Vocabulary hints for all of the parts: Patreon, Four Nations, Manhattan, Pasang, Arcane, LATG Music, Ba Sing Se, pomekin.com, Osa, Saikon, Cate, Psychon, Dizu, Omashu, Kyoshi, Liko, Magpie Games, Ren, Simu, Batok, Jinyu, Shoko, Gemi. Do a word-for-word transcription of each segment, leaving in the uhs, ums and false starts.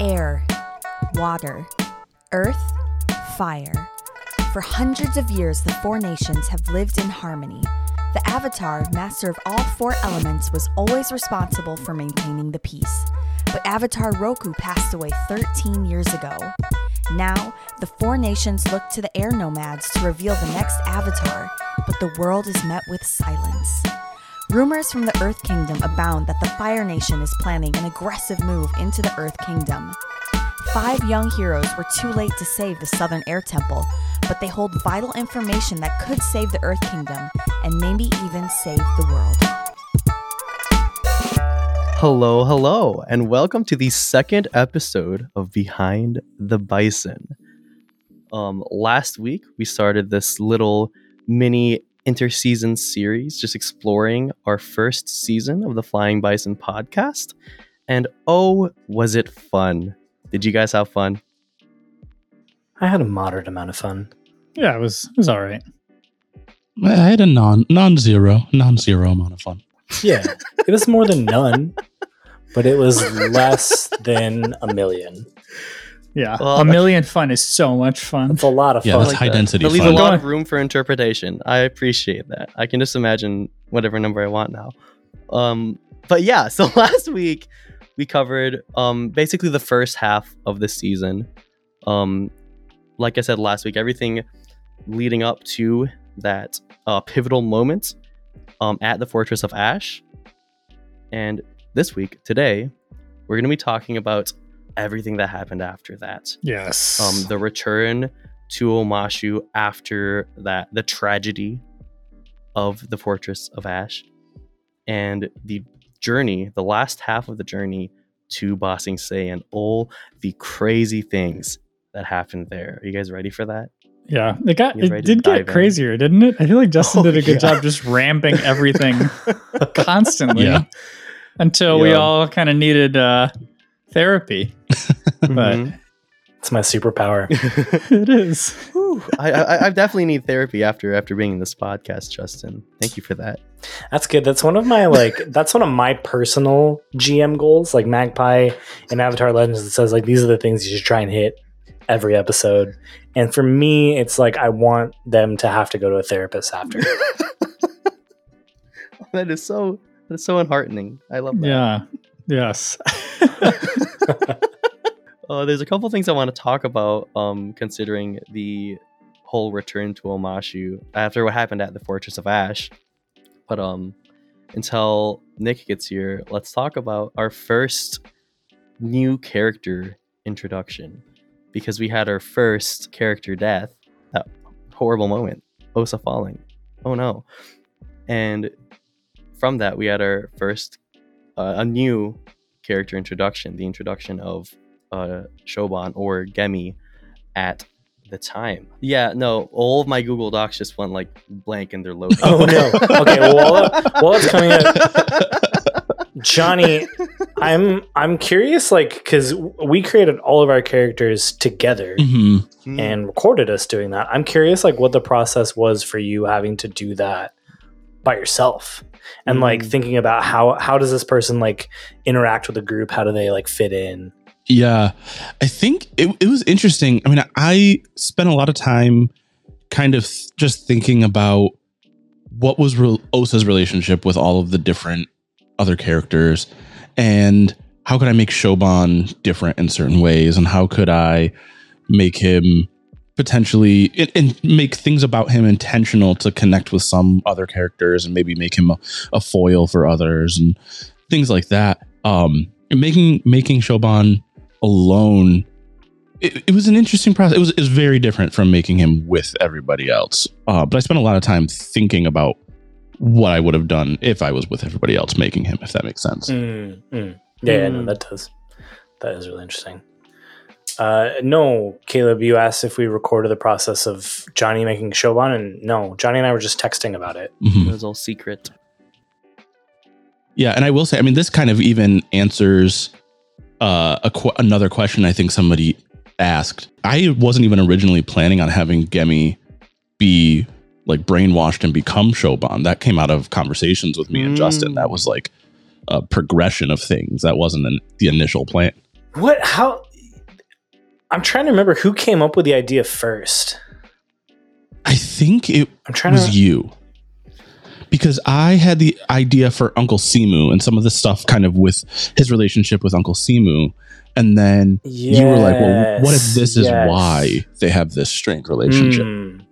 air, water, earth, fire. For hundreds of years, the Four Nations have lived in harmony. The Avatar, master of all four elements, was always responsible for maintaining the peace. But Avatar Roku passed away thirteen years ago. Now, the Four Nations look to the air nomads to reveal the next Avatar, but the world is met with silence. Rumors from the Earth Kingdom abound that the Fire Nation is planning an aggressive move into the Earth Kingdom. Five young heroes were too late to save the Southern Air Temple, but they hold vital information that could save the Earth Kingdom, and maybe even save the world. Hello, hello, and welcome to the second episode of Behind the Bison. Um, last week, we started this little mini interseason series, just exploring our first season of the Flying Bison podcast. And oh, was it fun. Did you guys have fun? I had a moderate amount of fun. Yeah, it was it was all right. I had a non, non-zero, non-zero amount of fun. Yeah, it was more than none. But it was less than a million. Yeah, well, a million fun is so much fun. It's a lot of fun. Yeah, that's like high that. density that fun. It leaves a lot of room for interpretation. I appreciate that. I can just imagine whatever number I want now. Um, but yeah, so last week we covered um, basically the first half of the season. Um, like I said last week, everything leading up to that uh, pivotal moment um, at the Fortress of Ash. And this week, today, we're going to be talking about everything that happened after that. Yes. Um, the return to Omashu after that, the tragedy of the Fortress of Ash, and the journey, the last half of the journey to Ba Sing Se, and all the crazy things that happened there. Are you guys ready for that? Yeah, it got it did get crazier, in. didn't it? I feel like Justin oh, did a good yeah. job just ramping everything constantly yeah. until yeah. we all kind of needed uh, therapy. But it's my superpower. It is. Whew. I, I, I definitely need therapy after after being in this podcast, Justin. Thank you for that. That's good. That's one of my like. That's one of my personal G M goals. Like Magpie in Avatar Legends, it says like these are the things you should try and hit every episode, and for me it's like I want them to have to go to a therapist after. That is so that is so unheartening. I love that. Yeah. Yes. uh, there's a couple things I want to talk about um considering the whole return to Omashu after what happened at the Fortress of Ash, but um until Nick gets here, let's talk about our first new character introduction. Because we had our first character death, that horrible moment, Osa falling. Oh no. And from that, we had our first, uh, a new character introduction, the introduction of uh, Shoban or Gemi at the time. Yeah, no, all of my Google Docs just went like blank in their logo. Oh no. Okay, well, while it's coming up. Johnny, I'm I'm curious, like, because we created all of our characters together mm-hmm. and recorded us doing that. I'm curious, like, what the process was for you having to do that by yourself and mm-hmm. like thinking about how how does this person like interact with the group? How do they like fit in? Yeah, I think it it was interesting. I mean, I spent a lot of time kind of just thinking about what was re- Osa's relationship with all of the different other characters, and how could I make Shoban different in certain ways, and how could I make him potentially and, and make things about him intentional to connect with some other characters and maybe make him a, a foil for others and things like that. Um, and making making Shoban alone, it, it was an interesting process. It was, it was very different from making him with everybody else. Uh, but I spent a lot of time thinking about what I would have done if I was with everybody else making him, if that makes sense. Mm, mm. Yeah, mm. yeah, no, that does. That is really interesting. Uh, no, Caleb, you asked if we recorded the process of Johnny making Shoban, and no, Johnny and I were just texting about it. Mm-hmm. It was all secret. Yeah, and I will say, I mean, this kind of even answers uh, a qu- another question I think somebody asked. I wasn't even originally planning on having Gemi be like brainwashed and become Shoban. That came out of conversations with me and mm. Justin. That was like a progression of things. That wasn't an, the initial plan. What? How? I'm trying to remember who came up with the idea first. I think it I'm trying was to... you. Because I had the idea for Uncle Simu and some of the stuff kind of with his relationship with Uncle Simu. And then yes, you were like, well, what if this yes. is why they have this strained relationship? Mm.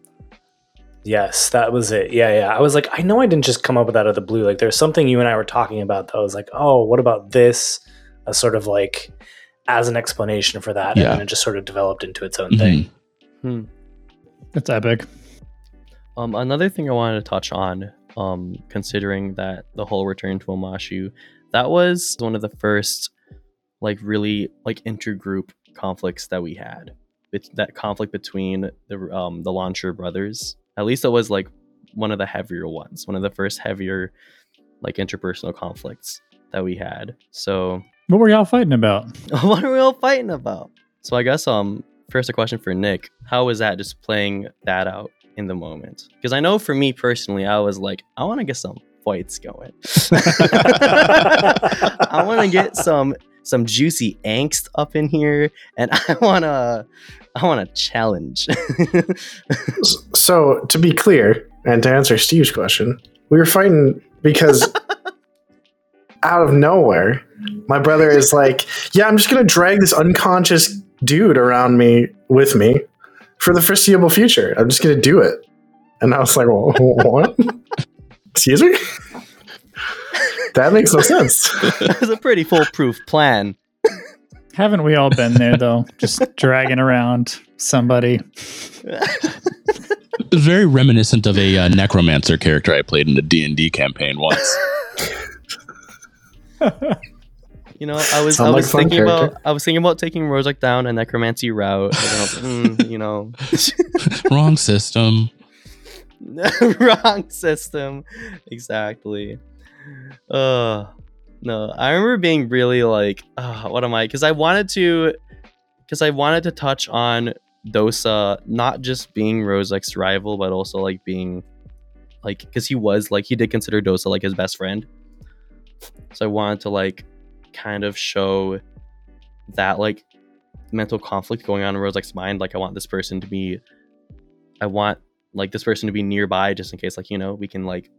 Yes, that was it. Yeah, yeah. I was like, I know I didn't just come up with that out of the blue. Like, there's something you and I were talking about that I was like, oh, what about this? A sort of like as an explanation for that. Yeah. And then it just sort of developed into its own mm-hmm. thing. Hmm. That's epic. Um, another thing I wanted to touch on. Um, considering that the whole return to Omashu, that was one of the first like really like intergroup conflicts that we had. It's that conflict between the um, the Launcher brothers. At least it was like one of the heavier ones, one of the first heavier like interpersonal conflicts that we had. So what were y'all fighting about? What were we all fighting about? So I guess um first a question for Nick. How was that just playing that out in the moment? Because I know for me personally, I was like, I want to get some fights going. I want to get some some juicy angst up in here, and I want to I want to challenge. So to be clear, and to answer Steve's question, we were fighting because out of nowhere, my brother is like, yeah, I'm just gonna drag this unconscious dude around me with me for the foreseeable future. I'm just going to do it. And I was like, well, what? Excuse me? That makes no sense. That's a pretty foolproof plan. Haven't we all been there, though? Just dragging around somebody. It was very reminiscent of a uh, necromancer character I played in the D and D campaign once. You know, I was Sound I was like thinking character. about I was thinking about taking Rozak down a necromancy route. And like, mm, you know, wrong system. Wrong system, exactly. Uh, no, I remember being really like, uh, what am I? Because I wanted to, because I wanted to touch on Dosa not just being Rozak's rival, but also like being, like, because he was like he did consider Dosa like his best friend. So I wanted to like kind of show that like mental conflict going on in Rozak's mind. Like, I want this person to be, I want like this person to be nearby just in case, like, you know, we can like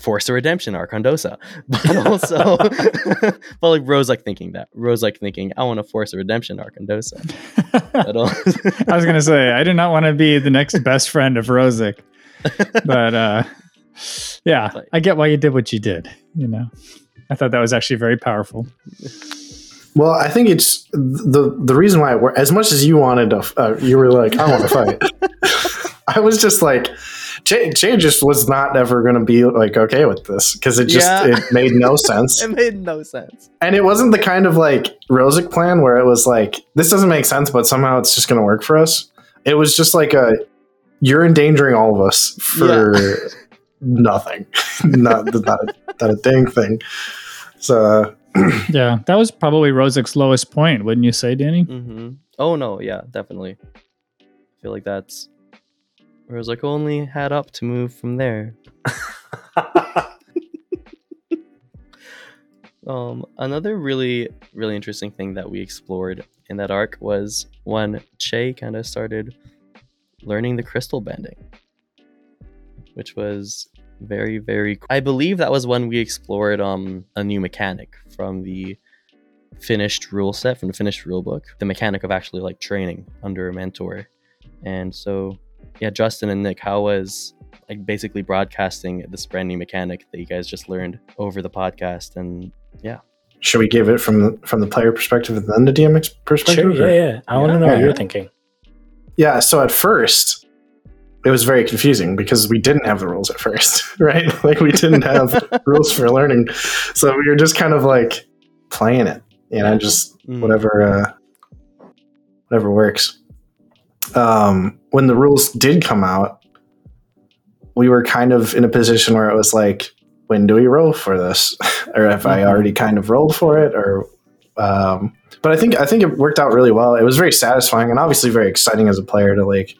force a redemption arc on Dosa. But also, but like Rozak thinking that Rozak thinking, I want to force a redemption arc on Dosa. I was gonna say, I do not want to be the next best friend of Rozak, but uh, yeah, but I get why you did what you did. You know. I thought that was actually very powerful. Well, I think it's the the reason why, it as much as you wanted to, uh, you were like, I want to fight. I was just like, Jay, Jay just was not ever going to be like, okay with this. Cause it just, yeah. it made no sense. It made no sense. And it wasn't the kind of like Rozak plan where it was like, this doesn't make sense, but somehow it's just going to work for us. It was just like a, you're endangering all of us for yeah. nothing. not, not, not a dang thing. So yeah, that was probably Rozak's lowest point, wouldn't you say, Danny? Mm-hmm. Oh no, yeah, definitely. I feel like that's Rozak only had up to move from there. um, another really, really interesting thing that we explored in that arc was when Che kind of started learning the crystal bending, which was very, very cool. I believe that was when we explored um a new mechanic from the finished rule set, from the finished rule book, the mechanic of actually like training under a mentor. And so yeah, Justin and Nick, how was like basically broadcasting this brand new mechanic that you guys just learned over the podcast? And yeah, should we give it from the, from the player perspective and then the D M X perspective? Sure, yeah, yeah. I yeah. want to know yeah. what you're thinking. Yeah, so at first it was very confusing because we didn't have the rules at first, right? Like, we didn't have rules for learning. So we were just kind of like playing it, you know, just whatever, uh, whatever works. Um, when the rules did come out, we were kind of in a position where it was like, when do we roll for this? Or if I already kind of rolled for it or, um, but I think, I think it worked out really well. It was very satisfying and obviously very exciting as a player to like,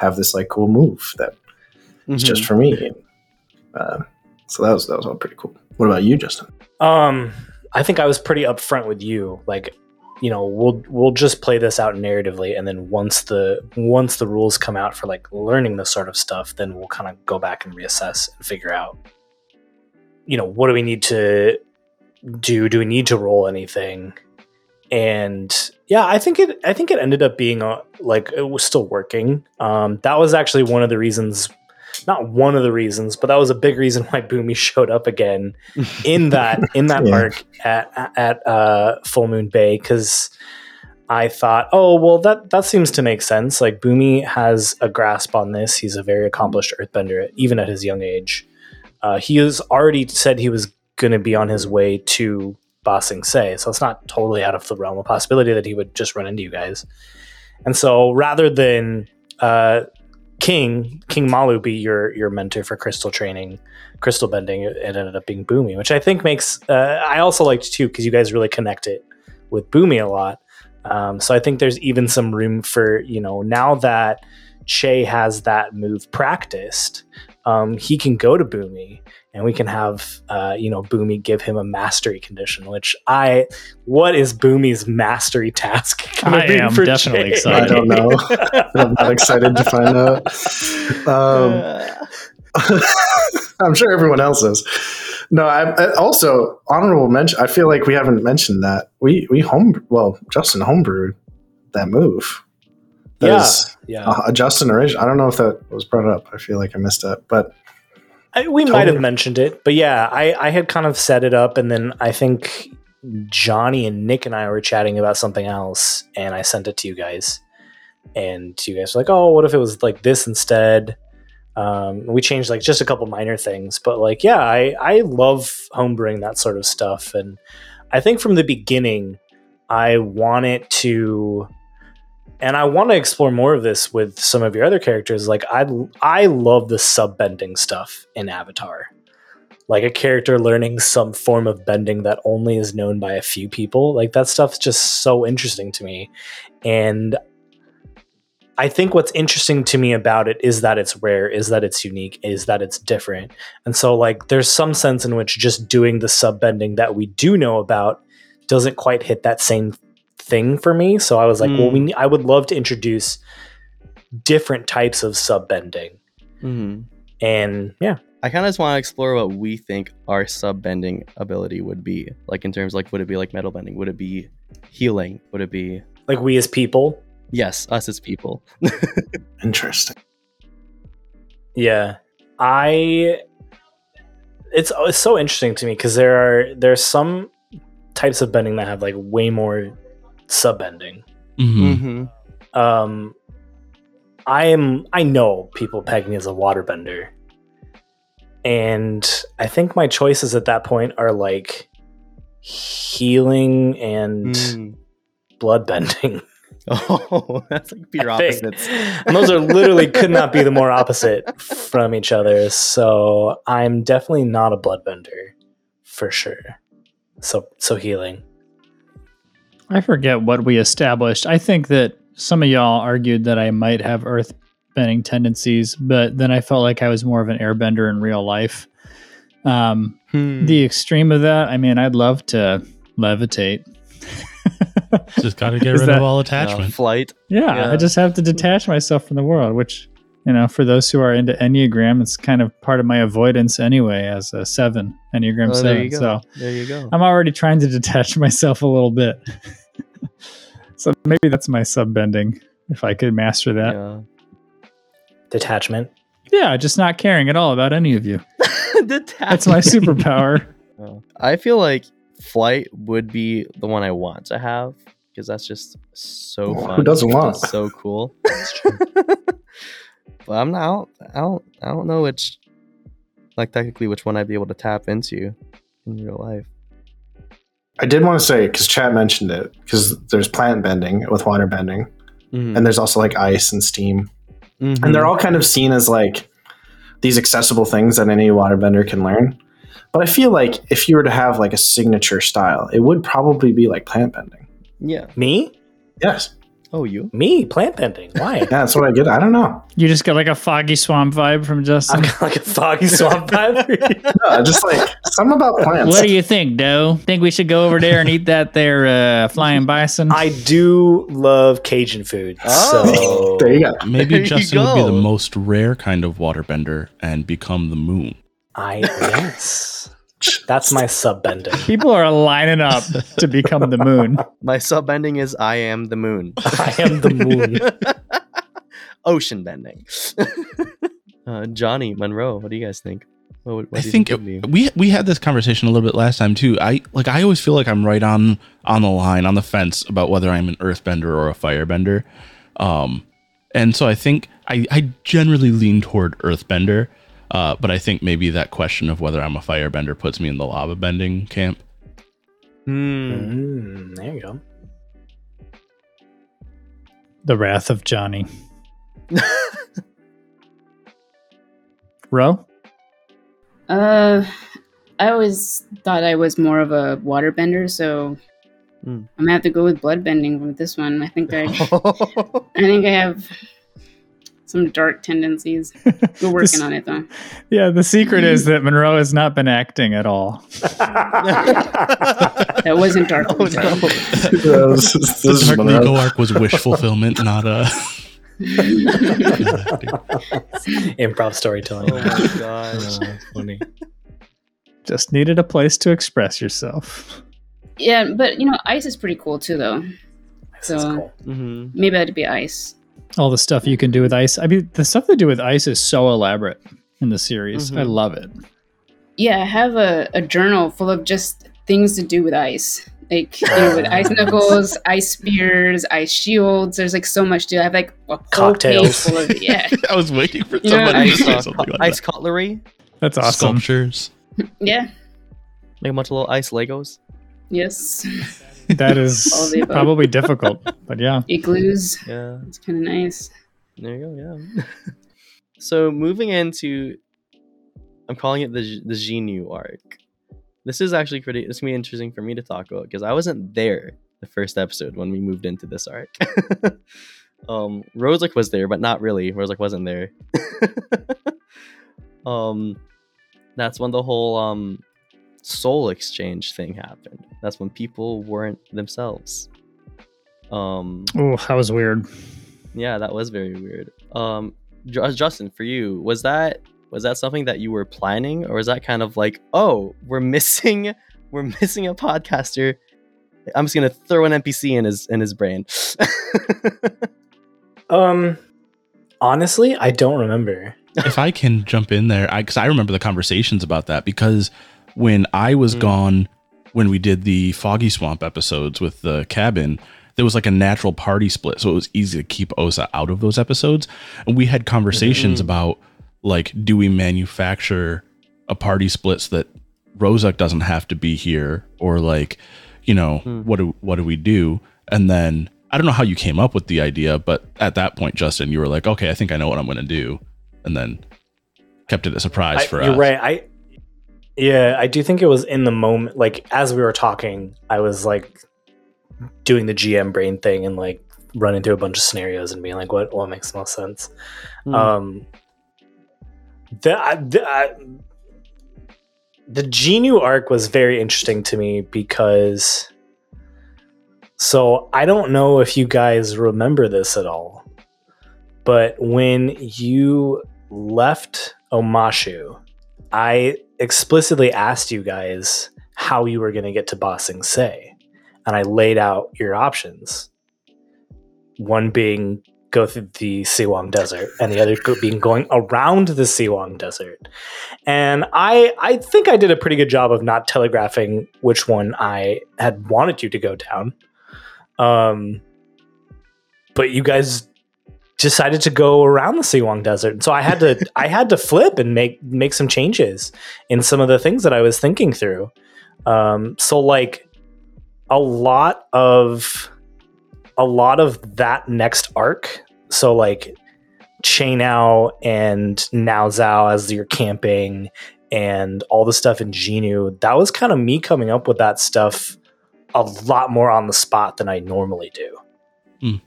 have this like cool move that mm-hmm. it's just for me. Uh, so that was that was all pretty cool. What about you, Justin? Um, I think I was pretty upfront with you. Like, you know, we'll we'll just play this out narratively, and then once the once the rules come out for like learning this sort of stuff, then we'll kind of go back and reassess and figure out, you know, what do we need to do? Do we need to roll anything? And yeah, I think it I think it ended up being uh, like it was still working. Um, that was actually one of the reasons. Not one of the reasons, but that was a big reason why Boomy showed up again in that in that yeah. park at at uh, Full Moon Bay, because I thought, oh well, that that seems to make sense. Like Boomy has a grasp on this; he's a very accomplished earthbender, even at his young age. Uh, he has already said he was going to be on his way to Ba Sing Se, so it's not totally out of the realm of possibility that he would just run into you guys. And so, rather than uh, King King Malu be your your mentor for crystal training, crystal bending, it ended up being Boomy, which I think makes uh, I also liked too, because you guys really connect it with Boomy a lot. Um, so I think there's even some room for, you know, now that Che has that move practiced, um, he can go to Boomy and we can have uh, you know, Boomy give him a mastery condition, which I what is Boomy's mastery task? I am for definitely Che? Excited. I don't know. I'm not excited to find out. Um, uh. I'm sure everyone else is. No, I, I also honorable mention. I feel like we haven't mentioned that we we home well Justin homebrewed that move. That yeah, is, yeah. Uh, Justin originally. I don't know if that was brought up. I feel like I missed it, but. I, we totally. might have mentioned it, but yeah, I, I had kind of set it up, and then I think Johnny and Nick and I were chatting about something else, and I sent it to you guys, and you guys were like, oh, what if it was like this instead? Um, we changed like just a couple minor things, but like, yeah, I, I love homebrewing that sort of stuff, and I think from the beginning, I want it to... And I want to explore more of this with some of your other characters. Like I, I love the sub-bending stuff in Avatar. Like a character learning some form of bending that only is known by a few people. Like that stuff's just so interesting to me. And I think what's interesting to me about it is that it's rare, is that it's unique, is that it's different. And so like there's some sense in which just doing the sub-bending that we do know about doesn't quite hit that same thing for me, so I was like, mm. well, we. I would love to introduce different types of sub bending, mm-hmm. and yeah, I kind of just want to explore what we think our sub bending ability would be, like in terms, like would it be like metal bending? Would it be healing? Would it be like we as people? Yes, us as people. Interesting. Yeah, I. It's it's so interesting to me because there are there's some types of bending that have like way more sub-bending. Mm-hmm. Mm-hmm. Um, I am. I know people peg me as a waterbender, and I think my choices at that point are like healing and mm. bloodbending. Oh, that's like pure opposites. And those are literally could not be the more opposite from each other. So I'm definitely not a bloodbender for sure. So so healing. I forget what we established. I think that some of y'all argued that I might have earthbending tendencies, but then I felt like I was more of an airbender in real life. Um, hmm. The extreme of that, I mean, I'd love to levitate. Just got to get rid that, of all attachment. Uh, flight. Yeah, yeah, I just have to detach myself from the world, which, you know, for those who are into Enneagram, it's kind of part of my avoidance anyway as a seven, Enneagram oh, seven. There you go. So there you go. I'm already trying to detach myself a little bit. So maybe that's my sub-bending, if I could master that. Yeah. Detachment? Yeah, just not caring at all about any of you. Detachment. That's my superpower. Oh. I feel like flight would be the one I want to have, because that's just so oh, fun. Who doesn't want? That's so cool. That's true. But I'm not, I don't, I don't know which, like technically which one I'd be able to tap into in real life. I did want to say, because Chad mentioned it, because there's plant bending with water bending, mm-hmm. and there's also like ice and steam, mm-hmm. and they're all kind of seen as like these accessible things that any waterbender can learn. But I feel like if you were to have like a signature style, it would probably be like plant bending. Yeah. Me? Yes. Oh, you? Me, plant bending. Why? Yeah, that's what I did. I don't know. You just got like a foggy swamp vibe from Justin. I got like a foggy swamp vibe? No, just like something about plants. What do you think, Doe? Think we should go over there and eat that there uh, flying bison? I do love Cajun food. Oh, so. There you go. Maybe there Justin go. would be the most rare kind of waterbender and become the moon. I yes. That's my sub-bending. People are lining up to become the moon. My sub-bending is I am the moon. I am the moon. Ocean bending. uh, Johnny, Monroe, what do you guys think? What, what I think it, we we had this conversation a little bit last time, too. I like I always feel like I'm right on, on the line, on the fence about whether I'm an earthbender or a firebender. Um, and so I think I, I generally lean toward earthbender. Uh, but I think maybe that question of whether I'm a firebender puts me in the lava bending camp. Mm. Mm, there you go. The wrath of Johnny. Ro? Uh, I always thought I was more of a waterbender, so mm. I'm gonna have to go with bloodbending with this one. I think I, I think I have. Some dark tendencies. We're working the, on it, though. Yeah, the secret is that Monroe has not been acting at all. That wasn't dark. Oh, no. this is, this the dark legal arc was wish fulfillment, not a... Improv storytelling. Oh, my gosh. Oh, funny. Just needed a place to express yourself. Yeah, but, you know, ice is pretty cool, too, though. Ice so is cool. Mm-hmm. Maybe that'd be ice. All the stuff you can do with ice. I mean, the stuff they do with ice is so elaborate in the series. Mm-hmm. I love it. Yeah, I have a, a journal full of just things to do with ice. Like, you know, with ice knuckles, ice spears, ice shields. There's like so much to do. I have like a cocktails. Full of, yeah. I was waiting for you somebody know, ice, to say something uh, like ice that. Ice cutlery. That's awesome. Sculptures. Yeah. Like a bunch of little ice Legos. Yes. That is probably difficult, but yeah. Igloos. Yeah. It's kind of nice. There you go, yeah. So moving into, I'm calling it the the Jinyu arc. This is actually pretty, it's going to be interesting for me to talk about because I wasn't there the first episode when we moved into this arc. um, Rozek was there, but not really. Rozek wasn't there. um, That's when the whole... um. soul exchange thing happened. That's when people weren't themselves. Um oh, that was weird. Yeah, that was very weird. um Justin, for you, was that was that something that you were planning, or was that kind of like, oh, we're missing we're missing a podcaster, I'm just gonna throw an N P C in his in his brain? um honestly, I don't remember. If I can jump in there, I because I remember the conversations about that, because when I was mm. gone, when we did the Foggy Swamp episodes with the cabin, there was like a natural party split. So it was easy to keep Osa out of those episodes. And we had conversations mm-hmm. about, like, do we manufacture a party split so that Rozek doesn't have to be here? Or, like, you know, mm. what do what do we do? And then I don't know how you came up with the idea, but at that point, Justin, you were like, okay, I think I know what I'm going to do. And then kept it a surprise I, for you're us. You're right. I. Yeah, I do think it was in the moment, like, as we were talking, I was, like, doing the G M brain thing and, like, running through a bunch of scenarios and being like, what what makes the most sense? Mm. Um, the, I, the, I, the Jinyu arc was very interesting to me because... So, I don't know if you guys remember this at all, but when you left Omashu, I... explicitly asked you guys how you were going to get to Ba Sing Se, and I laid out your options. One being go through the Siwang Desert, and the other being going around the Siwang Desert. And I, I think I did a pretty good job of not telegraphing which one I had wanted you to go down. Um, but you guys decided to go around the Siwang Desert. And so I had to I had to flip and make make some changes in some of the things that I was thinking through. Um, so like a lot of a lot of that next arc. So like Chainao and Naozao as you're camping and all the stuff in Jinyu, that was kind of me coming up with that stuff a lot more on the spot than I normally do. Mm.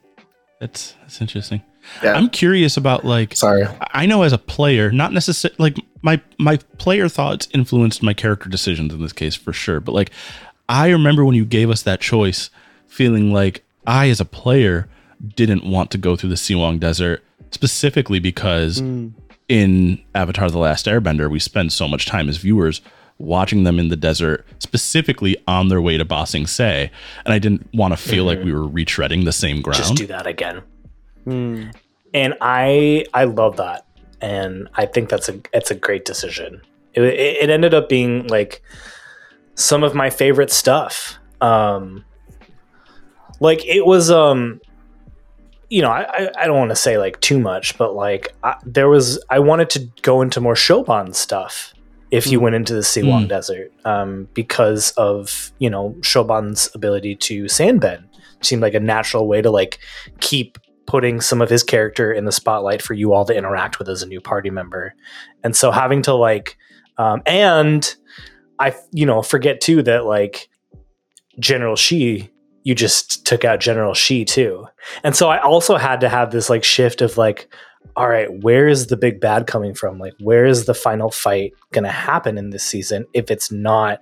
That's that's interesting. Yeah. I'm curious about like. Sorry. I know as a player, not necessarily like my my player thoughts influenced my character decisions in this case for sure. But like, I remember when you gave us that choice, feeling like I as a player didn't want to go through the Siwang Desert specifically because mm. in Avatar the Last Airbender we spend so much time as viewers watching them in the desert, specifically on their way to Ba Sing Se, and I didn't want to feel mm-hmm. like we were retreading the same ground. Just do that again. Mm. And I I love that, and I think that's a it's a great decision. It, it ended up being like some of my favorite stuff. Um, like it was, um, you know, I I don't want to say like too much, but like I, there was I wanted to go into more Shoban stuff. If you went into the Siwang mm. Desert, um, because of, you know, Shoban's ability to sandbend, it seemed like a natural way to like keep putting some of his character in the spotlight for you all to interact with as a new party member. And so having to like, um, and I, you know, forget too that like General Shi, you just took out General Shi too. And so I also had to have this like shift of like, all right, where is the big bad coming from? Like, where is the final fight going to happen in this season if it's not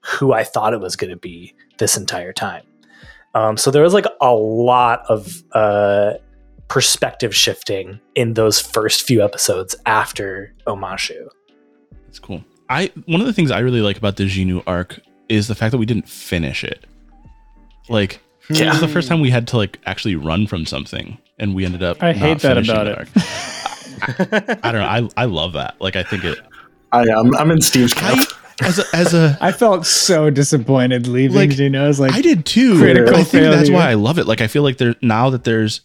who I thought it was going to be this entire time? Um, so there was like a lot of uh, perspective shifting in those first few episodes after Omashu. That's cool. I one of the things I really like about the Jinnu arc is the fact that we didn't finish it. Like, yeah. It was the first time we had to like actually run from something. And we ended up. I hate that about it. I, I don't know. I I love that. Like I think it. I am. I'm in Steve's camp. I, as a, as a, I felt so disappointed leaving. Like, you know, I was like, I did too. Critical I think that's why I love it. Like I feel like there now that there's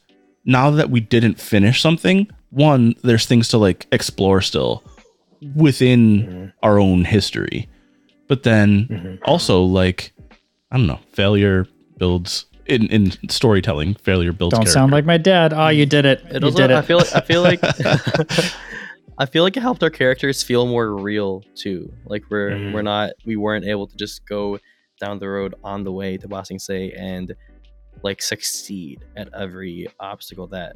now that we didn't finish something. One, there's things to like explore still within mm-hmm. our own history, but then mm-hmm. also like I don't know. Failure builds. In, in storytelling, failure builds character. Don't sound like my dad. Oh, you did it. It you did it. I feel like I feel like I feel like it helped our characters feel more real too. Like we're mm. we're not we weren't able to just go down the road on the way to Ba Sing Se and like succeed at every obstacle that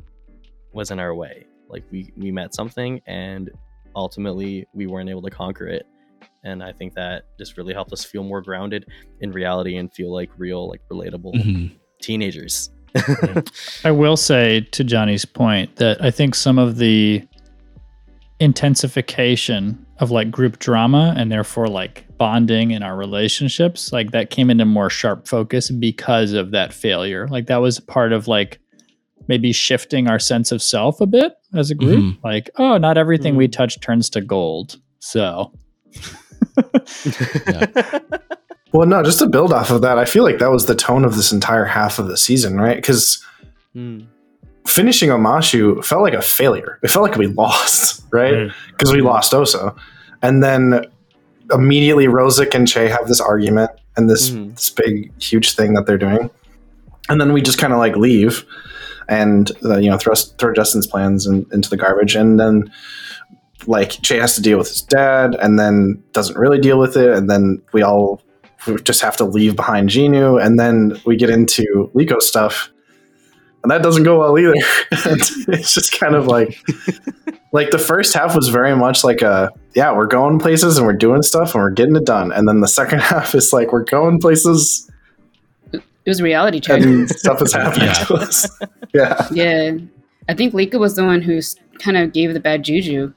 was in our way. Like we we met something and ultimately we weren't able to conquer it. And I think that just really helped us feel more grounded in reality and feel like real, like relatable mm-hmm. teenagers. I will say to Johnny's point that I think some of the intensification of like group drama and therefore like bonding in our relationships, like that came into more sharp focus because of that failure. Like that was part of like maybe shifting our sense of self a bit as a group. Mm-hmm. Like, oh, not everything mm-hmm. we touch turns to gold. So... yeah. Well, no, just to build off of that, I feel like that was the tone of this entire half of the season, right? Because mm. finishing Omashu felt like a failure. It felt like we lost, right? Because mm. we lost Oso, and then immediately Rosic and Che have this argument and this, mm. this big, huge thing that they're doing, and then we just kind of like leave and uh, you know throw, throw Justin's plans in, into the garbage, and then. Like Che has to deal with his dad and then doesn't really deal with it. And then we all just have to leave behind Jinnu. And then we get into Liko stuff and that doesn't go well either. It's just kind of like, like the first half was very much like a, yeah, we're going places and we're doing stuff and we're getting it done. And then the second half is like, we're going places. It was reality check. And stuff is happening yeah. to us. Yeah. Yeah. I think Liko was the one who kind of gave the bad juju.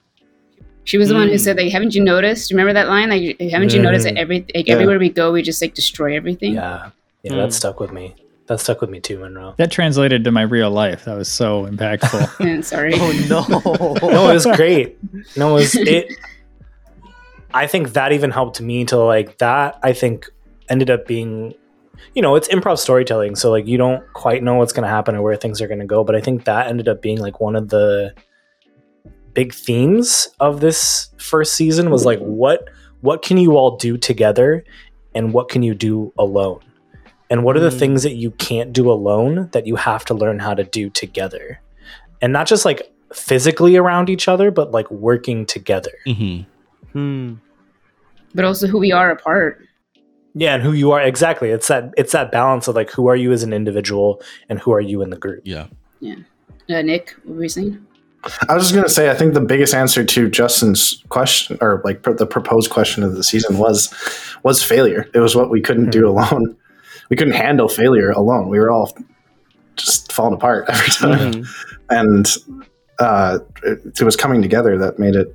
She was the mm. one who said, like, haven't you noticed? Remember that line? Like, haven't you mm. noticed that every, like, yeah. everywhere we go, we just, like, destroy everything? Yeah. Yeah, mm. that stuck with me. That stuck with me too, Monroe. That translated to my real life. That was so impactful. Man, sorry. Oh, no. No, it was great. No, it was... It, I think that even helped me to, like, that, I think, ended up being... You know, it's improv storytelling, so, like, you don't quite know what's going to happen or where things are going to go, but I think that ended up being, like, one of the... big themes of this first season was like what what can you all do together and what can you do alone and what are the mm. things that you can't do alone that you have to learn how to do together, and not just like physically around each other but like working together mm-hmm. mm. but also who we are apart. Yeah, and who you are exactly. It's that it's that balance of like who are you as an individual and who are you in the group. Yeah. Yeah. Uh, Nick, what were you saying? I was just going to say, I think the biggest answer to Justin's question, or like pr- the proposed question of the season was, was failure. It was what we couldn't do alone. We couldn't handle failure alone. We were all just falling apart every time. Mm-hmm. And uh, it, it was coming together that made it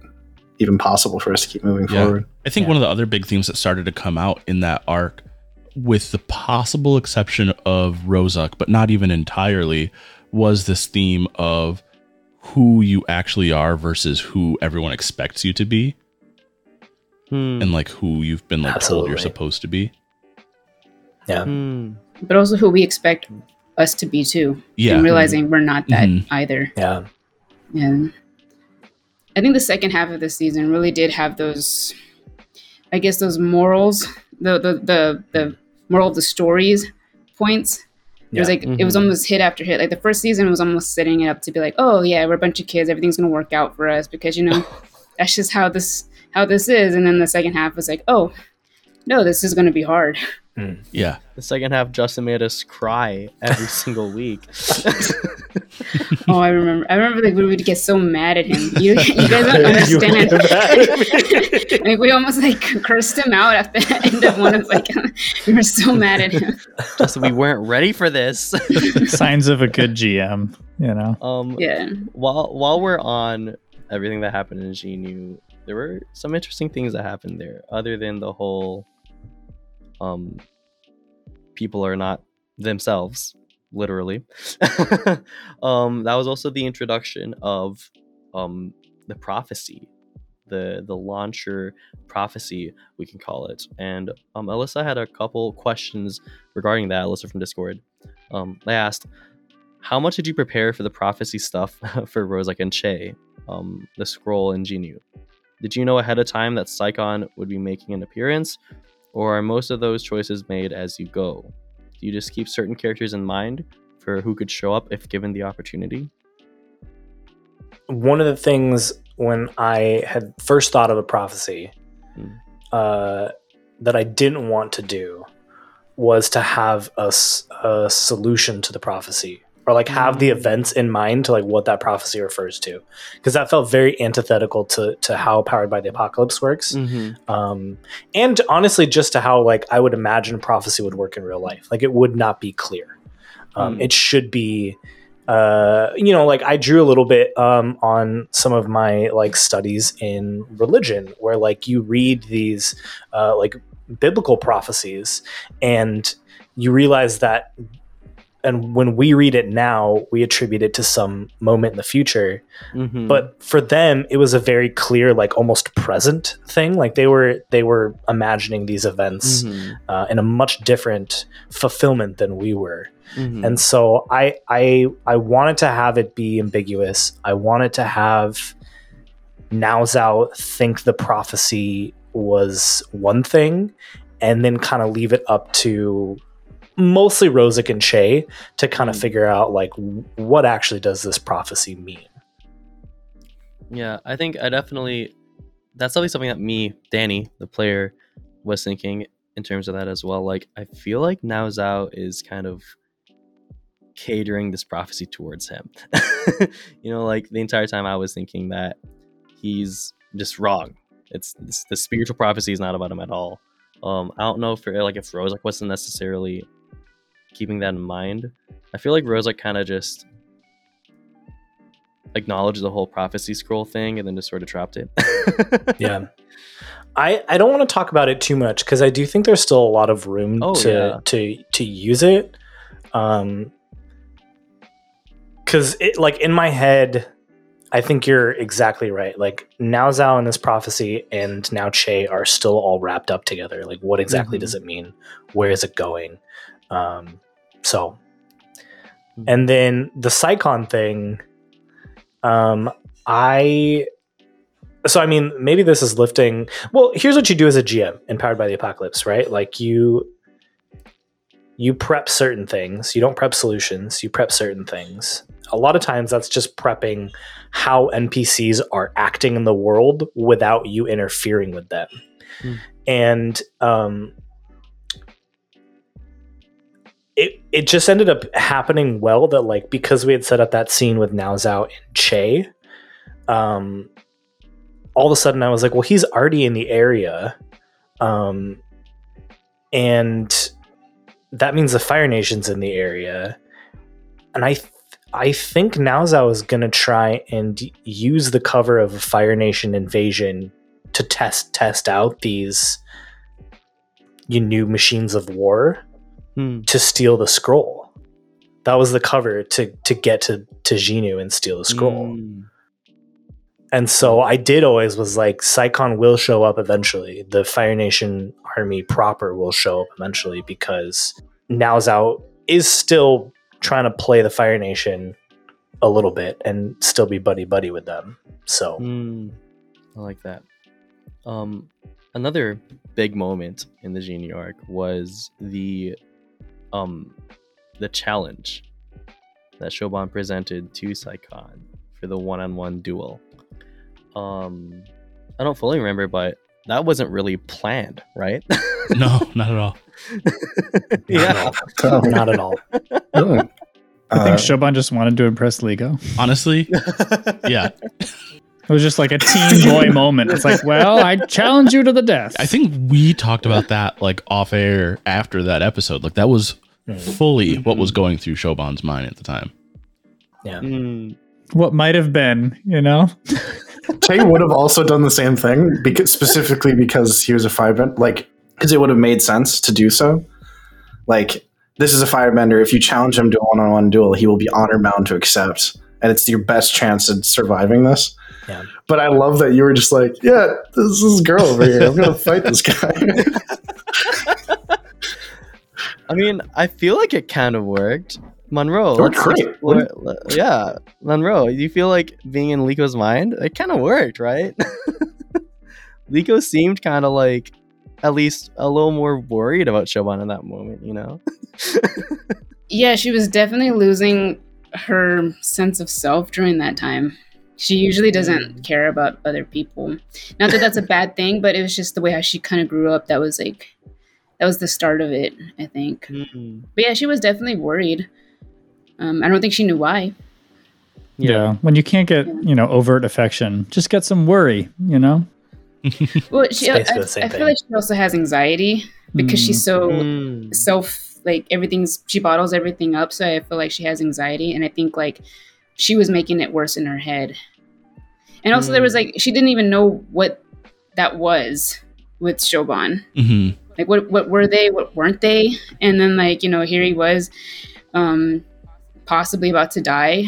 even possible for us to keep moving yeah. forward. I think yeah. one of the other big themes that started to come out in that arc, with the possible exception of Rozak, but not even entirely, was this theme of who you actually are versus who everyone expects you to be, hmm. and like who you've been like Absolutely. told you're supposed to be. Yeah, hmm. but also who we expect us to be too. Yeah, and realizing mm-hmm. we're not that mm-hmm. either. Yeah, and I think the second half of the season really did have those, I guess, those morals, the the the, the moral of the stories points. It was yeah. like mm-hmm. it was almost hit after hit. Like the first season was almost setting it up to be like, oh yeah, we're a bunch of kids, everything's gonna work out for us because you know that's just how this how this is. And then the second half was like, oh no, this is gonna be hard. Mm. Yeah. The second half, Justin made us cry every single week. Oh, I remember. I remember like we would get so mad at him. You, you guys don't understand. Like we almost like cursed him out at the end of one of like we were so mad at him. Just we weren't ready for this. Signs of a good G M, you know. Um, yeah. While while we're on everything that happened in G N U, there were some interesting things that happened there. Other than the whole, um, people are not themselves. Literally. Um, that was also the introduction of um, the prophecy, the the launcher prophecy, we can call it. And um, Alyssa had a couple questions regarding that. Alyssa from Discord, um, I asked, how much did you prepare for the prophecy stuff for Rozak and Che, um, the scroll and G N U? Did you know ahead of time that Psychon would be making an appearance, or are most of those choices made as you go? Do you just keep certain characters in mind for who could show up if given the opportunity? One of the things when I had first thought of a prophecy mm. uh, that I didn't want to do was to have a, a solution to the prophecy, or like have mm. the events in mind to like what that prophecy refers to. Because that felt very antithetical to, to how Powered by the Apocalypse works. Mm-hmm. Um, and honestly, just to how like I would imagine prophecy would work in real life. Like it would not be clear. Um, mm. It should be, uh, you know, like I drew a little bit um, on some of my like studies in religion where like you read these uh, like biblical prophecies and you realize that. And when we read it now, we attribute it to some moment in the future. Mm-hmm. But for them, it was a very clear, like almost present thing. Like they were they were imagining these events mm-hmm. uh, in a much different fulfillment than we were. Mm-hmm. And so I I I wanted to have it be ambiguous. I wanted to have Naozao think the prophecy was one thing, and then kind of leave it up to mostly Rozak and Che to kind of mm. figure out like what actually does this prophecy mean. Yeah, I think I definitely that's definitely something that me, Danny, the player, was thinking in terms of that as well. Like I feel like Naozao is kind of catering this prophecy towards him. You know, like the entire time I was thinking that he's just wrong. It's, it's the spiritual prophecy is not about him at all. Um, I don't know if like if Rozak wasn't necessarily keeping that in mind. I feel like Rozak kind of just acknowledged the whole prophecy scroll thing and then just sort of dropped it. Yeah. I, I don't want to talk about it too much because I do think there's still a lot of room oh, to, yeah. to to use it. Um, because it like in my head, I think you're exactly right. Like now Zao and this prophecy and now Che are still all wrapped up together. Like what exactly mm-hmm. does it mean? Where is it going? Um, so, and then the Psychon thing, um, I, so, I mean, maybe this is lifting. Well, here's what you do as a G M in Powered by the Apocalypse, right? Like you, you prep certain things. You don't prep solutions. You prep certain things. A lot of times that's just prepping how N P Cs are acting in the world without you interfering with them. Mm. And um, it it just ended up happening well that, like, because we had set up that scene with Nao Zhao and Che, um, all of a sudden I was like, well, he's already in the area. Um, and that means the Fire Nation's in the area. And I th- I think Nao Zhao is going to try and use the cover of a Fire Nation invasion to test test out these you new machines of war hmm. to steal the scroll. That was the cover to to get to, to Xinu and steal the scroll. Mm. And so I did always was like, Saikon will show up eventually. The Fire Nation army proper will show up eventually, because Nao Zhao is still trying to play the Fire Nation a little bit and still be buddy buddy with them. So mm, I like that. Um, another big moment in the Xinu arc was the um the challenge that Shoban presented to Saikon for the one-on-one duel. Um, I don't fully remember, but that wasn't really planned, right? No, not at all. Yeah, not at all. I think Shoban just wanted to impress Ligo. Honestly, yeah. It was just like a teen boy moment. It's like, well, I challenge you to the death. I think we talked about that like off air after that episode. Like, that was fully what was going through Shoban's mind at the time. Yeah. Mm. What might have been, you know? Che would have also done the same thing, because specifically because he was a firebender, like, because it would have made sense to do so. Like, this is a firebender. If you challenge him to a one-on-one duel, he will be honor-bound to accept, and it's your best chance at surviving this. Yeah. But I love that you were just like, yeah, this is girl over here. I'm going to fight this guy. I mean, I feel like it kind of worked. Monroe, great. Like, yeah, Monroe, you feel like being in Liko's mind, it kind of worked, right? Liko seemed kind of like at least a little more worried about Shoban in that moment, you know? Yeah, she was definitely losing her sense of self during that time. She usually doesn't care about other people. Not that that's a bad thing, but it was just the way how she kind of grew up. That was like, that was the start of it, I think. Mm-hmm. But yeah, she was definitely worried. Um, I don't think she knew why. Yeah. yeah. When you can't get, yeah. you know, overt affection, just get some worry, you know? Well, she, I, I, I feel like she also has anxiety because mm. she's so mm. self, like everything's, she bottles everything up. So I feel like she has anxiety. And I think like she was making it worse in her head. And also mm. there was like, she didn't even know what that was with Shoban. Mm-hmm. Like what, what were they? What weren't they? And then like, you know, here he was, um, possibly about to die,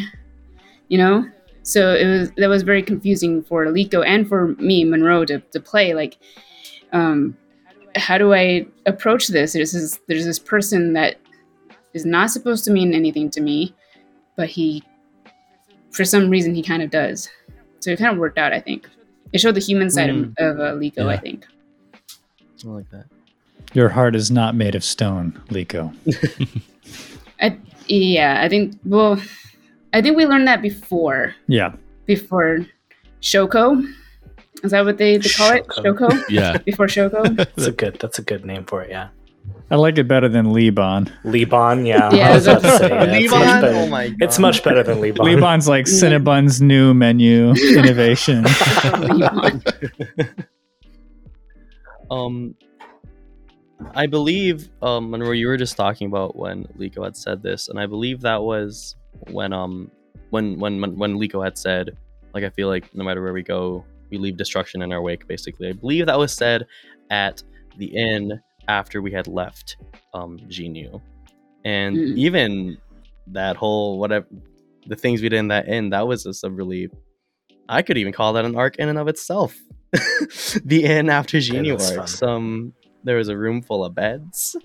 you know? So it was, that was very confusing for Liko and for me, Monroe, to, to play. Like, um, how do I approach this? There's this, there's this person that is not supposed to mean anything to me, but he, for some reason, he kind of does. So it kind of worked out, I think. It showed the human side mm. of, of uh, Liko, yeah. I think. I like that. Your heart is not made of stone, Liko. I Yeah, I think, well, I think we learned that before. Yeah. Before Shoko. Is that what they, they call it? Shoko? Shoko? Yeah. Before Shoko? That's a good, that's a good name for it, yeah. I like it better than Liban. Liban, yeah. yeah I was about to say. Liban? Oh my God. It's much better than Liban. Liban's like Cinnabon's new menu innovation. Liban. um... I believe, um, Monroe, you were just talking about when Liko had said this, and I believe that was when, um, when, when, when Liko had said, like, I feel like no matter where we go, we leave destruction in our wake, basically. I believe that was said at the inn after we had left, um, Xinu. And mm. even that whole, whatever, the things we did in that inn, that was just a really, I could even call that an arc in and of itself. The inn after Xinu yeah, arc. Some... There was a room full of beds.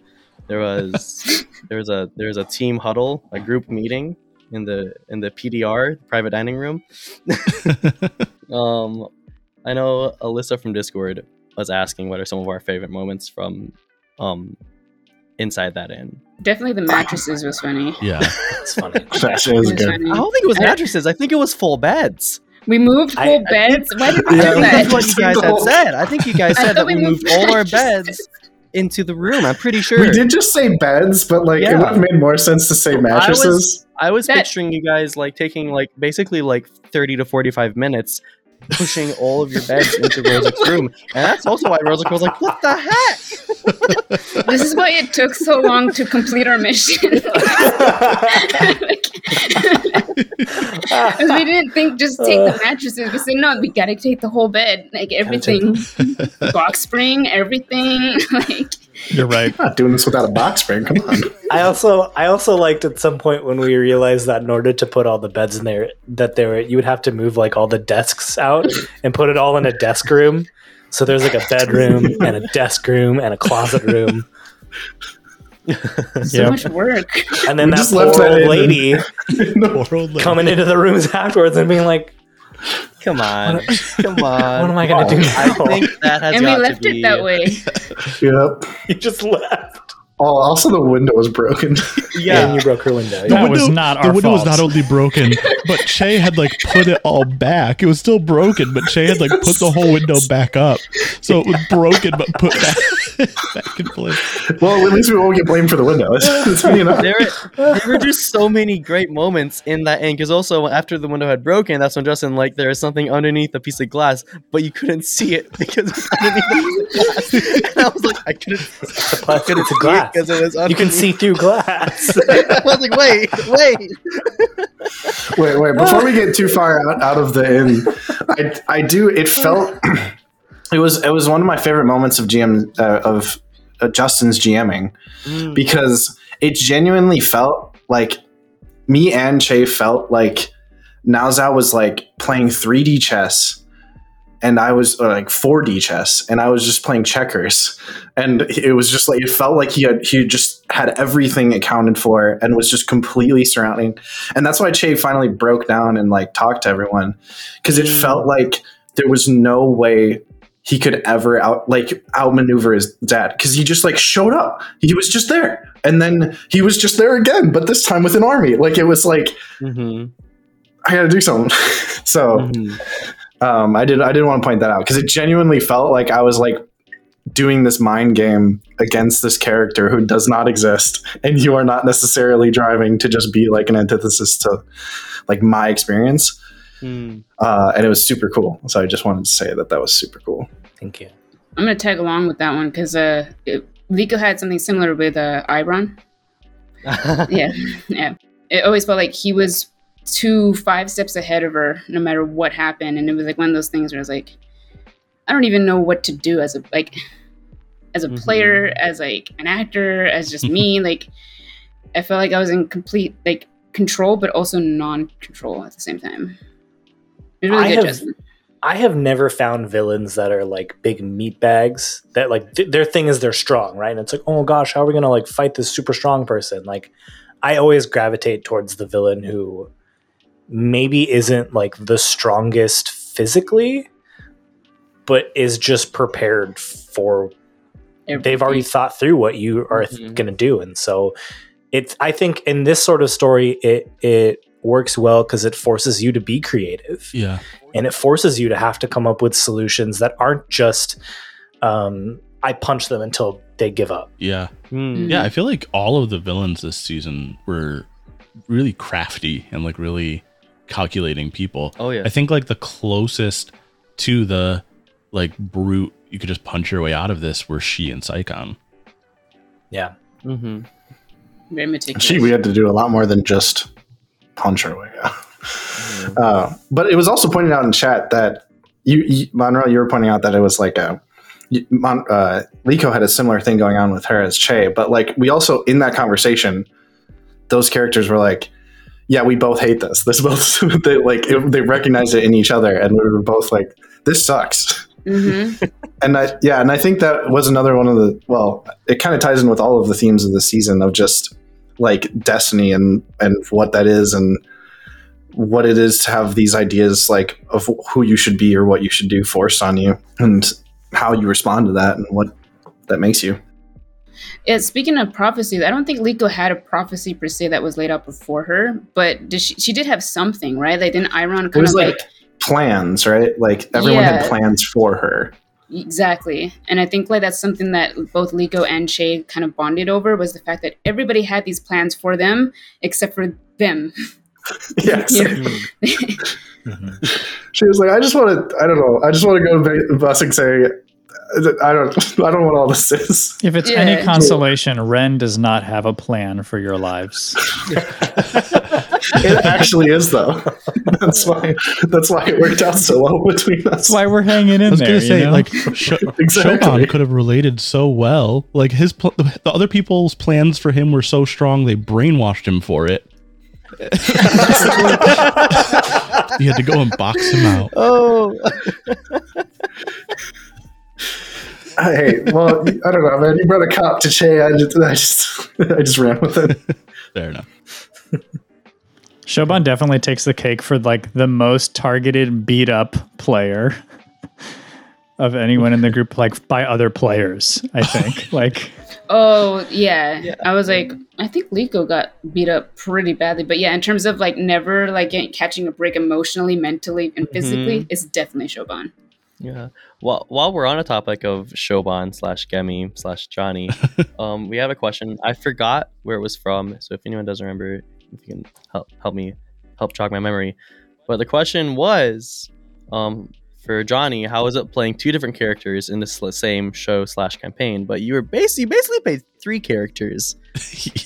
There was there was a there was a team huddle, a group meeting in the in the P D R, private dining room. um, I know Alyssa from Discord was asking what are some of our favorite moments from um, inside that inn. Definitely the mattresses was funny. Yeah, it's funny. That was good. Funny. I don't think it was mattresses. I think it was full beds. We moved full I, beds? I, Why did we yeah, do that? That's what you guys had said. I think you guys said that we moved all our beds into the room. I'm pretty sure we did just say beds, but like yeah. it would have made more sense to say mattresses. I was, I was picturing you guys like taking like basically like thirty to forty-five minutes pushing all of your beds into Rosic's room, and that's also why Rosic was like, "What the heck?" This is why it took so long to complete our mission. Because we didn't think just take the mattresses. We said, "No, we gotta take the whole bed, like everything, box spring, everything." Like, you're right. I'm not doing this without a box spring. Come on. I also, I also liked at some point when we realized that in order to put all the beds in there, that there were, you would have to move like all the desks out and put it all in a desk room. So there's like a bedroom and a desk room and a closet room. So yep. much work. And then we that poor old lady, the old lady coming into the rooms afterwards and being like, Come on. What, come on. What am I going to do now? I think that has and got we left to be. It that way. Yep. You just left. Oh, also the window was broken. Yeah, and you broke her window. The that window, was not our The window fault. Was not only broken, but Che had like put it all back. It was still broken, but Che had like put the whole window back up. So it was broken, but put back, back in place. Well, at least we won't get blamed for the window. It's funny enough. There, there were just so many great moments in that end, because also after the window had broken, that's when Justin, like, there is something underneath a piece of glass, but you couldn't see it because it was underneath a piece of glass. And I was like, I couldn't see it. I couldn't see glass. It was you can see through glass. I was like, wait, wait. Wait, wait. Before we get too far out, out of the inn, I, I do, it felt, it was it was one of my favorite moments of G M, uh, of uh, Justin's GMing, mm. because it genuinely felt like me and Che felt like Naozao was like playing three D chess. And I was uh, like four D chess, and I was just playing checkers, and it was just like it felt like he had he just had everything accounted for, and was just completely surrounding. And that's why Che finally broke down and like talked to everyone, because it mm. felt like there was no way he could ever out like outmaneuver his dad, because he just like showed up, he was just there, and then he was just there again, but this time with an army. Like it was like mm-hmm. I got to do something, so. Mm-hmm. Um, I did. I did want to point that out because it genuinely felt like I was like doing this mind game against this character who does not exist, and you are not necessarily driving to just be like an antithesis to like my experience. Mm. Uh, and it was super cool. So I just wanted to say that that was super cool. Thank you. I'm gonna tag along with that one because uh, Vico had something similar with uh, Ibron. yeah, yeah. It always felt like he was. Two five steps ahead of her no matter what happened, and it was like one of those things where I was like, I don't even know what to do as a like as a mm-hmm. player, as like an actor, as just me. Like I felt like I was in complete like control but also non-control at the same time. It was really I good have- adjustment. I have never found villains that are like big meat bags that like th- their thing is they're strong, right? And it's like, oh gosh, how are we gonna like fight this super strong person? Like I always gravitate towards the villain who maybe isn't like the strongest physically, but is just prepared for everything. They've already thought through what you are mm-hmm. th- going to do. And so it's, I think in this sort of story, it, it works well because it forces you to be creative. Yeah. And it forces you to have to come up with solutions that aren't just, um, I punch them until they give up. Yeah. Mm-hmm. Yeah. I feel like all of the villains this season were really crafty and like really calculating people. Oh yeah. I think like the closest to the like brute you could just punch your way out of this were She and Saikon. Yeah. Mm-hmm. Very meticulous. She, we had to do a lot more than just punch our way out. Mm-hmm. Uh, but it was also pointed out in chat that you, you Monroe, you were pointing out that it was like a Mon, uh, Liko had a similar thing going on with her as Che, but like we also in that conversation, those characters were like, yeah, we both hate this. This both they like it, they recognized it in each other, and we were both like, this sucks. Mm-hmm. and I yeah, and I think that was another one of the well, it kind of ties in with all of the themes of the season of just like destiny and and what that is and what it is to have these ideas like of who you should be or what you should do forced on you and how you respond to that and what that makes you. Yeah, speaking of prophecies, I don't think Liko had a prophecy per se that was laid out before her, but did she, she did have something, right? Like, didn't Iron kind of like, like plans, right? Like everyone yeah. had plans for her. Exactly. And I think like that's something that both Liko and Shay kind of bonded over, was the fact that everybody had these plans for them except for them. Yes. Mm-hmm. She was like, I just want to, I don't know, I just want to go to bus and say, I don't, I don't know what all this is. If it's yeah. any consolation, Ren does not have a plan for your lives. It actually is, though. That's why. That's why it worked out so well between us. That's why we're hanging in I was there. Say, you know? Like Sh- exactly. Shoban could have related so well. Like his, pl- the other people's plans for him were so strong they brainwashed him for it. You had to go and box him out. Oh. Hey, well, I don't know, man. You brought a cop to Che. I just, I just, I just ran with it. Fair enough. Shoban definitely takes the cake for like the most targeted beat up player of anyone in the group, like by other players, I think. Like, oh yeah. yeah, I was like, I think Liko got beat up pretty badly, but yeah, in terms of like never like getting, catching a break emotionally, mentally, and physically, mm-hmm. it's definitely Shoban. Yeah. Well, while we're on a topic of Shoban slash Gemi slash Johnny, um, we have a question. I forgot where it was from, so if anyone doesn't remember, if you can help help me help jog my memory. But the question was, um, for Johnny, how is it playing two different characters in the same show slash campaign? But you were basically you basically played three characters,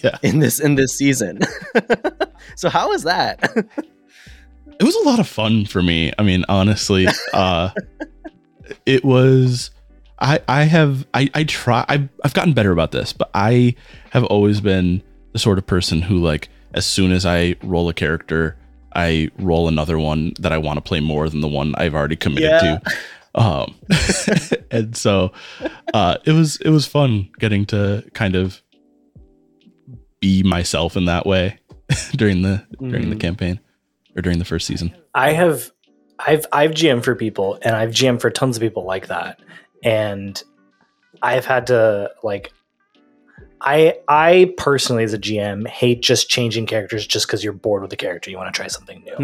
yeah. in this in this season. So how is that? It was a lot of fun for me. I mean, honestly. Uh, It was, I I have, I, I try, I've, I've gotten better about this, but I have always been the sort of person who, like, as soon as I roll a character, I roll another one that I want to play more than the one I've already committed yeah. to. Um, and so uh, it was, it was fun getting to kind of be myself in that way during the, mm-hmm. during the campaign or during the first season. I have... I've I've G M'd for people, and I've G M'd for tons of people like that, and I've had to like, I I personally as a G M hate just changing characters just because you're bored with the character, you want to try something new.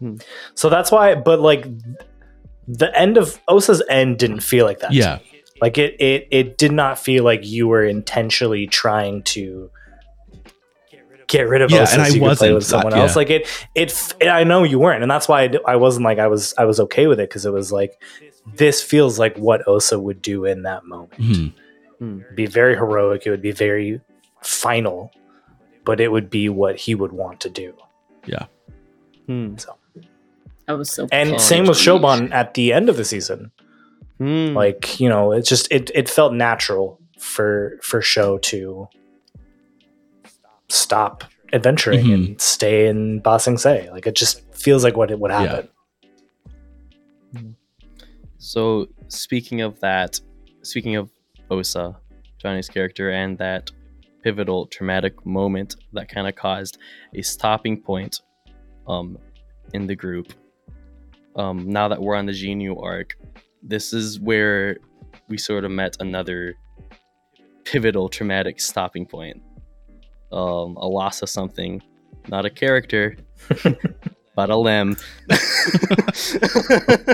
Mm-hmm. So that's why. But like the end of Osa's end didn't feel like that. Yeah, to me. Like it it it did not feel like you were intentionally trying to. Get rid of yeah, us and so I you wasn't play with someone that, else. Yeah. Like it, it, it, I know you weren't. And that's why I, d- I wasn't like, I was, I was okay with it. Cause it was like, this feels like what Osa would do in that moment. Mm-hmm. It'd be very heroic. It would be very final, but it would be what he would want to do. Yeah. Mm. So I was so, and calm. Same with Shoban at the end of the season. Mm. Like, you know, it's just, it, it felt natural for, for Sho to, stop adventuring mm-hmm. and stay in Ba Sing Se. Like it just feels like what it would happen. Yeah. So speaking of that, speaking of Osa, Johnny's character, and that pivotal traumatic moment that kind of caused a stopping point um, in the group. Um, now that we're on the Ginyu arc, this is where we sort of met another pivotal traumatic stopping point. Um, a loss of something, not a character, but a limb, a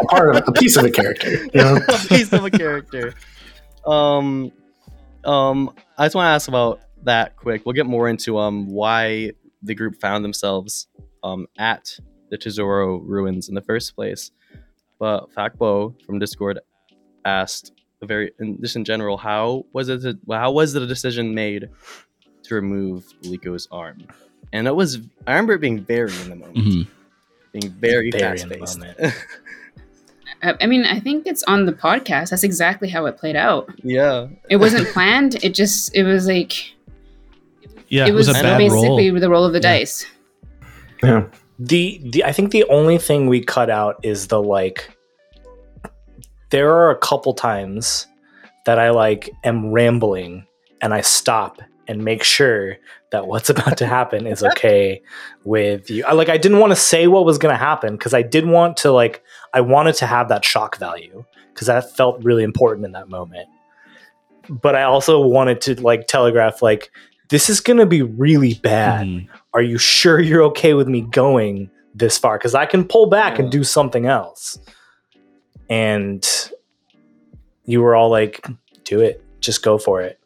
part of a piece of a character, you know? A piece of a character. Um, um, I just want to ask about that quick. We'll get more into um why the group found themselves um at the Tesoro ruins in the first place. But Fakbo from Discord asked a very, and just in general, how was it? How was the decision made to remove Liko's arm? And it was, I remember it being very in the moment. Mm-hmm. Being very, very fast-paced. I mean, I think it's on the podcast. That's exactly how it played out. Yeah. It wasn't planned. It just, it was like, yeah, it was, it was a bad basically roll. The roll of the yeah. dice. Yeah. The, the, I think the only thing we cut out is the, like, there are a couple times that I, like, am rambling and I stop and make sure that what's about to happen is okay with you. I, like, I didn't want to say what was going to happen because I did want to, like, I wanted to have that shock value because that felt really important in that moment. But I also wanted to, like, telegraph, like, this is going to be really bad. Mm. Are you sure you're okay with me going this far? Because I can pull back yeah. and do something else. And you were all like, do it, just go for it.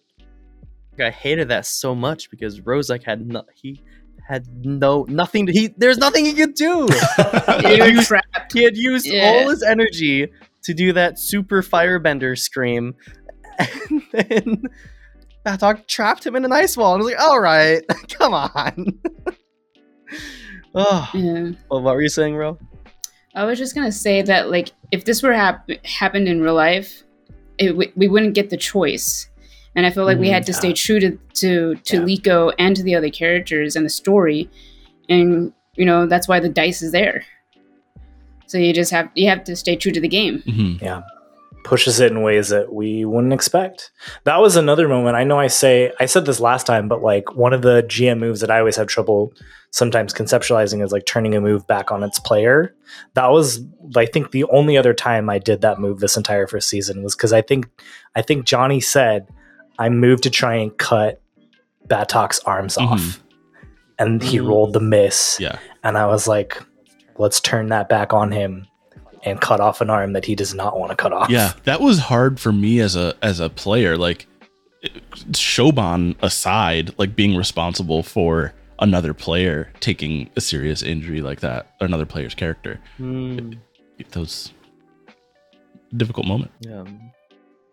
I hated that so much because Rozek had no, he had no nothing to, he there's nothing he could do. he, had used, he had used yeah. all his energy to do that super firebender scream, and then that dog trapped him in an ice wall. And I was like, all right, come on. oh, yeah. Well, what were you saying, Ro? I was just gonna say that, like, if this were hap- happened in real life, it w- we wouldn't get the choice. And I feel like we had to yeah. stay true to to, to yeah. Liko and to the other characters and the story, and you know that's why the dice is there. So you just have you have to stay true to the game. Mm-hmm. Yeah, pushes it in ways that we wouldn't expect. That was another moment. I know I say I said this last time, but like one of the G M moves that I always have trouble sometimes conceptualizing is like turning a move back on its player. That was, I think, the only other time I did that move this entire first season was because I think I think Johnny said, I moved to try and cut Batok's arms mm-hmm. off, and he mm-hmm. rolled the miss. Yeah. And I was like, let's turn that back on him and cut off an arm that he does not want to cut off. Yeah, that was hard for me as a as a player. Like, Shoban aside, like being responsible for another player taking a serious injury like that, another player's character. Mm. Those difficult moments. Yeah.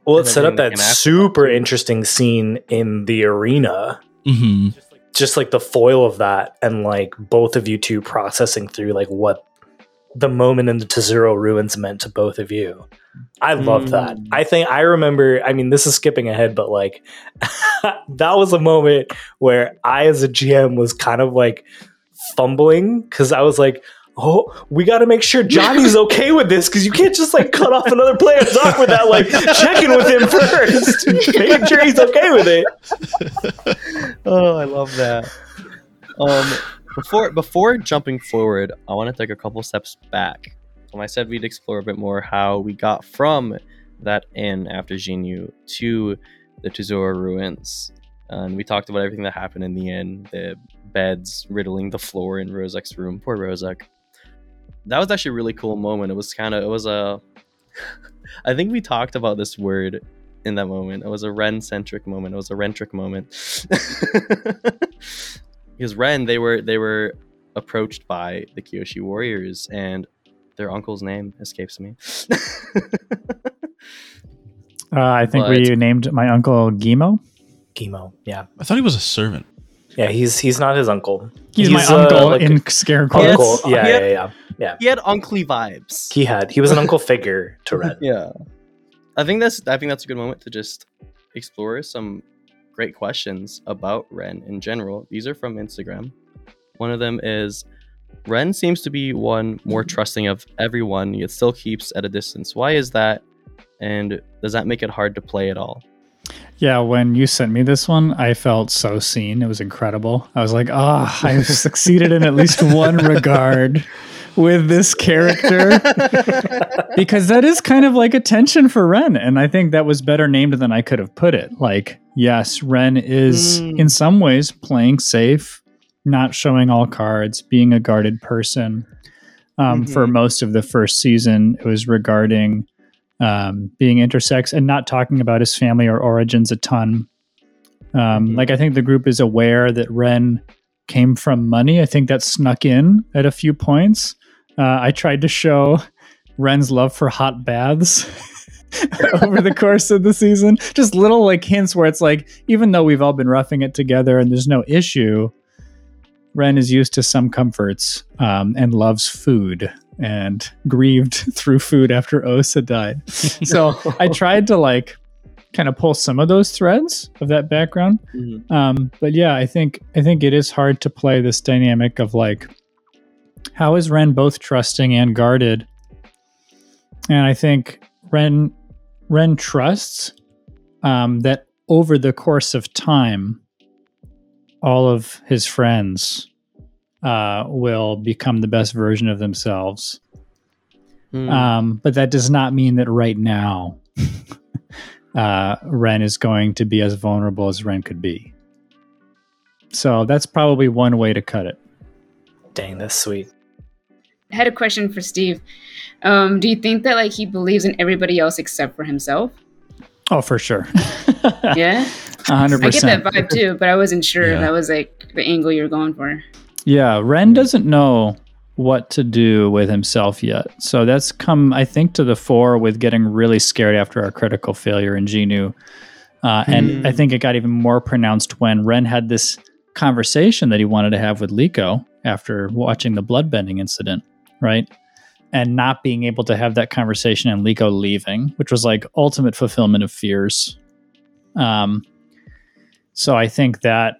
Well, it set up that super interesting scene in the arena. Mm-hmm. Just like the foil of that, and like both of you two processing through like what the moment in the Tezuro ruins meant to both of you. I love mm. that. I think I remember, I mean, this is skipping ahead, but like that was a moment where I, as a G M, was kind of like fumbling because I was like, oh, we got to make sure Johnny's okay with this, because you can't just like cut off another player's arm without like checking with him first, making sure he's okay with it. Oh, I love that. Um, before before jumping forward, I want to take a couple steps back. Um, I said we'd explore a bit more how we got from that inn after Jinyu to the Tezuro ruins, and we talked about everything that happened in the inn, the beds riddling the floor in Rozek's room. Poor Rozek. That was actually a really cool moment. It was kind of, it was a, I think we talked about this word in that moment. It was a Ren-centric moment. It was a Rentric moment. Because Ren, they were, they were approached by the Kyoshi warriors, and their uncle's name escapes me. uh, I think but, we named my uncle Gimo. Gimo, yeah. I thought he was a servant. Yeah, he's he's not his uncle. He's, he's my uh, uncle like in Scarecrow. Uncle. Yeah, had, yeah, yeah, yeah. He had uncly vibes. He had. He was an uncle figure to Ren. Yeah, I think that's I think that's a good moment to just explore some great questions about Ren in general. These are from Instagram. One of them is, Ren seems to be one more trusting of everyone, yet still keeps at a distance. Why is that? And does that make it hard to play at all? Yeah, when you sent me this one, I felt so seen. It was incredible. I was like, ah, oh, I've succeeded in at least one regard with this character. Because that is kind of like a tension for Ren. And I think that was better named than I could have put it. Like, yes, Ren is mm. in some ways playing safe, not showing all cards, being a guarded person. Um, mm-hmm. For most of the first season, it was regarding... Um, being intersex and not talking about his family or origins a ton. Um, mm-hmm. Like, I think the group is aware that Ren came from money. I think that snuck in at a few points. Uh, I tried to show Ren's love for hot baths over the course of the season. Just little like hints where it's like, even though we've all been roughing it together and there's no issue, Ren is used to some comforts um, and loves food. And grieved through food after Osa died. So I tried to like kind of pull some of those threads of that background. Mm-hmm. Um, but yeah, I think I think it is hard to play this dynamic of like, how is Ren both trusting and guarded? And I think Ren Ren trusts um, that over the course of time, all of his friends Uh, will become the best version of themselves. Mm. Um, but that does not mean that right now uh, Ren is going to be as vulnerable as Ren could be. So that's probably one way to cut it. Dang, that's sweet. I had a question for Steve. Um, do you think that like he believes in everybody else except for himself? Oh, for sure. Yeah. A hundred percent. I get that vibe too, but I wasn't sure yeah. if that was like the angle you were going for. Yeah. Ren doesn't know what to do with himself yet. So that's come, I think, to the fore with getting really scared after our critical failure in Genu. Uh, mm. And I think it got even more pronounced when Ren had this conversation that he wanted to have with Liko after watching the bloodbending incident, right? And not being able to have that conversation and Liko leaving, which was like ultimate fulfillment of fears. Um, so I think that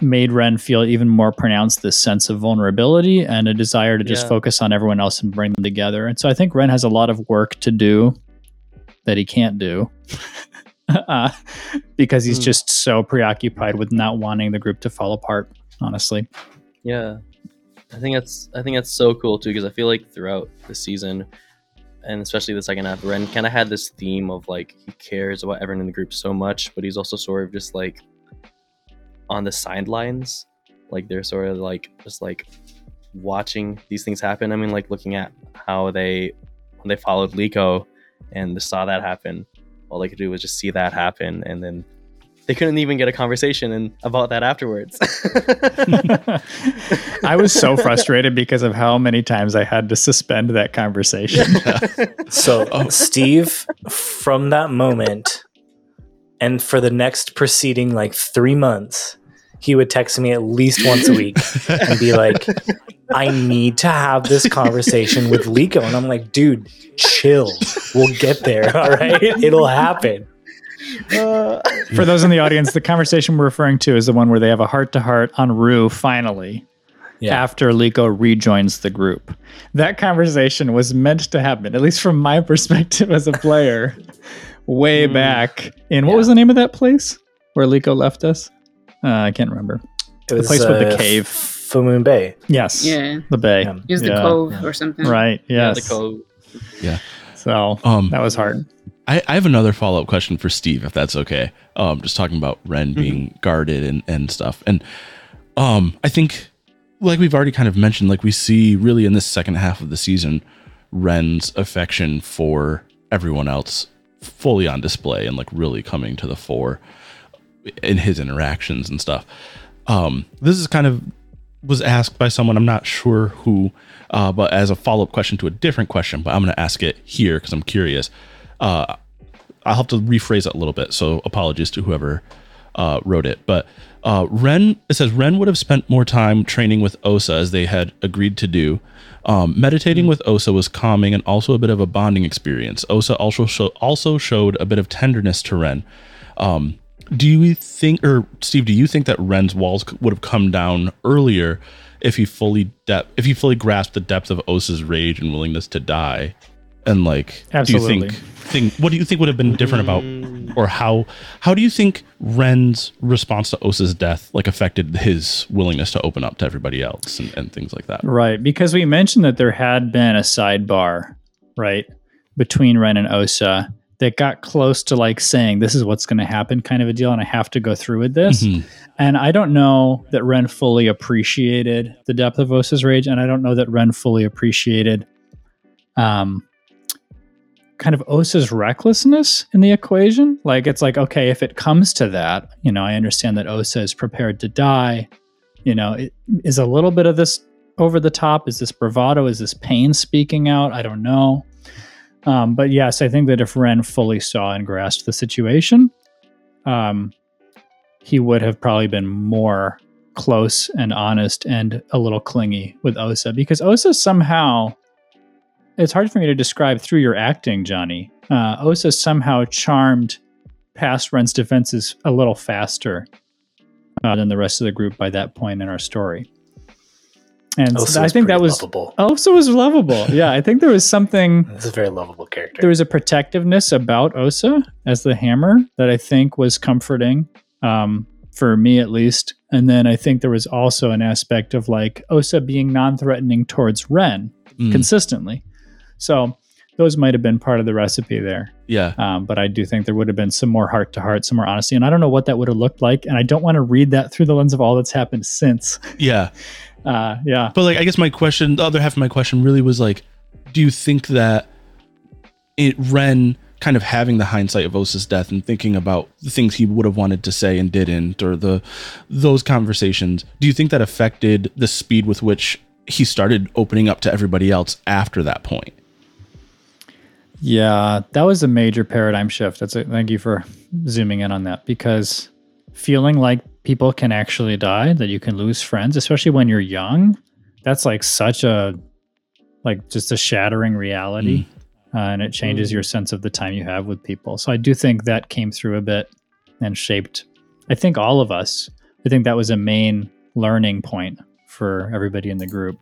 made Ren feel even more pronounced this sense of vulnerability and a desire to just yeah. focus on everyone else and bring them together. And so I think Ren has a lot of work to do that he can't do uh, because he's mm. just so preoccupied with not wanting the group to fall apart, honestly. Yeah. I think that's I think that's so cool too, because I feel like throughout the season and especially the second half, Ren kind of had this theme of like he cares about everyone in the group so much, but he's also sort of just like on the sidelines, like they're sort of like just like watching these things happen. I mean, like looking at how they when they followed Liko and just saw that happen, all they could do was just see that happen, and then they couldn't even get a conversation in, about that afterwards. I was so frustrated because of how many times I had to suspend that conversation. So oh, Steve, from that moment and for the next preceding like three months, he would text me at least once a week and be like, I need to have this conversation with Liko. And I'm like, dude, chill. We'll get there. All right. It'll happen. Uh, for those in the audience, the conversation we're referring to is the one where they have a heart-to-heart on Rue, finally, yeah. after Liko rejoins the group. That conversation was meant to happen, at least from my perspective as a player, way mm. back in, what yeah. was the name of that place where Liko left us? Uh, I can't remember. It was the place uh, with the cave. Full Moon Bay. Yes. Yeah. The bay. Yeah. It was yeah. the cove yeah. or something. Right, yes. Yeah, the cove. Yeah. So um, that was hard. I, I have another follow-up question for Steve, if that's okay. Um, just talking about Ren being mm-hmm. guarded and, and stuff. And um, I think, like we've already kind of mentioned, like we see really in this second half of the season, Ren's affection for everyone else fully on display and like really coming to the fore in his interactions and stuff. Um, this is kind of was asked by someone, I'm not sure who, uh, but as a follow-up question to a different question, but I'm going to ask it here because I'm curious. Uh, I'll have to rephrase it a little bit, so apologies to whoever uh, wrote it. But uh, Ren, it says, Ren would have spent more time training with Osa as they had agreed to do. Um, meditating mm-hmm. with Osa was calming and also a bit of a bonding experience. Osa also, show, also showed a bit of tenderness to Ren. Um, do you think, or Steve, do you think that Ren's walls would have come down earlier if he fully de- if he fully grasped the depth of Osa's rage and willingness to die? And like, absolutely. Do you think, think, what do you think would have been different about, or how, how do you think Ren's response to Osa's death, like affected his willingness to open up to everybody else and, and things like that? Right. Because we mentioned that there had been a sidebar, right, between Ren and Osa that got close to like saying, this is what's going to happen kind of a deal. And I have to go through with this. Mm-hmm. And I don't know that Ren fully appreciated the depth of Osa's rage. And I don't know that Ren fully appreciated, um, kind of Osa's recklessness in the equation. Like, it's like, okay, if it comes to that, you know, I understand that Osa is prepared to die. You know, it, is a little bit of this over the top? Is this bravado? Is this pain speaking out? I don't know. Um, but yes, I think that if Ren fully saw and grasped the situation, um, he would have probably been more close and honest and a little clingy with Osa, because Osa somehow... It's hard for me to describe through your acting, Johnny. Uh, Osa somehow charmed past Ren's defenses a little faster uh, than the rest of the group by that point in our story. And so I think that was... Lovable. Osa was lovable. Yeah, I think there was something... This is a very lovable character. There was a protectiveness about Osa as the hammer that I think was comforting, um, for me at least. And then I think there was also an aspect of like Osa being non-threatening towards Ren mm. consistently. So those might have been part of the recipe there. Yeah. Um, but I do think there would have been some more heart to heart, some more honesty. And I don't know what that would have looked like. And I don't want to read that through the lens of all that's happened since. Yeah. Uh, yeah. But like, I guess my question, the other half of my question really was like, do you think that it, Ren kind of having the hindsight of Osa's death and thinking about the things he would have wanted to say and didn't, or the those conversations, do you think that affected the speed with which he started opening up to everybody else after that point? Yeah, that was a major paradigm shift. That's a, thank you for zooming in on that, because feeling like people can actually die, that you can lose friends, especially when you're young, that's like such a, like just a shattering reality. Mm. Uh, and it changes your sense of the time you have with people. So I do think that came through a bit and shaped, I think, all of us. I think that was a main learning point for everybody in the group.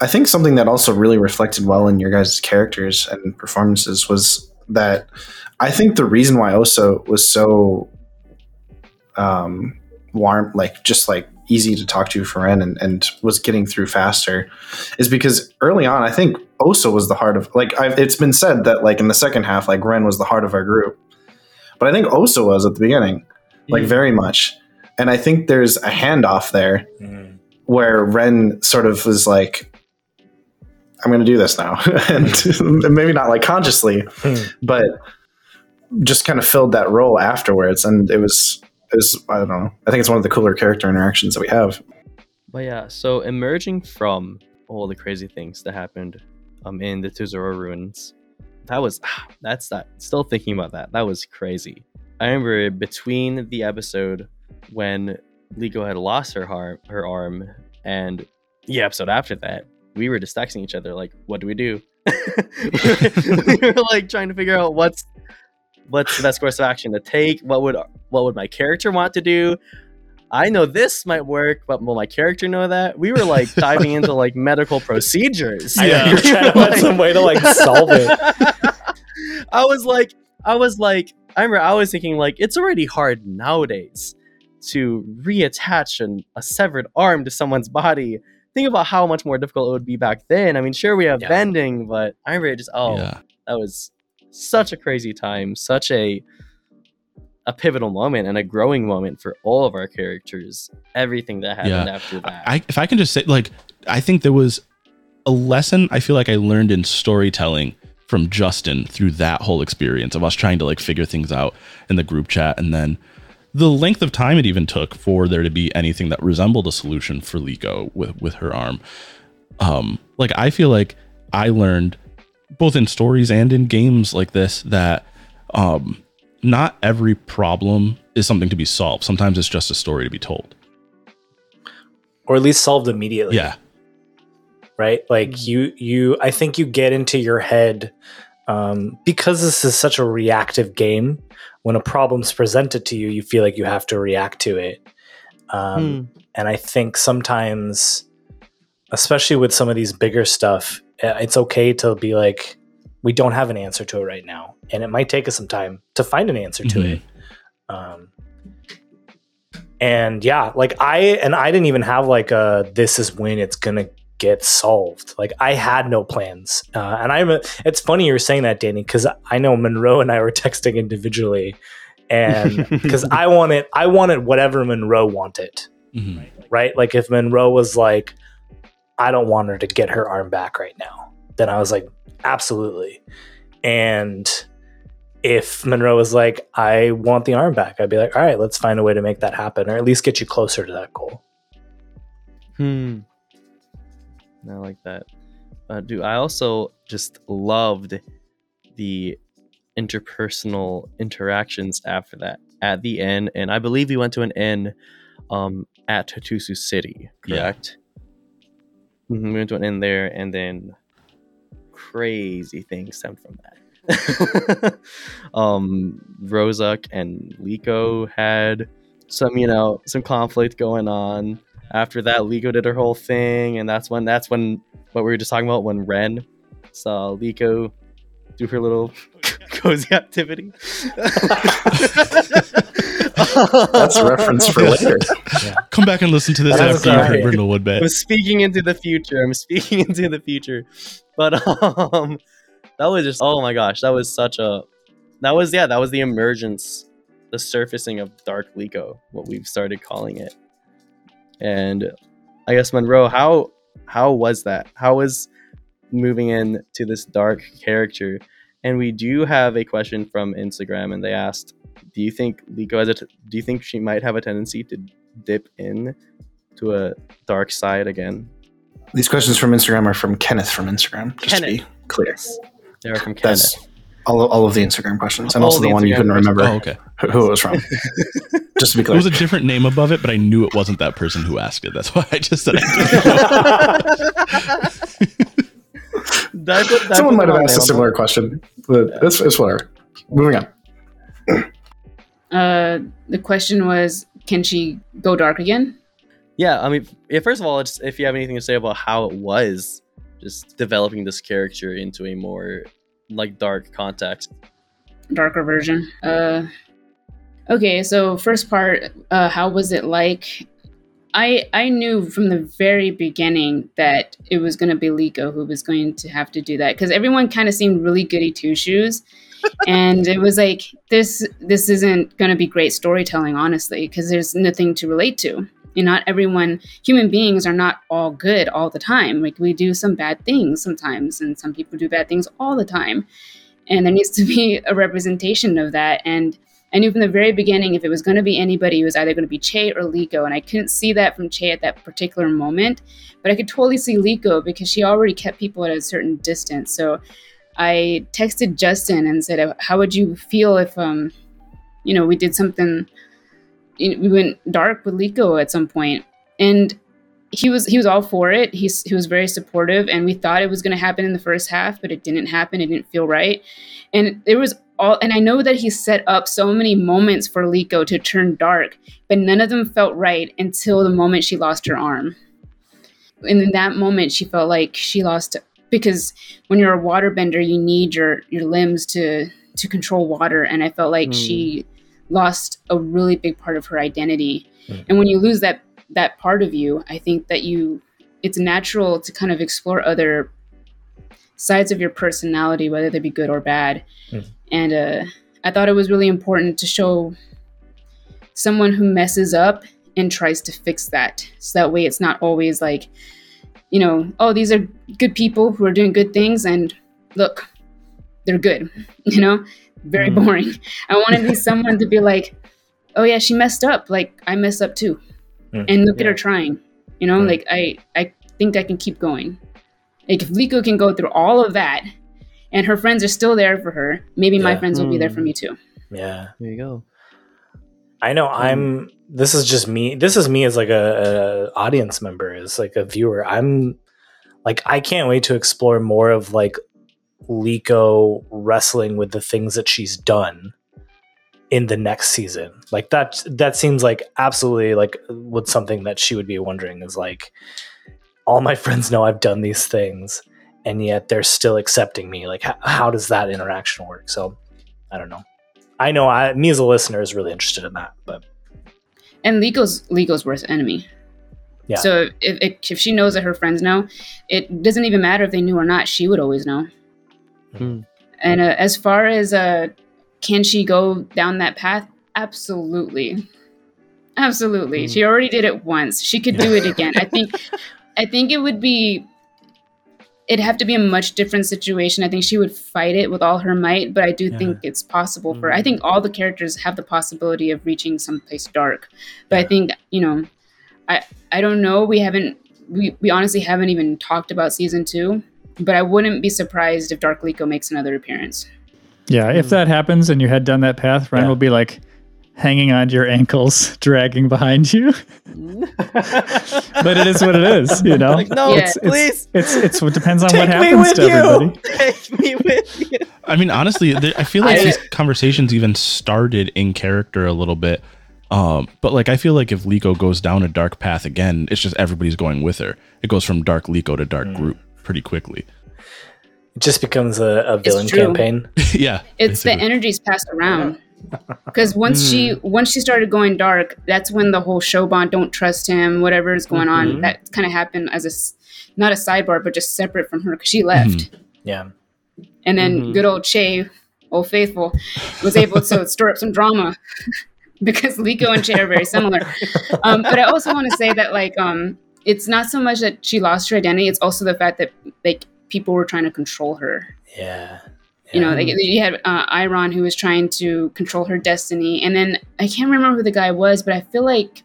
I think something that also really reflected well in your guys' characters and performances was that I think the reason why Osa was so um, warm, like just like easy to talk to for Ren and, and was getting through faster is because early on, I think Osa was the heart of, like, I've, it's been said that like in the second half, like Ren was the heart of our group, but I think Osa was at the beginning, like mm-hmm. very much. And I think there's a handoff there mm-hmm. where Ren sort of was like, I'm going to do this now. and, and maybe not like consciously, mm-hmm. but just kind of filled that role afterwards. And it was, Is, I don't know. I think it's one of the cooler character interactions that we have. But yeah, so emerging from all the crazy things that happened um, in the Tuzoro ruins, that was, that's that. Still thinking about that. That was crazy. I remember between the episode when Liko had lost her, har- her arm and the episode after that, we were just texting each other like, what do we do? we, were, we were like trying to figure out what's What's the best course of action to take? What would what would my character want to do? I know this might work, but will my character know that? We were like diving into like medical procedures. Yeah, you're trying to find some way to like solve it. I was like, I was like, I remember I was thinking like, it's already hard nowadays to reattach an, a severed arm to someone's body. Think about how much more difficult it would be back then. I mean, sure we have yeah. bending, but I remember it just oh, yeah. that was. Such a crazy time, such a a pivotal moment and a growing moment for all of our characters. Everything that happened yeah. after that. I, if I can just say, like, I think there was a lesson I feel like I learned in storytelling from Justin through that whole experience of us trying to like figure things out in the group chat, and then the length of time it even took for there to be anything that resembled a solution for Liko with with her arm. Um, like I feel like I learned. Both in stories and in games like this, that um, not every problem is something to be solved. Sometimes it's just a story to be told. Or at least solved immediately. Yeah. Right? Like you, you, I think you get into your head um, because this is such a reactive game. When a problem's presented to you, you feel like you have to react to it. Um, mm. And I think sometimes, especially with some of these bigger stuff, it's okay to be like, we don't have an answer to it right now. And it might take us some time to find an answer to mm-hmm. it. Um, and yeah, like I, and I didn't even have like a, this is when it's going to get solved. Like I had no plans. Uh, and I'm, a, it's funny you're saying that, Danny, because I know Monroe and I were texting individually and because I wanted, I wanted whatever Monroe wanted. Mm-hmm. Right? right? Like if Monroe was like, I don't want her to get her arm back right now. Then I was like, absolutely. And if Monroe was like, I want the arm back, I'd be like, all right, let's find a way to make that happen, or at least get you closer to that goal. Hmm. I like that. Uh, dude, I also just loved the interpersonal interactions after that at the inn. And I believe we went to an inn um, at Hattusu City, correct? Yeah. We went to an end there, and then crazy things stemmed from that. um, Rozak and Liko had some, you know, some conflict going on. After that, Liko did her whole thing, and that's when that's when what we were just talking about when Ren saw Liko do her little cozy activity. That's a reference for later. Yeah. Come back and listen to this after you heard Brindlewood Bay. I'm speaking into the future. I'm speaking into the future. But um, that was just, oh my gosh, that was such a, that was, yeah, that was the emergence, the surfacing of Dark Liko, what we've started calling it. And I guess, Monroe, how how was that? How was moving in to this dark character And we do have a question from Instagram, and they asked, do you think Liko has a t- do you think she might have a tendency to dip in to a dark side again? These questions from Instagram are from Kenneth from Instagram, just Kenneth. To be clear. They are from Kenneth. That's all, all of the Instagram questions, and all also the, the one Instagram you couldn't remember oh, okay. who it was from. Just to be clear. It was a different name above it, but I knew it wasn't that person who asked it. That's why I just said I didn't know. That, that Someone might have asked a similar question, but yeah. it's, it's whatever. Moving on. Uh, the question was, can she go dark again? Yeah, I mean, first of all, it's, if you have anything to say about how it was just developing this character into a more like dark context. Darker version. Uh, okay, so first part, uh, how was it like? I, I knew from the very beginning that it was going to be Liko who was going to have to do that, because everyone kind of seemed really goody two shoes, and it was like this this isn't going to be great storytelling, honestly, because there's nothing to relate to. You know, not everyone, human beings are not all good all the time. Like we do some bad things sometimes, and some people do bad things all the time, and there needs to be a representation of that. And I knew from the very beginning, if it was going to be anybody, it was either going to be Che or Liko. And I couldn't see that from Che at that particular moment, but I could totally see Liko because she already kept people at a certain distance. So I texted Justin and said, how would you feel if, um, you know, we did something, you know, we went dark with Liko at some point? And he was, he was all for it. He's, he was very supportive, and we thought it was going to happen in the first half, but it didn't happen. It didn't feel right. And there was all, and I know that he set up so many moments for Liko to turn dark, but none of them felt right until the moment she lost her arm. And in that moment, she felt like she lost, because when you're a waterbender, you need your, your limbs to, to control water. And I felt like mm. she lost a really big part of her identity. Mm. And when you lose that, that part of you, I think that you, it's natural to kind of explore other sides of your personality, whether they be good or bad. Mm. And uh, I thought it was really important to show someone who messes up and tries to fix that. So that way it's not always like, you know, oh, these are good people who are doing good things, and look, they're good, you know, very mm. boring. I wanted to someone to be like, oh yeah, she messed up. Like I messed up too. Mm. And look yeah. at her trying, you know, mm. like I, I think I can keep going. Like if Liko can go through all of that and her friends are still there for her, maybe yeah. my friends will mm. be there for me too. Yeah. There you go. I know mm. I'm, this is just me. This is me as like a, a audience member, as like a viewer. I'm like, I can't wait to explore more of like Liko wrestling with the things that she's done in the next season. Like that, that seems like absolutely like what's something that she would be wondering is like, all my friends know I've done these things, and yet they're still accepting me. Like, how, how does that interaction work? So, I don't know. I know I, me as a listener is really interested in that. But and Liko's Liko's worst enemy. Yeah. So if, if if she knows that her friends know, it doesn't even matter if they knew or not. She would always know. Mm-hmm. And uh, as far as uh, can she go down that path? Absolutely, absolutely. Mm-hmm. She already did it once. She could do it again. I think. I think it would be, it'd have to be a much different situation. I think she would fight it with all her might, but I do yeah. think it's possible mm-hmm. for, I think all the characters have the possibility of reaching someplace dark. But yeah. I think, you know, I I don't know. We haven't, we, we honestly haven't even talked about season two, but I wouldn't be surprised if Dark Liko makes another appearance. Yeah, mm-hmm. if that happens and you head down that path, Ryan yeah. will be like, hanging on to your ankles, dragging behind you. But it is what it is, you know? Like, no, it's, yeah, please. It's, it's, it's, it depends on Take what happens to you. Everybody. Take me with you. I mean, honestly, there, I feel like I, these conversations even started in character a little bit. Um, but like, I feel like if Liko goes down a dark path again, it's just everybody's going with her. It goes from dark Liko to dark mm. group pretty quickly. It just becomes a, a villain campaign. Yeah. It's basically. The energy's passed around. Yeah. Because once mm. she once she started going dark, that's when the whole Shoban, don't trust him, whatever is going mm-hmm. on, that kind of happened as a, not a sidebar, but just separate from her, because she left. Mm-hmm. Yeah. And then mm-hmm. good old Che, old faithful, was able to stir up some drama because Liko and Che are very similar. Um, but I also want to say that like um, it's not so much that she lost her identity, it's also the fact that like people were trying to control her. Yeah. You know, like you had uh, Iron, who was trying to control her destiny, and then I can't remember who the guy was, but I feel like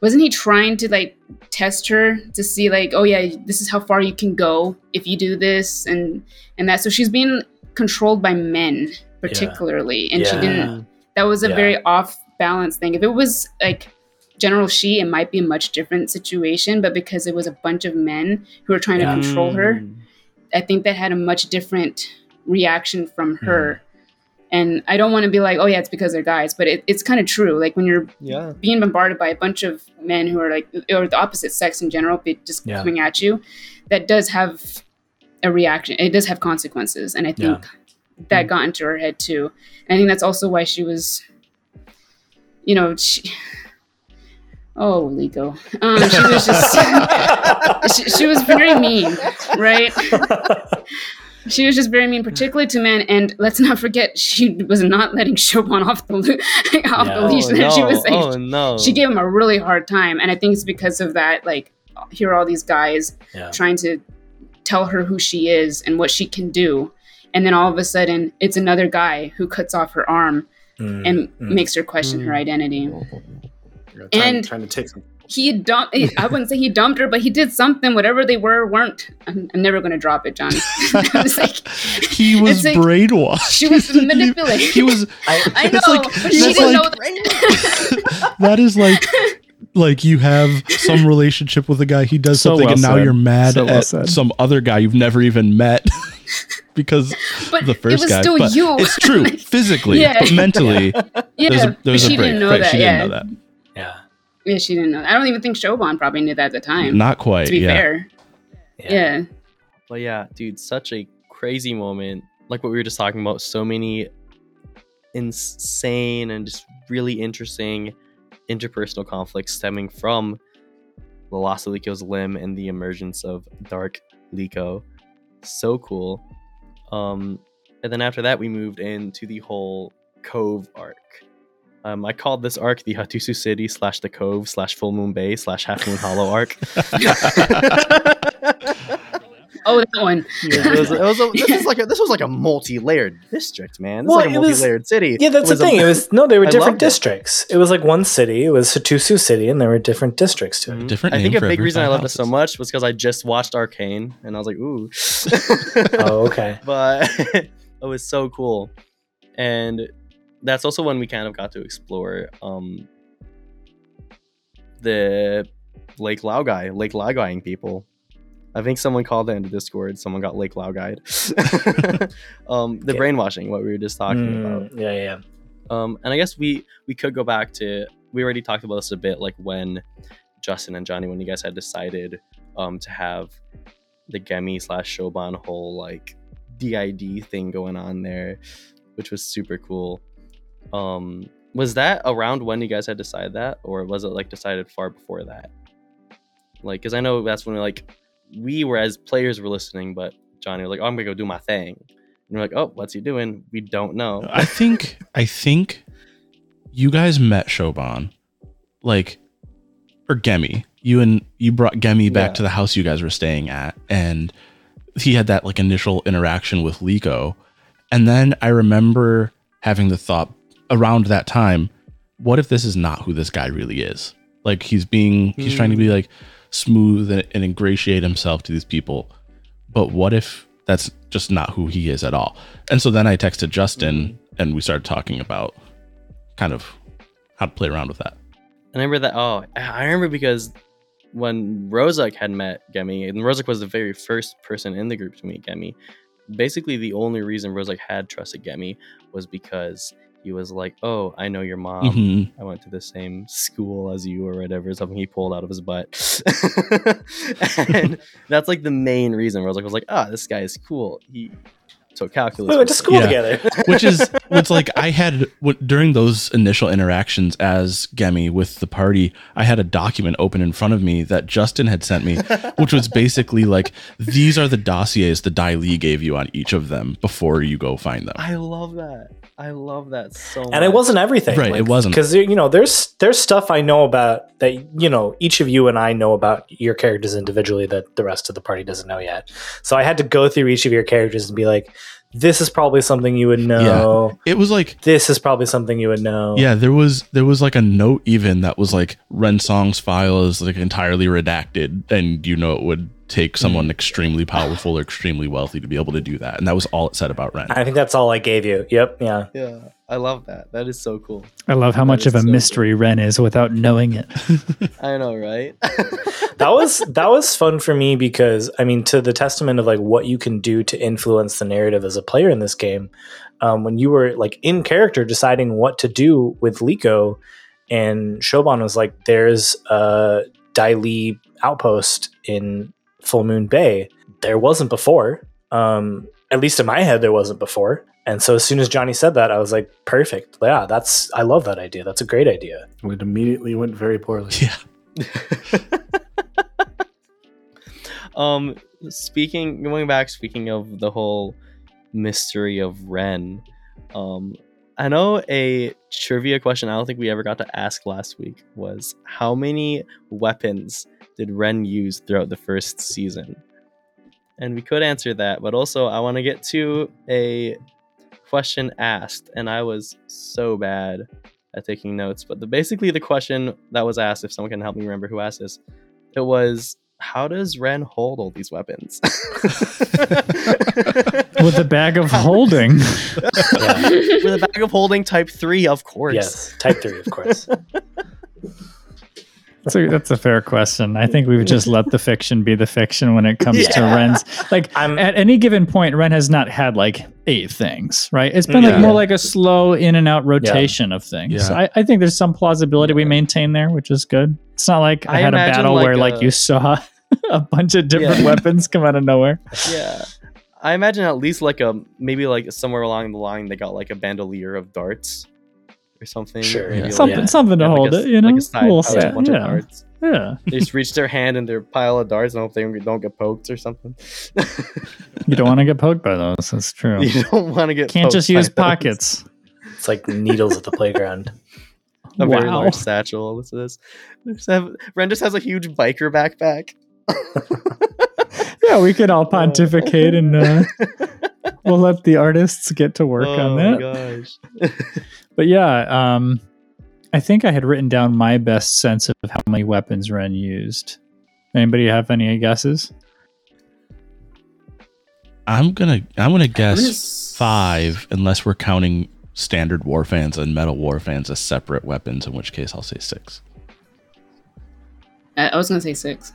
wasn't he trying to like test her to see like, oh yeah, this is how far you can go if you do this and and that. So she's being controlled by men particularly, yeah. and yeah. she didn't. That was a yeah. very off balance thing. If it was like General Shi, it might be a much different situation, but because it was a bunch of men who were trying yeah. to control her, I think that had a much different reaction from her. Mm. And I don't want to be like, oh yeah, it's because they're guys, but it, it's kind of true. Like when you're yeah. being bombarded by a bunch of men who are like, or the opposite sex in general, but just yeah. coming at you, that does have a reaction. It does have consequences. And I think yeah. that mm. got into her head too. And I think that's also why she was, you know, she, oh, Lico. Um, she was just, she, she was very mean, right? She was just very mean, particularly to men. And let's not forget, she was not letting Shoban off the, lo- off no, the leash. No, she was like, oh, no. She gave him a really hard time. And I think it's because of that, like, here are all these guys yeah. trying to tell her who she is and what she can do. And then all of a sudden, it's another guy who cuts off her arm mm, and mm, makes her question mm. her identity. Oh, yeah, trying, and trying to take some. He dumped, I wouldn't say he dumped her, but he did something, whatever they were, weren't, I'm, I'm never going to drop it, John. I was like, he was like, brainwashed. She was manipulated. He was, I, I know, like, but she didn't like, know that. That is like, like you have some relationship with a guy, he does so something, well and now said. You're mad so at well some other guy you've never even met. Because but the first it was guy, still but you. It's true, like, physically, yeah. but mentally, yeah. there's a, there's she a break. Didn't know right, that, she yeah. didn't know that. Yeah. Yeah, she didn't know. I don't even think Shoban probably knew that at the time. Not quite. To be yeah. fair. Yeah. yeah. But yeah, dude, such a crazy moment. Like what we were just talking about. So many insane and just really interesting interpersonal conflicts stemming from the loss of Liko's limb and the emergence of Dark Liko. So cool. Um, and then after that, we moved into the whole Cove arc. Um, I called this arc the Hattusu City slash the Cove slash Full Moon Bay slash Half Moon Hollow arc. Oh, that one. Yeah, it was, it was a, this, is like a, this was like a multi-layered district, man. This well, is like a multi-layered was, city. Yeah, that's the thing. A, it was no, they were I different districts. It. it was like one city. It was Hattusu City, and there were different districts to it. Mm-hmm. Different I think a big reason I loved houses. It so much was because I just watched Arcane, and I was like, ooh. Oh, okay. But it was so cool. And that's also when we kind of got to explore um, the Lake Laogai, Lake Laogaiing people. I think someone called that into Discord. Someone got Lake Laogaied. um, the okay. brainwashing, what we were just talking mm, about. Yeah, yeah. Um, and I guess we we could go back to, we already talked about this a bit, like when Justin and Johnny, when you guys had decided um, to have the Gemi slash Shoban whole like D I D thing going on there, which was super cool. Um, was that around when you guys had decided that, or was it like decided far before that? Like, because I know that's when we like we were as players were listening, but Johnny was like, "Oh, I'm gonna go do my thing," and we're like, "Oh, what's he doing? We don't know." I think I think you guys met Shoban, like, or Gemi. You and you brought Gemi back yeah. to the house you guys were staying at, and he had that like initial interaction with Liko, and then I remember having the thought around that time, what if this is not who this guy really is? Like he's being, he's mm. trying to be like smooth and, and ingratiate himself to these people. But what if that's just not who he is at all? And so then I texted Justin mm. and we started talking about kind of how to play around with that. I remember that. Oh, I remember because when Rozak had met Gemi, and Rozak was the very first person in the group to meet Gemi. Basically the only reason Rozak had trusted Gemi was because he was like, "Oh, I know your mom. Mm-hmm. I went to the same school as you," or whatever. Something he pulled out of his butt. And that's like the main reason where I was like, I was like, "Ah, oh, this guy is cool. He took calculus. We went to school yeah. together." Which is, which like I had w- during those initial interactions as Gemi with the party, I had a document open in front of me that Justin had sent me, which was basically like, these are the dossiers the Dai Li gave you on each of them before you go find them. I love that. I love that so much. And it wasn't everything. Right, like, it wasn't. Because, you know, there's there's stuff I know about that, you know, each of you and I know about your characters individually that the rest of the party doesn't know yet. So I had to go through each of your characters and be like, this is probably something you would know. Yeah. It was like, this is probably something you would know. Yeah, there was there was like a note even that was like, Rensong's file is like entirely redacted, and you know it would take someone extremely powerful or extremely wealthy to be able to do that. And that was all it said about Ren. I think that's all I gave you. Yep. Yeah. Yeah. I love that. That is so cool. I love how that much of a so mystery cool. Ren is without knowing it. I know, right? That was that was fun for me because, I mean, to the testament of like what you can do to influence the narrative as a player in this game, um, when you were like in character deciding what to do with Liko, and Shoban was like, there's a Dai Li outpost in Full Moon Bay. There wasn't before. Um, at least in my head, there wasn't before. And so as soon as Johnny said that, I was like, perfect. Yeah, that's, I love that idea. That's a great idea. It immediately went very poorly. Yeah. um, speaking, going back, speaking of the whole mystery of Ren, um, I know a trivia question I don't think we ever got to ask last week was, how many weapons did Ren use throughout the first season? And we could answer that, but also I want to get to a question asked, and I was so bad at taking notes, but the, basically the question that was asked, if someone can help me remember who asked this, it was, how does Ren hold all these weapons? With a bag of holding. Yeah. With a bag of holding type three, of course. Yes, type three, of course. That's a, that's a fair question. I think we've just let the fiction be the fiction when it comes yeah. to Ren's. Like, I'm, at any given point, Ren has not had like eight things, right? It's been yeah. like more like a slow in and out rotation yeah. of things. Yeah. So I, I think there's some plausibility we maintain there, which is good. It's not like I, I had a battle like where a, like you saw a bunch of different yeah. weapons come out of nowhere. Yeah. I imagine at least like a, maybe like somewhere along the line, they got like a bandolier of darts. Or something, sure, yeah. something, yeah. something to yeah, hold like a, it, you know. Like a side we'll pouch, a bunch yeah. of darts. Yeah, they just reach their hand and their pile of darts, and hope they don't get poked or something. You don't want to get poked by those. That's true. You don't want to get. Can't poked just use by pockets. Those. It's like needles at the playground. A wow. very large satchel. What's this? Ren just has a huge biker backpack. Yeah, we can all pontificate and uh, we'll let the artists get to work oh on that. My gosh. But yeah, um, I think I had written down my best sense of how many weapons Ren used. Anybody have any guesses? I'm gonna I'm gonna guess Chris. five, unless we're counting standard war fans and metal war fans as separate weapons, in which case I'll say six. I was gonna say six.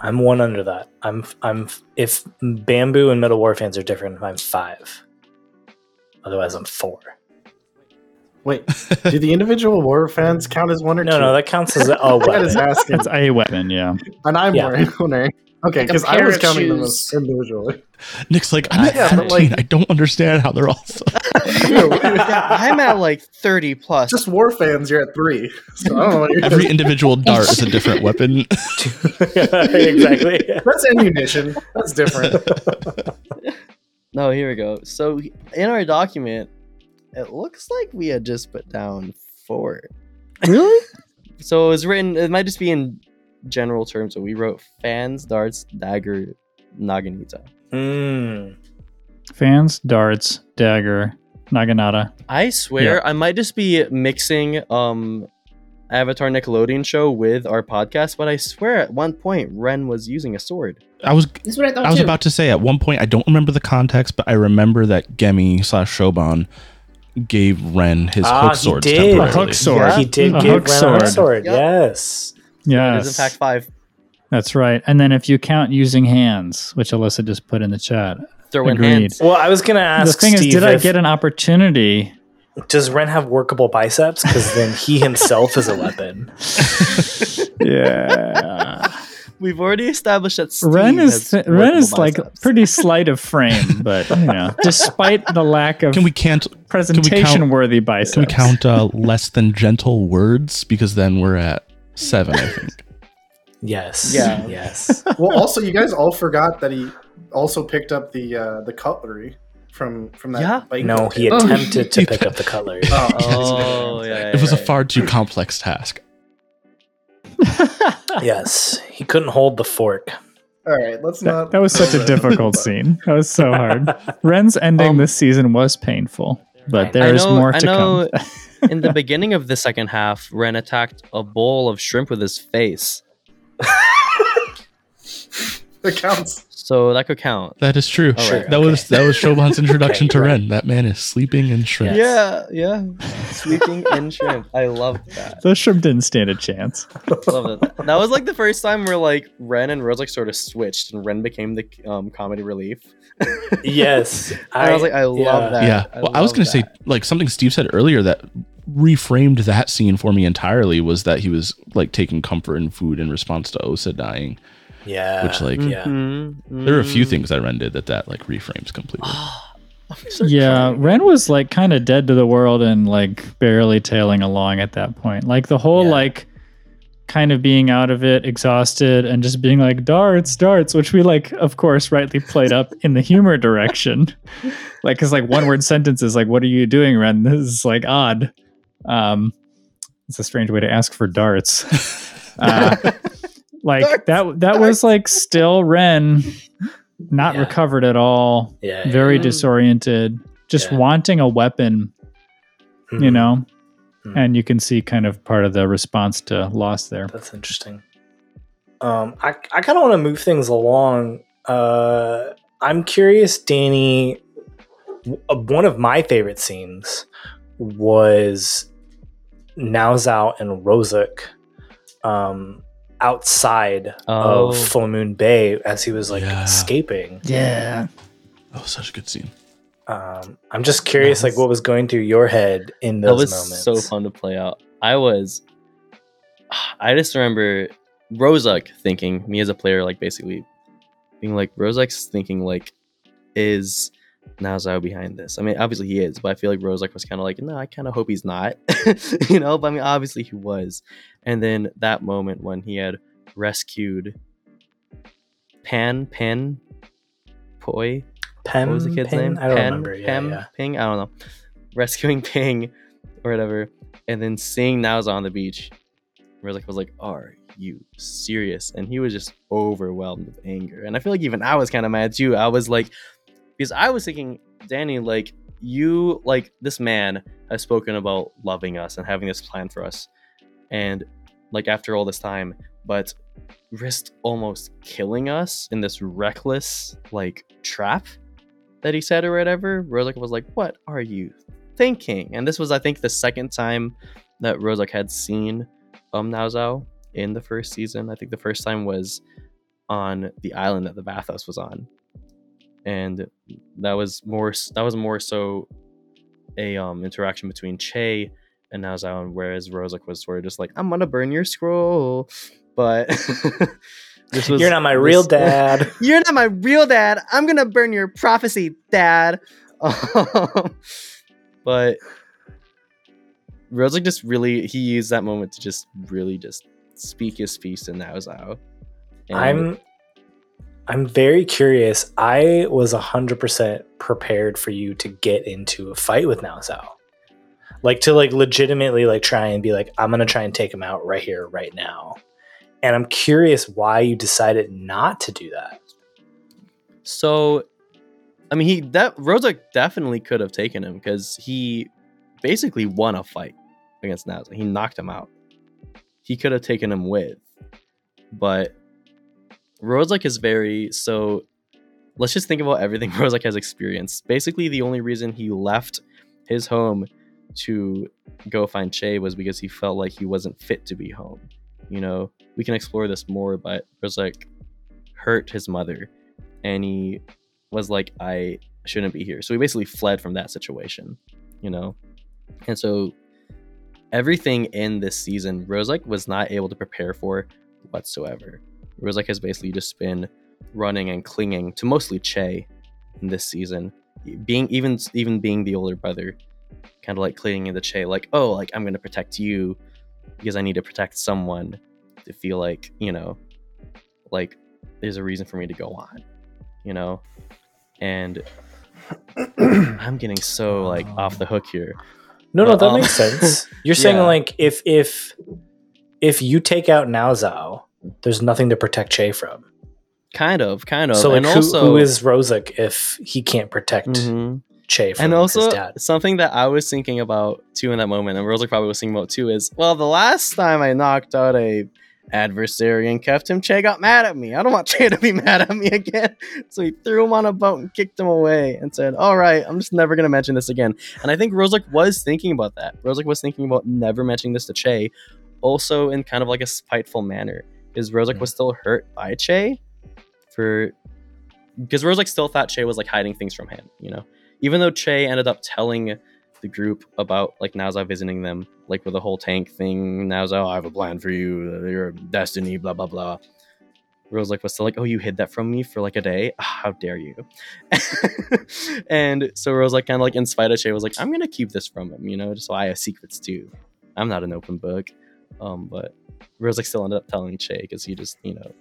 I'm one under that. I'm I'm if bamboo and metal war fans are different, I'm five. Otherwise, I'm four. Wait, do the individual war fans count as one or no, two? No, no, that counts as a weapon. That's a weapon, yeah. And I'm yeah. wondering, okay, because I was counting them as individually. Nick's like, I'm at yeah, seventeen. Like, I don't understand how they're all. Yeah, I'm at like thirty plus. Just war fans, you're at three. So I don't know what you're Every doing. Individual dart is a different weapon. Yeah, exactly. That's ammunition. That's different. No, here we go. So in our document, it looks like we had just put down four. Really? So it was written, it might just be in general terms, so we wrote fans, darts, dagger, naginata. Mm. Fans, darts, dagger, naginata. I swear, yeah. I might just be mixing um, Avatar Nickelodeon show with our podcast, but I swear at one point Ren was using a sword. I was That's what I, thought I was too. about to say, at one point, I don't remember the context, but I remember that Gemi slash Shoban gave Ren his ah, hook sword temporarily. A hook sword. Yeah. He did a give hook Ren sword. a hook sword. Yep. Yes. Yes. It is in fact five. That's right. And then if you count using hands, which Alyssa just put in the chat. Throw in hands. Well, I was going to ask The thing Steve is, did I get an opportunity? Does Ren have workable biceps? Because then he himself is a weapon. Yeah. We've already established that Steve Ren is th- Ren is biceps. Like pretty slight of frame, but you know, despite the lack of can we can't, presentation-worthy biceps. Can we count uh, less than gentle words? Because then we're at seven, I think. Yes. Yeah. Yes. Well, also, you guys all forgot that he also picked up the uh, the cutlery from from that. Yeah. Bike no, he oh, attempted to pick up the cutlery. Oh, oh yeah, yeah. It was right. a far too complex task. Yes, he couldn't hold the fork. All right, let's that, not. That was such a difficult scene. That was so hard. Ren's ending um, this season was painful, but there I is know, more to I know come. In the beginning of the second half, Ren attacked a bowl of shrimp with his face. That counts. So that could count. That is true. Right, that okay. was that was Shoban's introduction okay, to Ren. Right. That man is sleeping in shrimp. Yeah, yeah. Sleeping in shrimp. I love that. The shrimp didn't stand a chance. Love that. That was like the first time where like Ren and Rose like sort of switched, and Ren became the um, comedy relief. Yes, I, I was like, I yeah. love that. Yeah. I well, I was gonna that. say like something Steve said earlier that reframed that scene for me entirely was that he was like taking comfort in food in response to Osa dying. Yeah, which like yeah, mm-hmm. there are a few things that Ren did that that like reframes completely. So yeah, kidding. Ren was like kind of dead to the world and like barely tailing along at that point. Like the whole yeah. like kind of being out of it, exhausted, and just being like darts, darts, which we like of course rightly played up in the humor direction, like because like one word sentences like what are you doing, Ren? This is like odd. Um, it's a strange way to ask for darts. uh, Like darts, that that darts. was like still Ren, not yeah. recovered at all, yeah, yeah. very disoriented, just yeah. wanting a weapon, mm-hmm. you know, mm-hmm. and you can see kind of part of the response to loss there. That's interesting. Um, I, I kind of want to move things along. Uh, I'm curious, Danny, w- one of my favorite scenes was Naozao and Rozak. Um outside oh. of Full Moon Bay as he was like yeah. escaping. Yeah. Oh, such a good scene. Um, I'm just curious nice. like what was going through your head in those moments. That was moments. so fun to play out. I was, I just remember Rozak thinking, me as a player, like basically being like, Rozak's thinking like, is Naozao behind this? I mean, obviously he is, but I feel like Rozak was kind of like, no, I kind of hope he's not, you know, but I mean, obviously he was. And then that moment when he had rescued Pan, Pan, Poi, Pen, what was the kid's Pin? name? I don't Pen, remember. Yeah, Pem, yeah. Ping, I don't know. Rescuing Ping or whatever. And then seeing Naozao on the beach, Rozak was like, are you serious? And he was just overwhelmed with anger. And I feel like even I was kind of mad too. I was like, because I was thinking, Danny, like, you, like, this man has spoken about loving us and having this plan for us. And, like, after all this time, but risked almost killing us in this reckless, like, trap that he said or whatever. Rozak was like, what are you thinking? And this was, I think, the second time that Rozak had seen um, Naozao in the first season. I think the first time was on the island that the Vathos was on. And that was more that was more so a um, interaction between Che and Naozao, whereas Rozak was sort of just like, I'm gonna burn your scroll. But this was You're not my this, real dad. You're not my real dad. I'm gonna burn your prophecy, dad. Um, but Rozak just really he used that moment to just really just speak his piece to Naozao. And I'm I'm very curious. I was one hundred percent prepared for you to get into a fight with Naozao. Like, to, like, legitimately, like, try and be like, I'm going to try and take him out right here, right now. And I'm curious why you decided not to do that. So, I mean, he that Rozak definitely could have taken him because he basically won a fight against Naozao. He knocked him out. He could have taken him with. But Rozak is very, so let's just think about everything Rozak has experienced. Basically, the only reason he left his home to go find Che was because he felt like he wasn't fit to be home. You know, we can explore this more, but Rozak hurt his mother and he was like, I shouldn't be here. So he basically fled from that situation, you know? And so everything in this season, Rozak was not able to prepare for whatsoever. Rozak has basically just been running and clinging to mostly Che in this season, being even even being the older brother, kind of like clinging to Che, like, oh, like, I'm going to protect you because I need to protect someone to feel like, you know, like there's a reason for me to go on, you know? And I'm getting so like off the hook here. No, but, no, that um, makes sense. You're saying yeah. like if if if you take out Naozao, there's nothing to protect Che from. Kind of, kind of. So like, and who, also, who is Rozak if he can't protect mm-hmm. Che from and also, his dad? Something that I was thinking about too in that moment, and Rozak probably was thinking about too, is, well, the last time I knocked out a adversary and kept him, Che got mad at me. I don't want Che to be mad at me again. So he threw him on a boat and kicked him away and said, all right, I'm just never going to mention this again. And I think Rozak was thinking about that. Rozak was thinking about never mentioning this to Che, also in kind of like a spiteful manner, because Rozak mm-hmm. was still hurt by Che for, because Rozak still thought Che was like hiding things from him, you know, even though Che ended up telling the group about like Naozao visiting them, like with the whole tank thing. Naozao, I have a plan for you, your destiny, blah blah blah. Rozak was still like, oh, you hid that from me for like a day, how dare you. And so Rozak kind of like in spite of Che was like, I'm gonna keep this from him, you know, just so I have secrets too, I'm not an open book. Um but Rozak still ended up telling Che because he just, you know,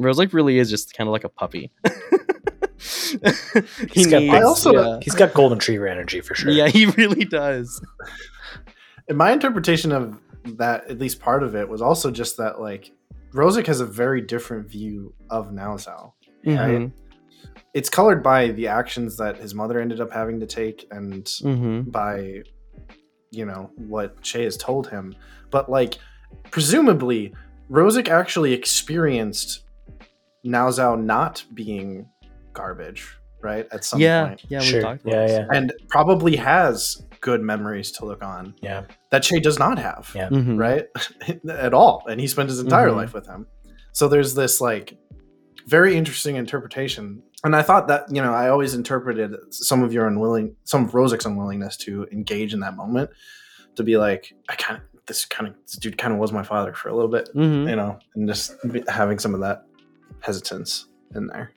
Rozak really is just kind of like a puppy. He's got, needs, I also, yeah. he's got golden retriever energy for sure. Yeah, he really does. And my interpretation of that, at least part of it, was also just that like Rozak has a very different view of Naozao. Mm-hmm. Right? It's colored by the actions that his mother ended up having to take, and mm-hmm. by, you know, what Che has told him. But like, presumably, Rozak actually experienced Naozao not being garbage, right? At some yeah, point. Yeah, we sure. talked about yeah, this. Yeah. And probably has good memories to look on. Yeah. That Che does not have. Yeah. Mm-hmm. Right? At all. And he spent his entire mm-hmm. life with him. So there's this like very interesting interpretation. And I thought that, you know, I always interpreted some of your unwilling some of Rozak's unwillingness to engage in that moment to be like, I kind of this kind of this dude kind of was my father for a little bit, mm-hmm. you know, and just having some of that hesitance in there,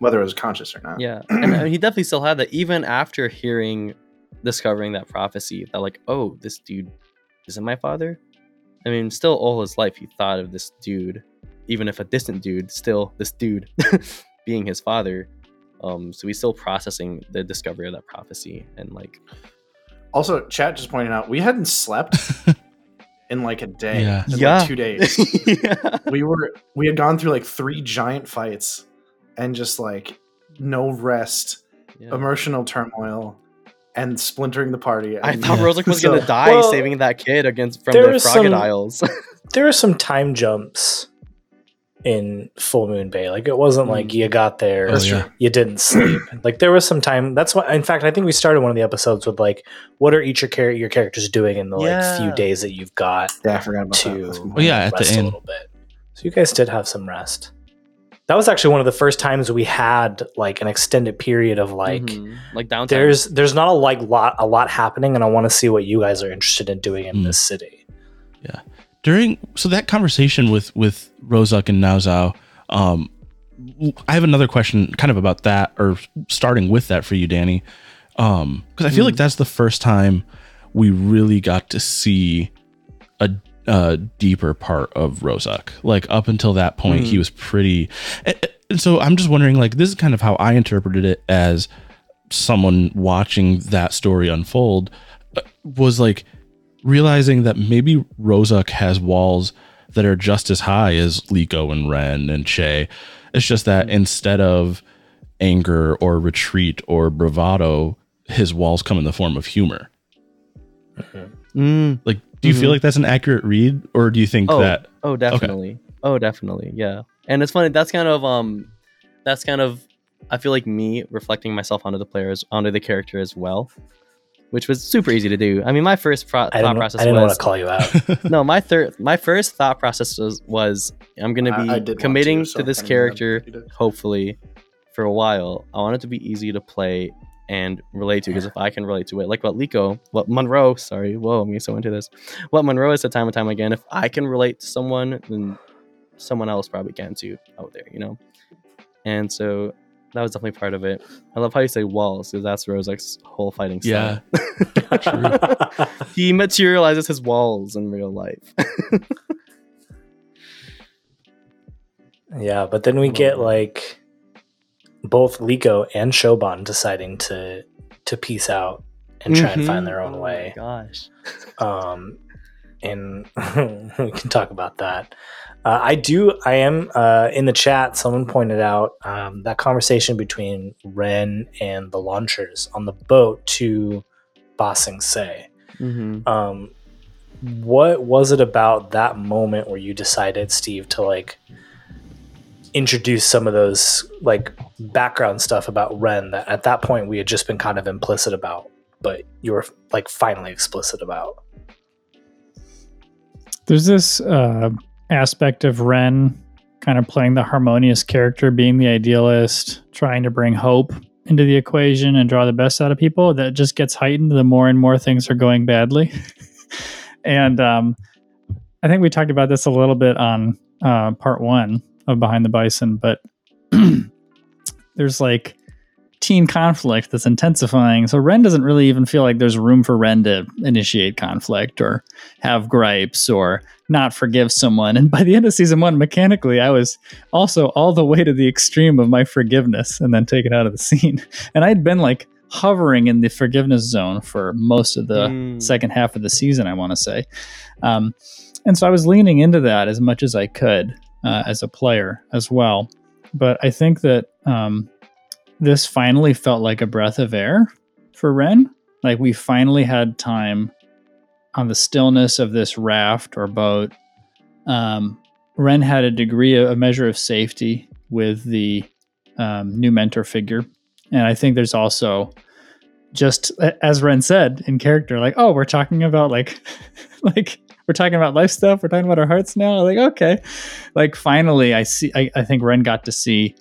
whether it was conscious or not. Yeah. And, and he definitely still had that even after hearing, discovering that prophecy that like, oh, this dude isn't my father. I mean, still all his life, he thought of this dude, even if a distant dude, still this dude being his father. Um, so he's still processing the discovery of that prophecy. And like, also chat just pointed out, we hadn't slept in like a day, yeah. in yeah. like two days. yeah. We were, we had gone through like three giant fights and just like no rest, yeah. emotional turmoil, and splintering the party. And I thought yeah. Rozak was so, gonna die well, saving that kid against from the crocodiles. Some, there are some time jumps in Full Moon Bay. Like it wasn't mm. like you got there, oh, yeah. you didn't sleep. Like there was some time. That's why. In fact, I think we started one of the episodes with like, what are each your, char- your characters doing in the yeah. like few days that you've got? Yeah, I forgot about to that. Oh, yeah, at the end a little bit. So you guys did have some rest. That was actually one of the first times we had like an extended period of like, mm-hmm. like downtown. There's there's not a like lot a lot happening, and I want to see what you guys are interested in doing in mm. this city. Yeah, during so that conversation with with Rozak and Naozao, um, I have another question, kind of about that, or starting with that for you, Danny, because um, I feel mm. like that's the first time we really got to see a. Uh, deeper part of Rozak. Like up until that point, mm. he was pretty. And, and so I'm just wondering, like, this is kind of how I interpreted it as someone watching that story unfold, was like realizing that maybe Rozak has walls that are just as high as Liko and Ren and Che. It's just that instead of anger or retreat or bravado, his walls come in the form of humor. Okay. Mm. Like, do you mm-hmm. feel like that's an accurate read, or do you think oh, that? Oh, definitely. Okay. Oh, definitely. Yeah. And it's funny. That's kind of um, that's kind of, I feel like me reflecting myself onto the players, onto the character as well, which was super easy to do. I mean, my first pro- thought know, process. I didn't was, want to call you out. no, my third, my first thought process was, was I'm going to be committing to, so to this character, hopefully, for a while. I want it to be easy to play and relate to, because if I can relate to it, like what Liko, what Monroe, sorry, whoa, I'm getting so into this. What Monroe has said time and time again, if I can relate to someone, then someone else probably can too out there, you know? And so that was definitely part of it. I love how you say walls, because that's Rozak's whole fighting style. Yeah. He materializes his walls in real life. Yeah, but then we get like, both Liko and Shoban deciding to to peace out and try mm-hmm. and find their own oh way. Gosh, um, and we can talk about that. Uh, I do. I am uh, in the chat. Someone pointed out um, that conversation between Ren and the launchers on the boat to Ba Sing Se. Mm-hmm. Um, what was it about that moment where you decided, Steve, to like introduce some of those like background stuff about Ren that at that point we had just been kind of implicit about, but you were like finally explicit about? There's this uh, aspect of Ren kind of playing the harmonious character, being the idealist, trying to bring hope into the equation and draw the best out of people that just gets heightened the more and more things are going badly. And um, I think we talked about this a little bit on uh, part one of Behind the Bison, but there's like teen conflict that's intensifying. So Ren doesn't really even feel like there's room for Ren to initiate conflict or have gripes or not forgive someone. And by the end of season one, mechanically, I was also all the way to the extreme of my forgiveness and then taken out of the scene. And I'd been like hovering in the forgiveness zone for most of the mm. second half of the season, I want to say. Um, and so I was leaning into that as much as I could uh, as a player as well. But I think that um, this finally felt like a breath of air for Ren. Like we finally had time on the stillness of this raft or boat. Um, Ren had a degree, a measure of safety with the um, new mentor figure. And I think there's also just, as Ren said in character, like, oh, we're talking about like, like we're talking about life stuff. We're talking about our hearts now. Like, okay. Like finally I see, I, I think Ren got to see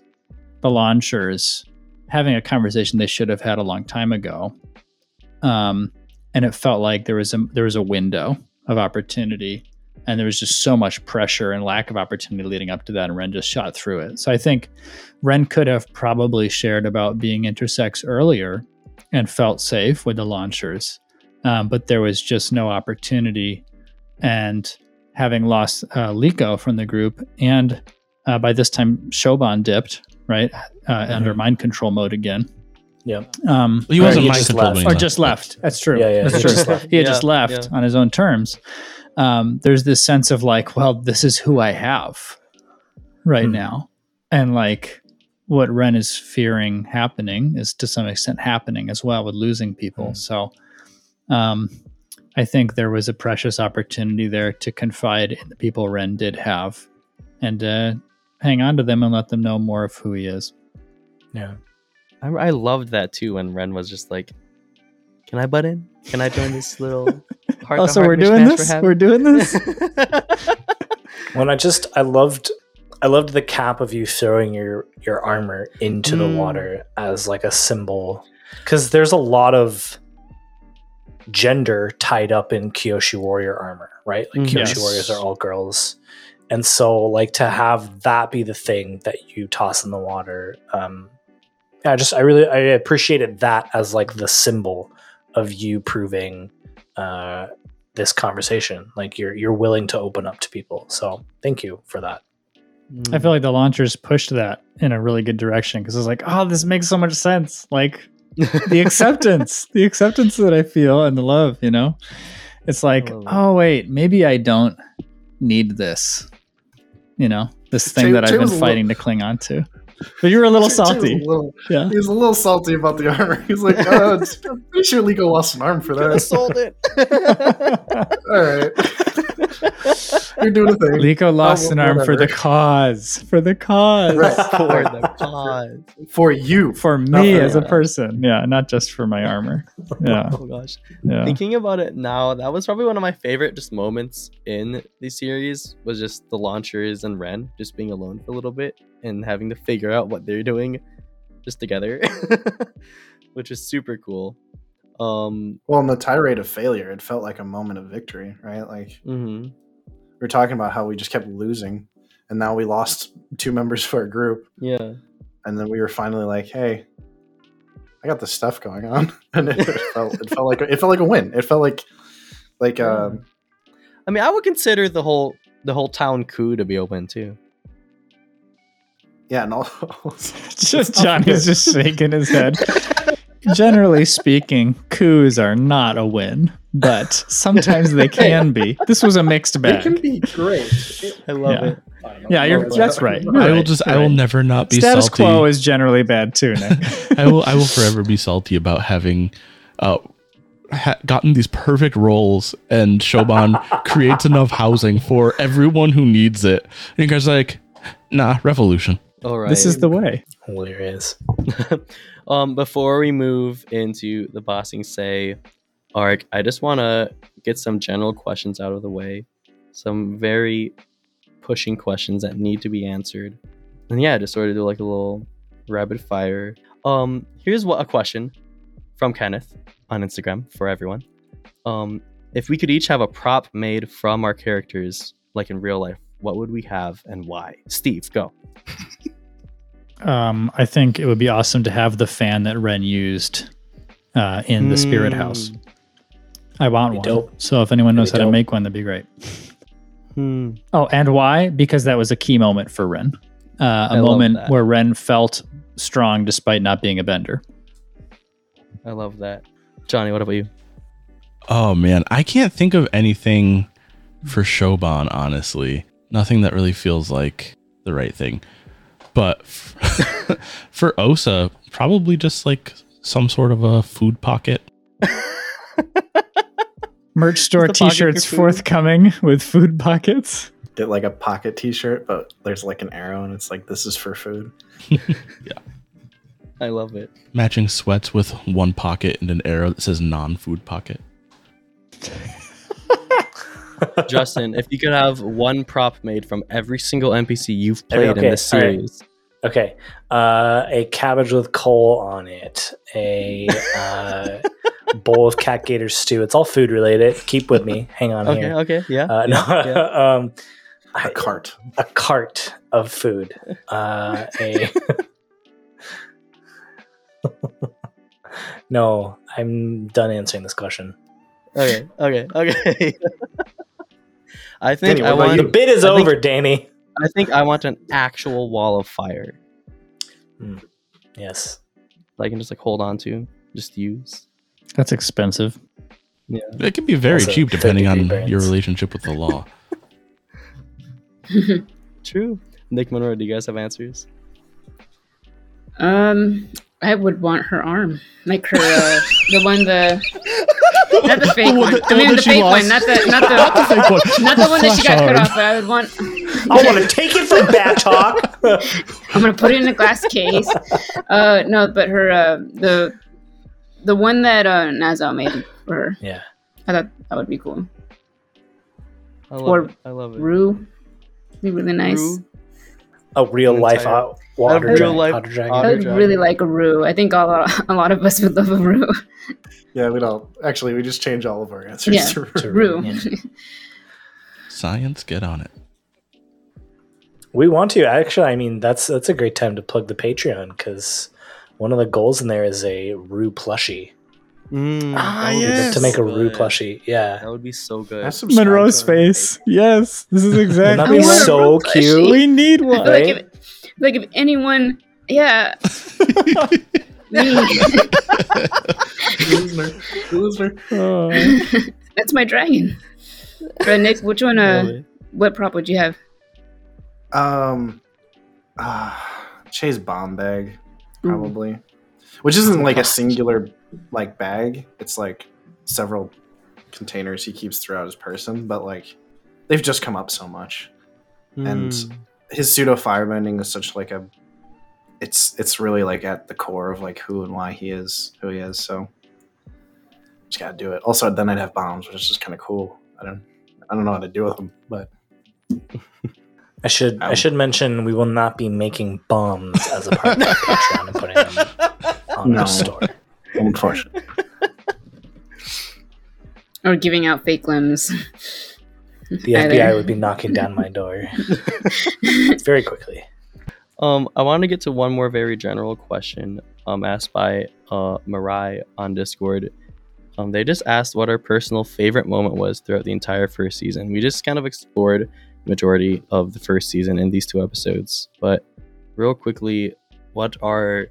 the launchers having a conversation they should have had a long time ago. Um, and it felt like there was a, there was a window of opportunity and there was just so much pressure and lack of opportunity leading up to that. And Ren just shot through it. So I think Ren could have probably shared about being intersex earlier and felt safe with the launchers. Um, but there was just no opportunity, and having lost uh, Liko from the group. And uh, by this time Shoban dipped, right? Uh, mm-hmm. Under mind control mode again. Yeah. Um, well, he wasn't mind control mode. Or just left. That's true. Yeah, yeah, That's true. Just left. He had yeah, just left yeah. on his own terms. Um, there's this sense of like, well, this is who I have right hmm. now. And like what Ren is fearing happening is to some extent happening as well with losing people. Hmm. So um, I think there was a precious opportunity there to confide in the people Ren did have and uh, hang on to them and let them know more of who he is. Yeah. I, I loved that too when Ren was just like, can I butt in? Can I join this little heart? Also, we're doing this. We're, we're doing this. When I just, I loved, I loved the cap of you throwing your your armor into mm. the water as like a symbol, because there's a lot of gender tied up in Kyoshi warrior armor, right? Like Kyoshi yes. warriors are all girls, and so like to have that be the thing that you toss in the water. Um, I just, I really, I appreciated that as like the symbol of you proving uh, this conversation, like you're you're willing to open up to people. So thank you for that. I feel like the launchers pushed that in a really good direction because it's like, oh, this makes so much sense. Like the acceptance, the acceptance that I feel and the love. You know, it's like, oh, oh wait, maybe I don't need this. You know, this thing J- that J- I've been fighting little- to cling on to. But you were a little salty. He was a little, yeah. he was a little salty about the armor. He's like, oh, I'm pretty sure Liko lost an arm for that. I sold it. All right. You're doing a thing. Liko lost an arm for the cause. For the cause. Right. For the cause. For you. For me as a person. Yeah, not just for my armor. Yeah. Oh, gosh. Yeah. Thinking about it now, that was probably one of my favorite just moments in the series was just the launchers and Ren just being alone for a little bit and having to figure out what they're doing just together, which is super cool. Um, well, in the tirade of failure, it felt like a moment of victory, right? Like mm-hmm. we were talking about how we just kept losing and now we lost two members for our group. Yeah. And then we were finally like, hey, I got this stuff going on. And it felt, it felt like, it felt like a win. It felt like, like, um, I mean, I would consider the whole, the whole town coup to be open too. Yeah, and all just Johnny's just shaking his head. generally speaking, coups are not a win, but sometimes they can be. This was a mixed bag. It can be great. It, I love yeah. it. I yeah, you're, that's right. You're I will right, just. I right. will never not be Status salty. Status quo is generally bad too, Nick. I will. I will forever be salty about having. Uh, Ha- gotten these perfect roles, and Shoban creates enough housing for everyone who needs it. And you guys are like, nah, revolution. All right, this is the way. Hilarious. um, before we move into the bossing say arc, I just want to get some general questions out of the way. Some very pushing questions that need to be answered. And yeah, just sort of do like a little rapid fire. Um, here's what a question from Kenneth on Instagram for everyone. Um, if we could each have a prop made from our characters, like in real life, what would we have and why? Steve, go. um, I think it would be awesome to have the fan that Ren used uh, in the mm. Spirit House. I want one. Dope. So if anyone knows how dope. to make one, that'd be great. Hmm. Oh, and why? Because that was a key moment for Ren. Uh, a moment where Ren felt strong despite not being a bender. I love that. Johnny, what about you? Oh, man. I can't think of anything for Shoban, honestly. Nothing that really feels like the right thing. But f- for Osa, probably just like some sort of a food pocket. Merch store t-shirts forthcoming with food pockets. Get like a pocket t-shirt, but there's like an arrow and it's like, this is for food. Yeah. I love it. Matching sweats with one pocket and an arrow that says non-food pocket. Justin, if you could have one prop made from every single N P C you've played okay, in this series. Right. Okay. Uh, a cabbage with coal on it. A uh, bowl of cat gator stew. It's all food related. Keep with me. Hang on okay, here. Okay, okay. Yeah. Uh, no, yeah. um, a cart. A cart of food. Uh, a... No, I'm done answering this question. Okay, okay, okay. I think Danny, I want... The bit is I over, think, Danny. I think I want an actual wall of fire. Mm. Yes. That I can just like hold on to, just use. That's expensive. Yeah, it can be very also, cheap depending on brands. Your relationship with the law. True. Nick Monroe, do you guys have answers? Um... I would want her arm, like her, uh, the one, the not the fake one, I mean the fake one, not the not the not the fake one, not the one that she got cut off. But I would want. I want to take it from Batok. I'm gonna put it in a glass case. Uh, no, but her, uh, the the one that uh, Nazal made for her. Yeah, I thought that would be cool. I love or it. I love it. Rue, be really nice. Rue. A real an life entire, out, water a real dragon, life water dragon. I would really like a Rue. I think a lot, a lot of us would love a Rue. Yeah, we don't. Actually, we just change all of our answers yeah, to Rue. To Rue. Yeah. Science, get on it. We want to. Actually, I mean, that's that's a great time to plug the Patreon because one of the goals in there is a Rue plushie. Mm, ah, yes. To make a Rue plushie. Yeah. That would be so good. Monroe's face. Yes. This is exactly. That would be so cute. We need one. I feel right? like, if, like if anyone. Yeah. Loser. Loser. Oh. That's my dragon. But Nick, which one? Uh, really? What prop would you have? Um, uh, Che's bomb bag, probably. Mm. Which isn't like a singular. Like bag, it's like several containers he keeps throughout his person, but like they've just come up so much, mm. and his pseudo firebending is such like a, it's it's really like at the core of like who and why he is who he is. So just gotta do it. Also, then I'd have bombs, which is just kind of cool. I don't I don't know how to do with them, but I should um, I should mention we will not be making bombs as a part of the Patreon and putting them on no. our store. Unfortunately. Or giving out fake limbs. The F B I Either. would be knocking down my door very quickly. Um, I want to get to one more very general question um, asked by uh, Mirai on Discord. Um, they just asked what our personal favorite moment was throughout the entire first season. We just kind of explored the majority of the first season in these two episodes. But real quickly, what are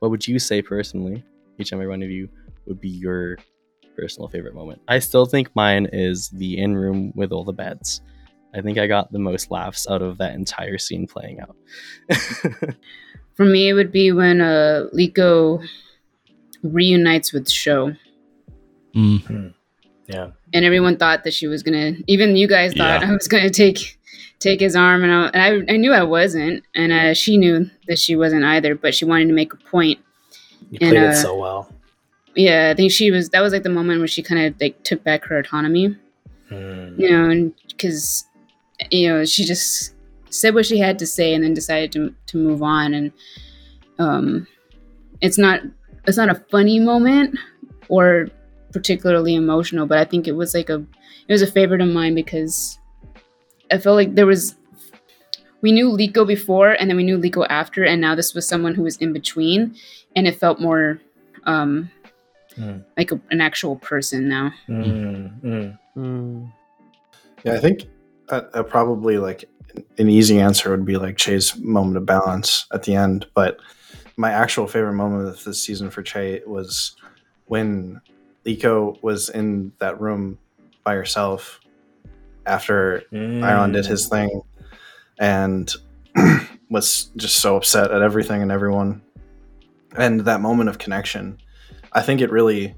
what would you say personally each and every one of you would be your personal favorite moment. I still think mine is the in room with all the beds. I think I got the most laughs out of that entire scene playing out. For me, it would be when uh, Liko reunites with Sho. Mm-hmm. Yeah. And everyone thought that she was going to, even you guys thought yeah. I was going to take take his arm. And I, and I, I knew I wasn't. And uh, she knew that she wasn't either, but she wanted to make a point. You and, played uh, it so well. Yeah, I think she was, that was like the moment where she kind of like took back her autonomy. Mm. You know, and because... you know, she just said what she had to say and then decided to to move on. And um, it's not it's not a funny moment or particularly emotional, but I think it was like a it was a favorite of mine because I felt like there was we knew Liko before and then we knew Liko after, and now this was someone who was in between, and it felt more um, mm. like a, an actual person now. Mm, mm, mm. Yeah, I think. Uh, uh, probably like an easy answer would be like Che's moment of balance at the end, but my actual favorite moment of this season for Che was when Liko was in that room by herself after mm. Iron did his thing and was just so upset at everything and everyone, and that moment of connection. I think it really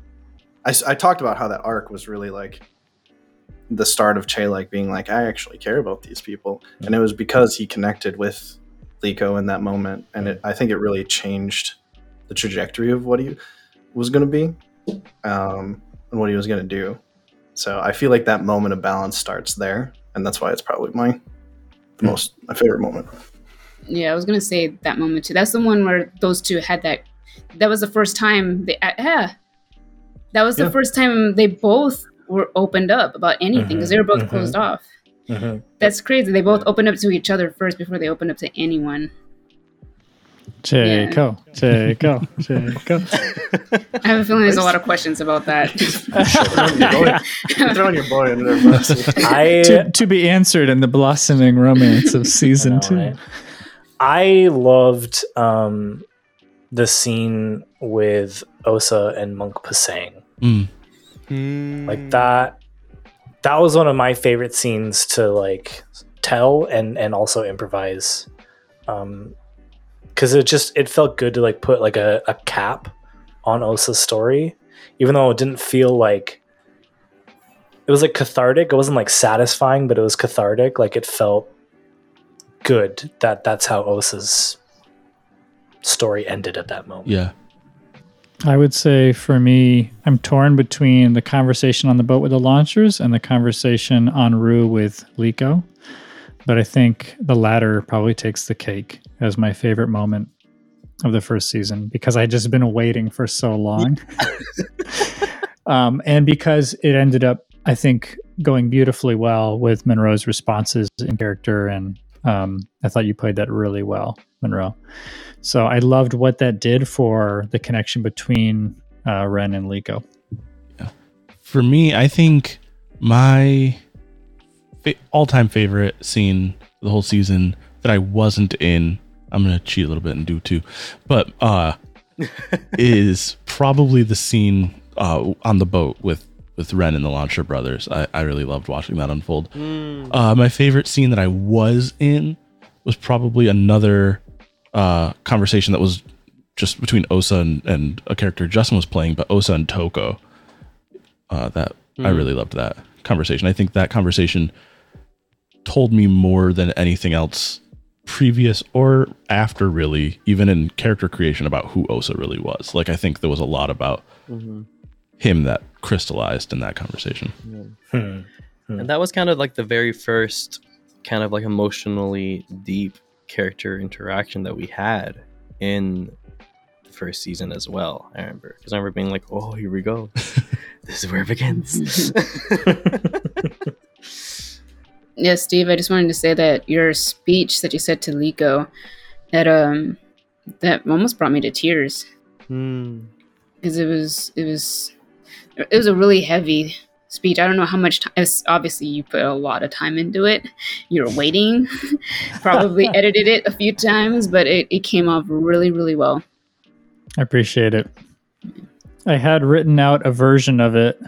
I, I talked about how that arc was really like the start of Che like being like, I actually care about these people, and it was because he connected with Liko in that moment, and it, I think it really changed the trajectory of what he was going to be um, and what he was going to do. So I feel like that moment of balance starts there, and that's why it's probably my the most my favorite moment. Yeah, I was going to say that moment too. That's the one where those two had that. That was the first time they. Uh, yeah, that was the yeah. first time they both. were opened up about anything because mm-hmm, they were both mm-hmm. closed off. Mm-hmm. That's crazy. They both opened up to each other first before they opened up to anyone. Checo, yeah. Checo, Checo. I have a feeling there's a lot of questions about that. Throwing your boy into their bus. To, to be answered in the blossoming romance of season I know, two. Right? I loved um, the scene with Osa and Monk Pasang. Mm. Like that that was one of my favorite scenes to like tell and and also improvise, um because it just it felt good to like put like a, a cap on Osa's story, even though it didn't feel like it was like cathartic. It wasn't like satisfying, but it was cathartic. Like it felt good that that's how Osa's story ended at that moment. Yeah, I would say for me, I'm torn between the conversation on the boat with the launchers and the conversation on Rue with Liko. But I think the latter probably takes the cake as my favorite moment of the first season because I just been waiting for so long. um, and because it ended up, I think, going beautifully well with Monroe's responses in character. And um, I thought you played that really well, Monroe. So I loved what that did for the connection between uh, Ren and Liko. Yeah. For me, I think my fa- all-time favorite scene the whole season that I wasn't in, I'm going to cheat a little bit and do too, but uh, is probably the scene uh, on the boat with, with Ren and the Launcher Brothers. I, I really loved watching that unfold. Mm. Uh, my favorite scene that I was in was probably another... Uh, conversation that was just between Osa and, and a character Justin was playing, but Osa and Toko. Uh, that mm. I really loved that conversation. I think that conversation told me more than anything else previous or after, really, even in character creation, about who Osa really was. Like, I think there was a lot about mm-hmm. him that crystallized in that conversation. Yeah. Hmm. Hmm. And that was kind of like the very first kind of like emotionally deep character interaction that we had in the first season as well. I remember because I remember being like, oh, here we go. This is where it begins. Yeah, Steve, I just wanted to say that your speech that you said to Liko, that um that almost brought me to tears because mm. it was it was it was a really heavy speech. I don't know how much time. Obviously, you put a lot of time into it. You're waiting. Probably edited it a few times, but it, it came off really, really well. I appreciate it. I had written out a version of it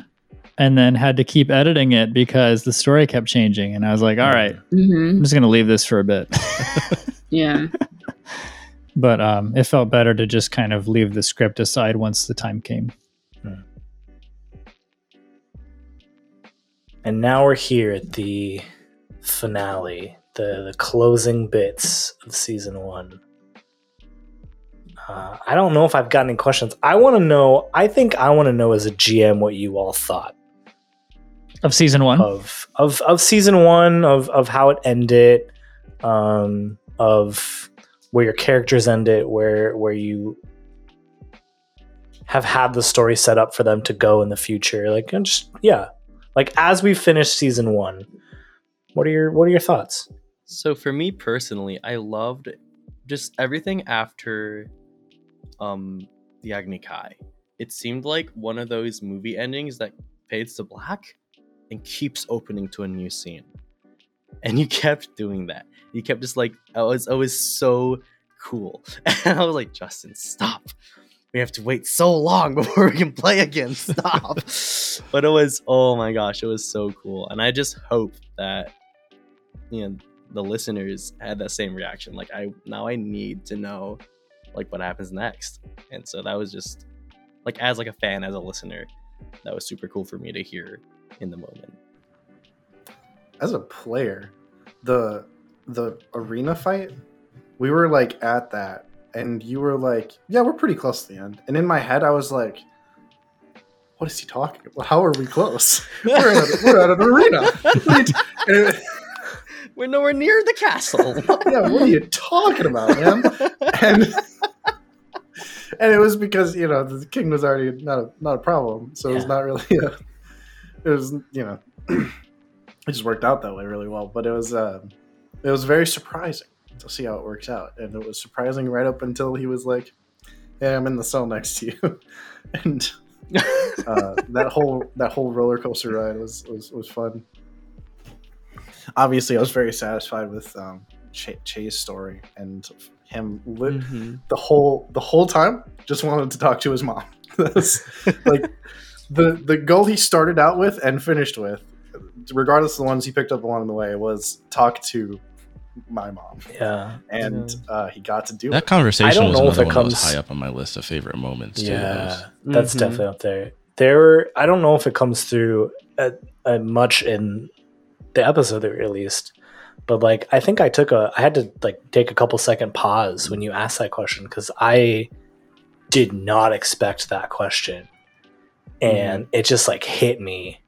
and then had to keep editing it because the story kept changing. And I was like, all right, mm-hmm. I'm just going to leave this for a bit. Yeah. But um, it felt better to just kind of leave the script aside once the time came. And now we're here at the finale, the, the closing bits of season one. Uh, I don't know if I've got any questions. I want to know, I think I want to know as a G M what you all thought. Of season one? Of of, of season one, of, of how it ended, um, of where your characters ended, where where you have had the story set up for them to go in the future. Like, and just, yeah. Like, as we finish season one, what are your what are your thoughts? So for me personally, I loved just everything after um, the Agni Kai. It seemed like one of those movie endings that fades to black and keeps opening to a new scene. And you kept doing that. You kept just like, I was, I was so cool. And I was like, Justin, stop. We have to wait so long before we can play again. Stop. But it was, oh my gosh, it was so cool. And I just hope that, you know, the listeners had that same reaction. Like, I now I need to know, like, what happens next. And so that was just, like, as like a fan, as a listener, that was super cool for me to hear in the moment. As a player, the the arena fight, we were like at that. And you were like, yeah, we're pretty close to the end. And in my head, I was like, what is he talking about? How are we close? We're at, a, we're at an arena. It, we're nowhere near the castle. Yeah, what are you talking about, man? And, and it was because, you know, the king was already not a, not a problem. So yeah. It was not really a, it was, you know, it just worked out that way really well. But it was, uh, it was very surprising to see how it works out, and it was surprising right up until he was like, "Yeah, I'm in the cell next to you," and uh, that whole that whole roller coaster ride was was, was fun. Obviously, I was very satisfied with um, Ch- Che's story and him. Lit- mm-hmm. The whole the whole time, just wanted to talk to his mom. Like the the goal he started out with and finished with, regardless of the ones he picked up along the way, was talk to my mom. Yeah. And uh he got to do that. It. Conversation I don't was know if it comes that was high up on my list of favorite moments. Yeah, too, that's mm-hmm. definitely up there. There were, I don't know if it comes through uh, uh, much in the episode that we released, but like I think I took a I had to like take a couple second pause when you asked that question, because I did not expect that question. And mm-hmm. it just like hit me.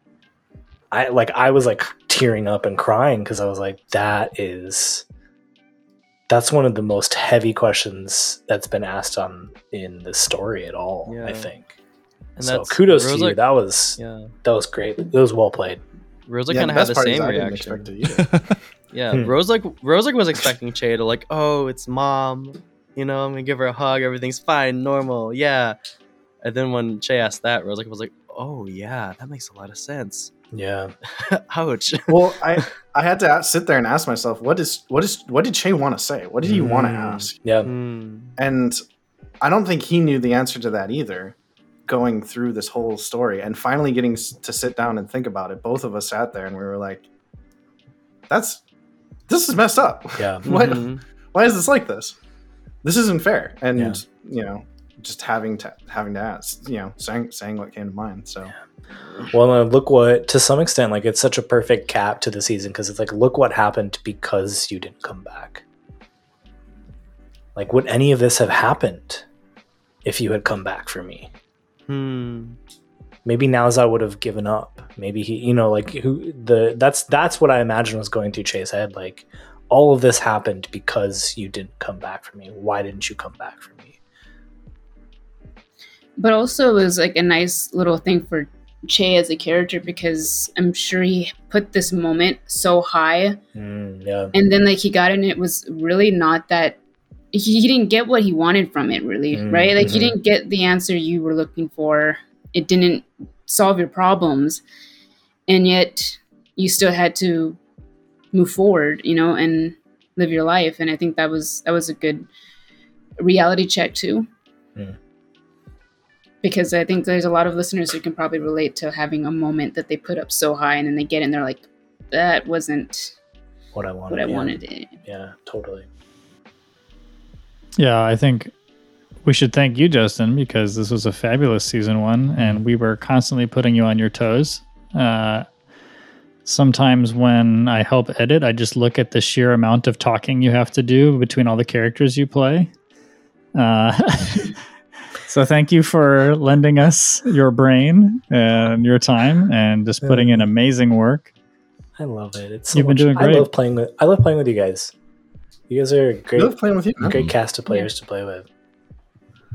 I like I was like tearing up and crying, because I was like, that is that's one of the most heavy questions that's been asked on in the story at all. Yeah. I think. And so that's, kudos Rose to you. Like, that was yeah. that was great. It was well played. Rose like yeah, kind of had the same reaction. Yeah, Rose like Rose like was expecting Che to like, oh, it's mom. You know, I'm gonna give her a hug. Everything's fine, normal. Yeah. And then when Che asked that, Rose like was like, oh yeah, that makes a lot of sense. Yeah. Ouch. Well, I, I had to ask, sit there and ask myself, what is what is what did Che want to say? What did he mm. want to ask? Yeah. Mm. And I don't think he knew the answer to that either, going through this whole story and finally getting to sit down and think about it. Both of us sat there and we were like, that's this is messed up. Yeah. Why, mm-hmm. why is this like this? This isn't fair. And yeah. you know, just having to having to ask, you know, saying saying what came to mind. So yeah. Well, uh, look what, to some extent, like it's such a perfect cap to the season, because it's like, look what happened because you didn't come back. Like, would any of this have happened if you had come back for me? Hmm. Maybe Nowzad would have given up. Maybe he, you know, like who the that's that's what I imagine was going through Che's head. Like, all of this happened because you didn't come back for me. Why didn't you come back for me? But also it was like a nice little thing for Che as a character, because I'm sure he put this moment so high. Mm, yeah. And then like he got in, it was really not that he, he didn't get what he wanted from it really, mm, right? Like mm-hmm. you didn't get the answer you were looking for. It didn't solve your problems. And yet you still had to move forward, you know, and live your life. And I think that was that was a good reality check too. Mm. because I think there's a lot of listeners who can probably relate to having a moment that they put up so high and then they get in, they're like, that wasn't what I wanted. What I yeah. wanted. Yeah, totally. Yeah, I think we should thank you, Justin, because this was a fabulous season one, and we were constantly putting you on your toes. Uh, sometimes when I help edit, I just look at the sheer amount of talking you have to do between all the characters you play. Uh, so thank you for lending us your brain and your time and just putting in amazing work. I love it. It's so You've much, been doing great. I love playing with, I love playing with you guys. You guys are a great, I love playing with you. Great cast of players yeah. to play with.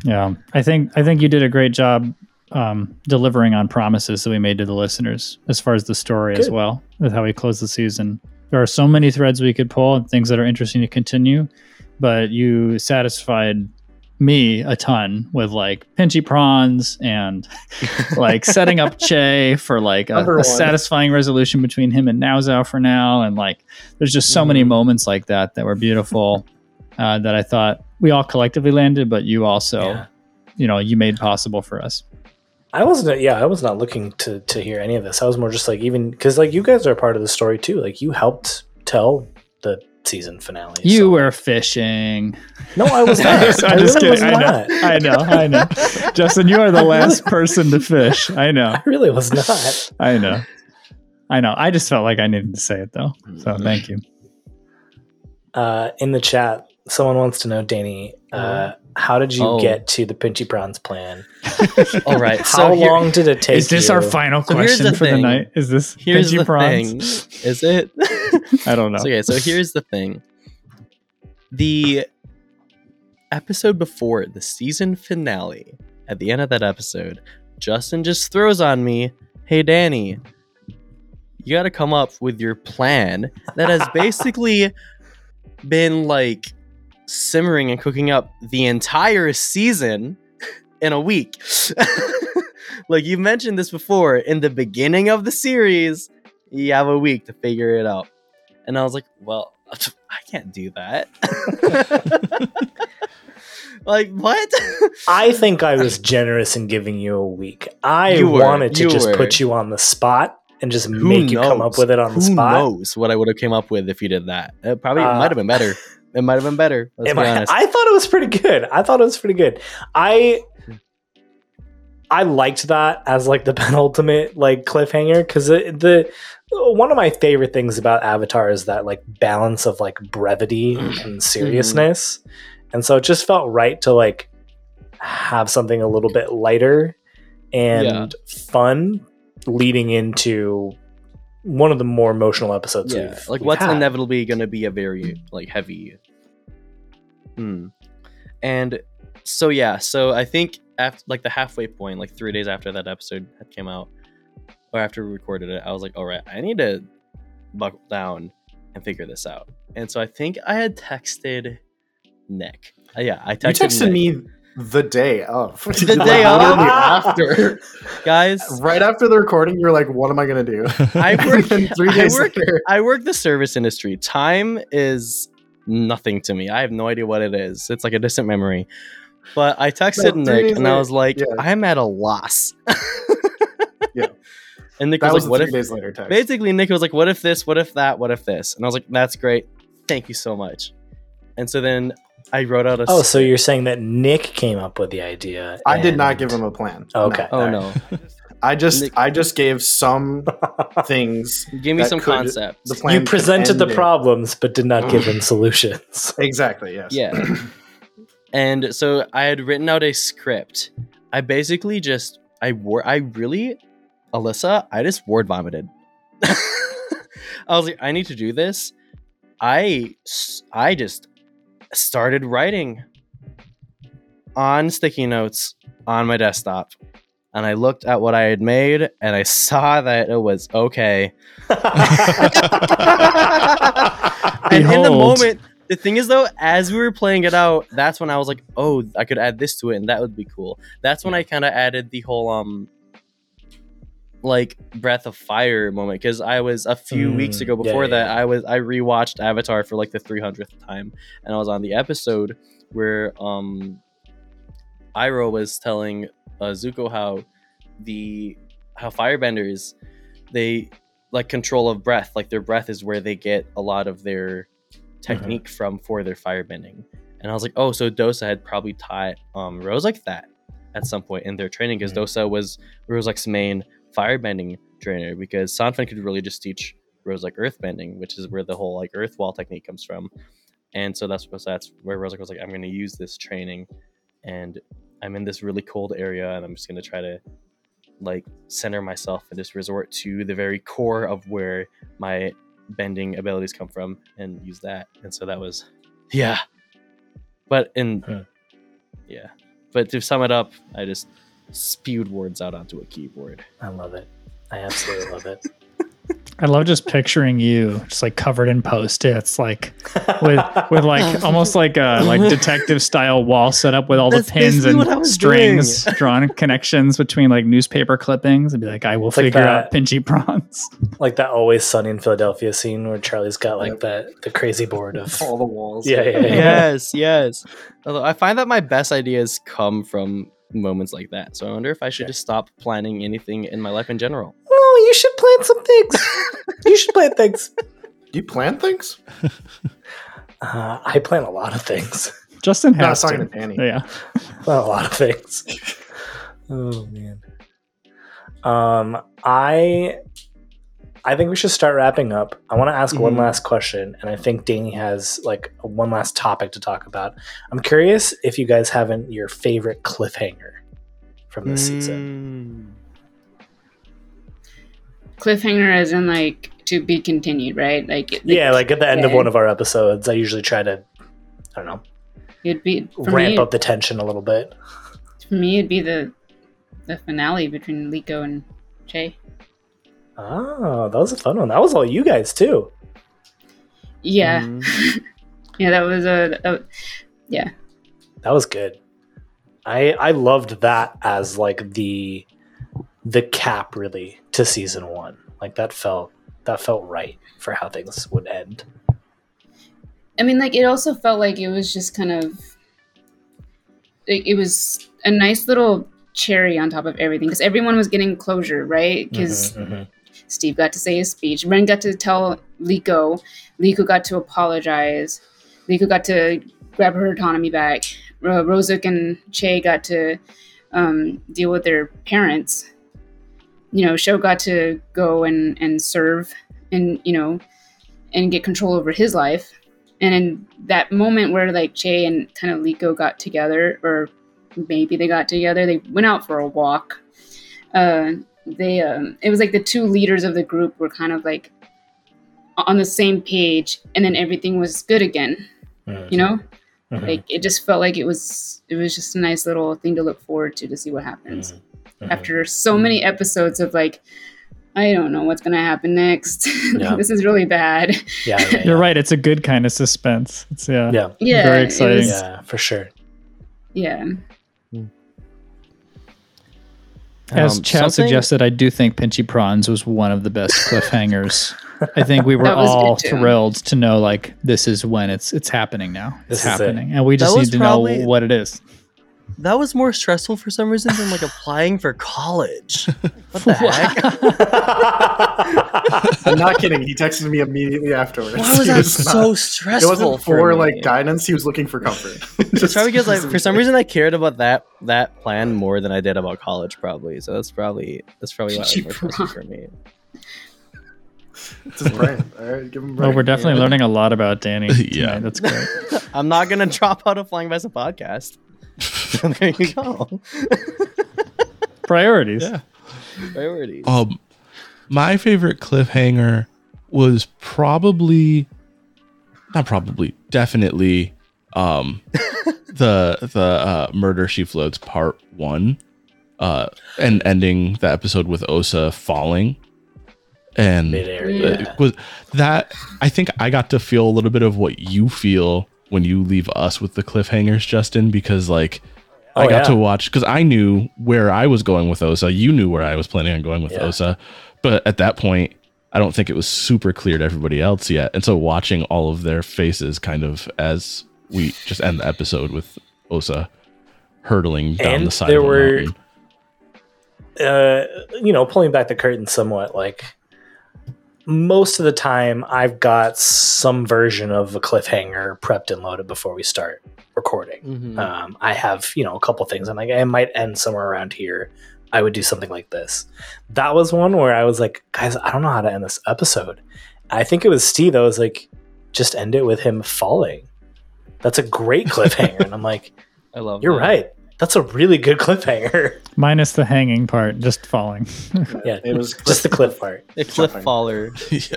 Yeah, I think I think you did a great job um, delivering on promises that we made to the listeners as far as the story Good. as well, with how we closed the season. There are so many threads we could pull and things that are interesting to continue, but you satisfied me a ton with like pinchy prawns and like setting up Che for like a, a satisfying resolution between him and Naozao for now. And like, there's just so mm. many moments like that that were beautiful uh, that I thought we all collectively landed, but you also, yeah. you know, you made possible for us. I wasn't, yeah, I was not looking to, to hear any of this. I was more just like, even because like you guys are part of the story too. Like you helped tell the season finale. You so. were fishing. No, I was not. I'm just kidding. I know. I know. I know. Justin, you are the last person to fish. I know. I really was not. I know. I know. I just felt like I needed to say it though. So thank you. Uh, in the chat, someone wants to know, Danny, uh, how did you oh. get to the Pinchy Prawns plan? All right. How so here, long did it take? Is this you? our final so question the for thing. the night? Is this here's Pinchy the Prawns? Thing. Is it? I don't know. So, okay, so here's the thing. The episode before the season finale, at the end of that episode, Justin just throws on me, "Hey, Danny, you got to come up with your plan that has basically been like." simmering and cooking up the entire season in a week. Like you mentioned this before, in the beginning of the series, you have a week to figure it out. And I was like, well, I can't do that. Like, what? I think I was generous in giving you a week. I were, wanted to just were. put you on the spot and just Who make knows? you come up with it on Who the spot. Who knows what I would have came up with if you did that? It probably uh, might have been better. It might have been better. Let's be honest. I, I thought it was pretty good. I thought it was pretty good. I I liked that as like the penultimate like cliffhanger, because the, the one of my favorite things about Avatar is that like balance of like brevity and seriousness, and so it just felt right to like have something a little bit lighter and yeah. fun leading into one of the more emotional episodes yeah we've, like we've what's had. inevitably going to be a very like heavy hmm and so yeah so I think after like the halfway point, like three days after that episode had came out, or after we recorded it, I was like, all right, I need to buckle down and figure this out. And so I think I had texted Nick uh, yeah I texted, you texted Nick. me The day of. The day of. After. Guys. Right after the recording, you're like, what am I going to do? I work, three days I, work I work the service industry. Time is nothing to me. I have no idea what it is. It's like a distant memory. But I texted no, Nick and later. I was like, yeah. I'm at a loss. yeah. And Nick was, was like, what if. Days later text. Basically, Nick was like, what if this? What if that? What if this? And I was like, that's great. Thank you so much. And so then. I wrote out a. Oh, so you're saying that Nick came up with the idea? I and... did not give him a plan. Oh, okay. No. Oh no. I just Nick... I just gave some things. Give me some could, concept. The plan. You presented the problems, but did not give him solutions. Exactly. Yes. Yeah. And so I had written out a script. I basically just I wore I really, Alyssa. I just word vomited. I was like, I need to do this. I I just. started writing on sticky notes on my desktop, and I looked at what I had made and I saw that it was okay. And Behold. in the moment, the thing is though, as we were playing it out, that's when I was like, oh, I could add this to it and that would be cool. That's when I kind of added the whole um like Breath of Fire moment, because I was a few mm, weeks ago before yeah, that yeah. I was I rewatched Avatar for like the three hundredth time, and I was on the episode where um Iroh was telling uh, Zuko how the how firebenders, they like control of breath, like their breath is where they get a lot of their technique mm-hmm. from for their firebending. And I was like, oh, so Dosa had probably taught um Rose like that at some point in their training, because mm-hmm. Dosa was Rosalek's main firebending trainer, because Sanfen could really just teach Rosalek earthbending, which is where the whole like earth wall technique comes from. And so that's that's where Rosalek was like, I'm going to use this training, and I'm in this really cold area, and I'm just going to try to like center myself and just resort to the very core of where my bending abilities come from and use that. And so that was, yeah. But in, huh. yeah. But to sum it up, I just spewed words out onto a keyboard. I love it. I absolutely love it. I love just picturing you just like covered in post-its, like with with like almost like a like detective style wall set up with all That's the pins and strings doing. Drawn connections between like newspaper clippings, and be like, I will it's figure like that, out Pinchy Prawns. Like that Always Sunny in Philadelphia scene where Charlie's got like yep. that the crazy board of all the walls. Yeah, yeah, yeah. Yes, yes. Although I find that my best ideas come from moments like that. So I wonder if I should yeah. just stop planning anything in my life in general. No, you should plan some things. You should plan things. Do you plan things? Uh, I plan a lot of things. Justin has no, to. Planning. Yeah. Plan a lot of things. Oh, man. Um, I I think we should start wrapping up. I want to ask mm-hmm. one last question, and I think Danny has like one last topic to talk about. I'm curious if you guys have an, your favorite cliffhanger from this mm. season. Cliffhanger as in like to be continued, right? Like, like yeah, like at the end yeah. of one of our episodes, I usually try to, I don't know, it'd be ramp me, up the tension a little bit. For me, it'd be the the finale between Liko and Che. Oh, that was a fun one. That was all you guys too. Yeah, mm. yeah, that was a, a yeah. That was good. I I loved that as like the. the cap really to season one. Like that felt that felt right for how things would end. I mean, like it also felt like it was just kind of it, it was a nice little cherry on top of everything, because everyone was getting closure, right? Because mm-hmm, mm-hmm. Steve got to say his speech, Ren got to tell Liko, Liko got to apologize, Liko got to grab her autonomy back, uh, Rozuk and Che got to um, deal with their parents. You know, Sho got to go and, and serve and, you know, and get control over his life. And in that moment where, like, Che and kind of Liko got together, or maybe they got together, they went out for a walk. Uh, they, um, it was like the two leaders of the group were kind of, like, on the same page, and then everything was good again, mm-hmm. you know? Mm-hmm. Like, it just felt like it was, it was just a nice little thing to look forward to, to see what happens. Mm-hmm. Mm-hmm. After so many episodes of like, I don't know what's going to happen next. Yeah. This is really bad. Yeah, yeah, yeah. You're right. It's a good kind of suspense. It's yeah, yeah, yeah very exciting. Was, yeah, for sure. Yeah. Mm. As um, Chad something... suggested, I do think Pinchy Prawns was one of the best cliffhangers. I think we were all thrilled to know like this is when it's it's happening now. It's this happening, it. and we just that need to probably... know what it is. That was more stressful for some reason than like applying for college. What the heck? I'm not kidding. He texted me immediately afterwards. Why was he that was so not, stressful? It wasn't for, for like guidance. He was looking for comfort. Just, probably because like, for some reason I cared about that that plan more than I did about college. Probably so. That's probably that's probably why it was more stressful for me. It's his brand. All right, give him. Well, we're definitely yeah. learning a lot about Danny. Yeah, tonight. That's great. I'm not gonna drop out of Flying Bison Podcast. There you go. Priorities. Yeah. Priorities. Um, my favorite cliffhanger was probably, not probably, definitely, um, the the uh, Murder She Floats part one, uh, and ending the episode with Osa falling, and yeah. was that I think I got to feel a little bit of what you feel when you leave us with the cliffhangers, Justin, because like. Oh, I got yeah. to watch because I knew where I was going with Osa. You knew where I was planning on going with yeah. Osa. But at that point, I don't think it was super clear to everybody else yet. And so watching all of their faces kind of as we just end the episode with Osa hurtling down and the side there of the were mountain. uh, you know, pulling back the curtain somewhat, like most of the time I've got some version of a cliffhanger prepped and loaded before we start recording. Mm-hmm. Um, I have, you know, a couple things. I'm like, I might end somewhere around here. I would do something like this. That was one where I was like, guys, I don't know how to end this episode. I think it was Steve that was like, just end it with him falling. That's a great cliffhanger. And I'm like, I love you're that. Right. That's a really good cliffhanger. Minus the hanging part, just falling. Yeah, it was cliff, just the cliff part. A cliff Jumping. Faller. Yeah.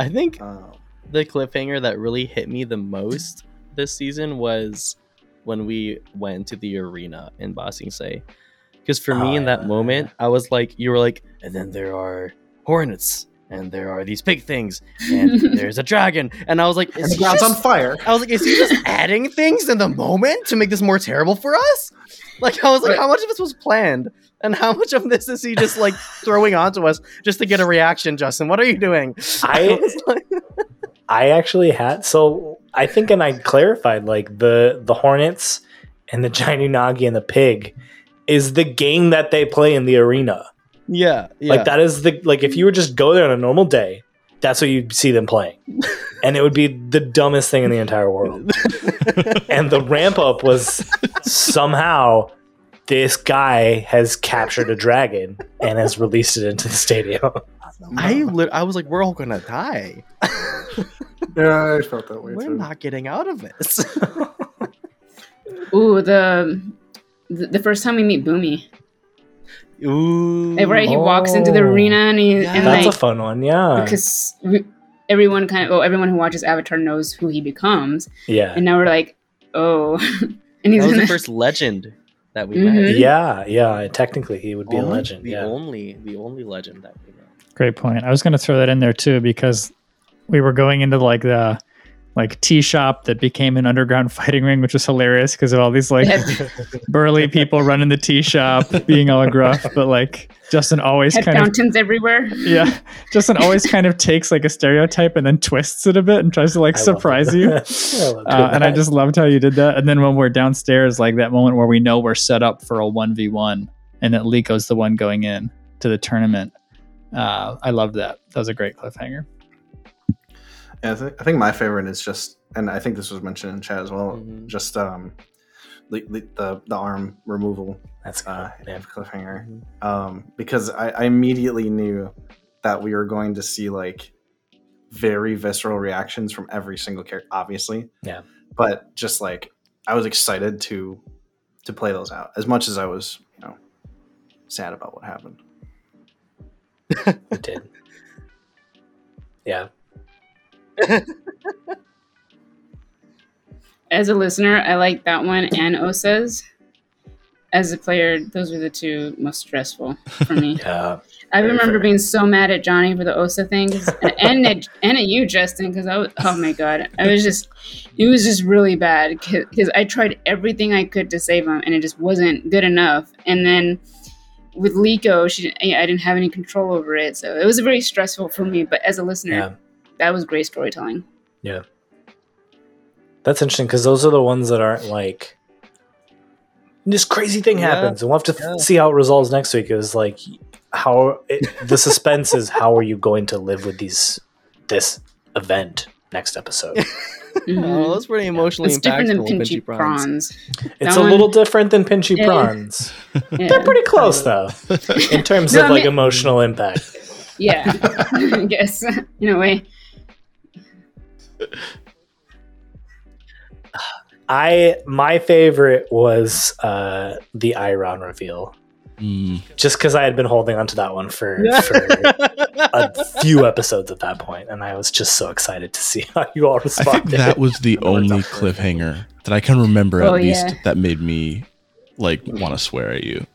I think um, the cliffhanger that really hit me the most this season was when we went to the arena in Ba Sing Se. Because for me, oh, in that yeah. moment, I was like, you were like, and then there are hornets, and there are these big things, and there's a dragon. And I was like, is the ground's on fire. I was like, is he just adding things in the moment to make this more terrible for us? Like, I was like, right. How much of this was planned? And how much of this is he just like throwing onto us just to get a reaction, Justin? What are you doing? I, I, was like I actually had, so I think, and I clarified, like the, the hornets and the giant unagi and the pig is the game that they play in the arena. Yeah, yeah, like that is the like if you would just go there on a normal day, that's what you'd see them playing, and it would be the dumbest thing in the entire world. And the ramp up was somehow this guy has captured a dragon and has released it into the stadium. I li- I was like, we're all gonna die. Yeah, I felt that way. We're too. Not getting out of this. Ooh, the the first time we meet Boomy. Ooh, right, he oh. walks into the arena and he yeah. and that's like, a fun one, yeah. Because we, everyone kind of, well, everyone who watches Avatar knows who he becomes, yeah. And now we're like, oh, and he's that was gonna... the first legend that we mm-hmm. met. Yeah, yeah. Technically, he would be only, a legend. The yeah. only, the only legend that we met. Great point. I was going to throw that in there too because we were going into like the. Like tea shop that became an underground fighting ring, which was hilarious because of all these like burly people running the tea shop, being all gruff. But like Justin always Head kind fountains of fountains everywhere. Yeah, Justin always kind of takes like a stereotype and then twists it a bit and tries to like I surprise you. I uh, and I just loved how you did that. And then when we're downstairs, like that moment where we know we're set up for a one v one and that Liko's the one going in to the tournament. Uh, I loved that. That was a great cliffhanger. Yeah, I, th- I think my favorite is just, and I think this was mentioned in chat as well, mm-hmm. just um, le- le- the the arm removal. That's cool. uh, yeah. cliffhanger. Mm-hmm. Um, because I-, I immediately knew that we were going to see like very visceral reactions from every single character, obviously. Yeah. But just like I was excited to to play those out as much as I was, you know, sad about what happened. It did. Yeah. As a listener, I like that one and Osa's. As a player, those were the two most stressful for me. Yeah, I remember fair. being so mad at Johnny for the Osa thing, and at, and at you, Justin, because I was, oh my god, I was just, it was just really bad because I tried everything I could to save him, and it just wasn't good enough. And then with Liko, she, I didn't have any control over it, so it was very stressful for me. But as a listener. Yeah. That was great storytelling. Yeah. That's interesting because those are the ones that aren't like, this crazy thing yeah. happens and we'll have to yeah. see how it resolves next week. It was like, how it, the suspense is how are you going to live with these this event next episode? Mm-hmm. Oh, that's pretty emotionally yeah. it's impactful. It's different than Pinchy Prawns. prawns. It's that a one, little different than Pinchy yeah. Prawns. Yeah. They're pretty close though in terms no, of I mean, like emotional impact. Yeah, I guess in a way. I my favorite was uh, the Iron reveal, mm. just because I had been holding onto that one for, for a few episodes at that point, and I was just so excited to see how you all responded. I think that was the only cliffhanger that I can remember, oh, at least, yeah. that made me like want to swear at you.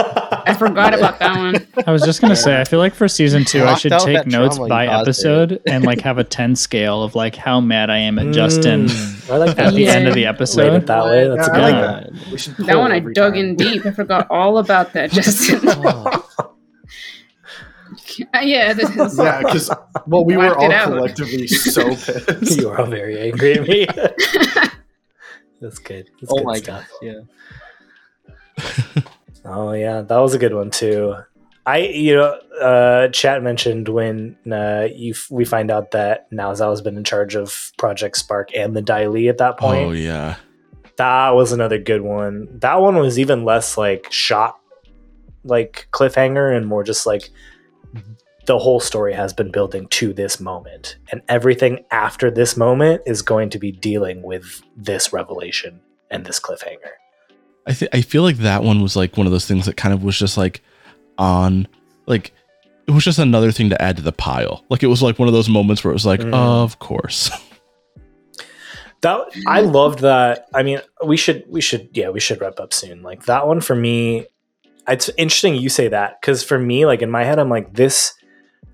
I forgot about that one. I was just gonna say, I feel like for season two, I should take notes by episode and like have a ten scale of like how mad I am at mm, Justin I like that at the yeah. end of the episode. Wait, that way, that's yeah, a good I like one. That, that one I dug time. in deep. I forgot all about that, Justin. Oh. Yeah, this is, yeah, because well, we were all collectively so pissed. You are all very angry at me. That's good. That's oh good my stuff. god, yeah. Oh yeah, that was a good one too. I, you know, uh, Chat mentioned when uh, you f- we find out that Naozao has been in charge of Project Spark and the Dai Li at that point. Oh yeah, that was another good one. That one was even less like shock, like cliffhanger, and more just like the whole story has been building to this moment, and everything after this moment is going to be dealing with this revelation and this cliffhanger. I th- I feel like that one was like one of those things that kind of was just like. on like it was just another thing to add to the pile. Like it was like one of those moments where it was like mm. of course. That I loved that. I mean, we should we should yeah we should wrap up soon. Like that one for me, it's interesting you say that, because for me, like in my head I'm like, this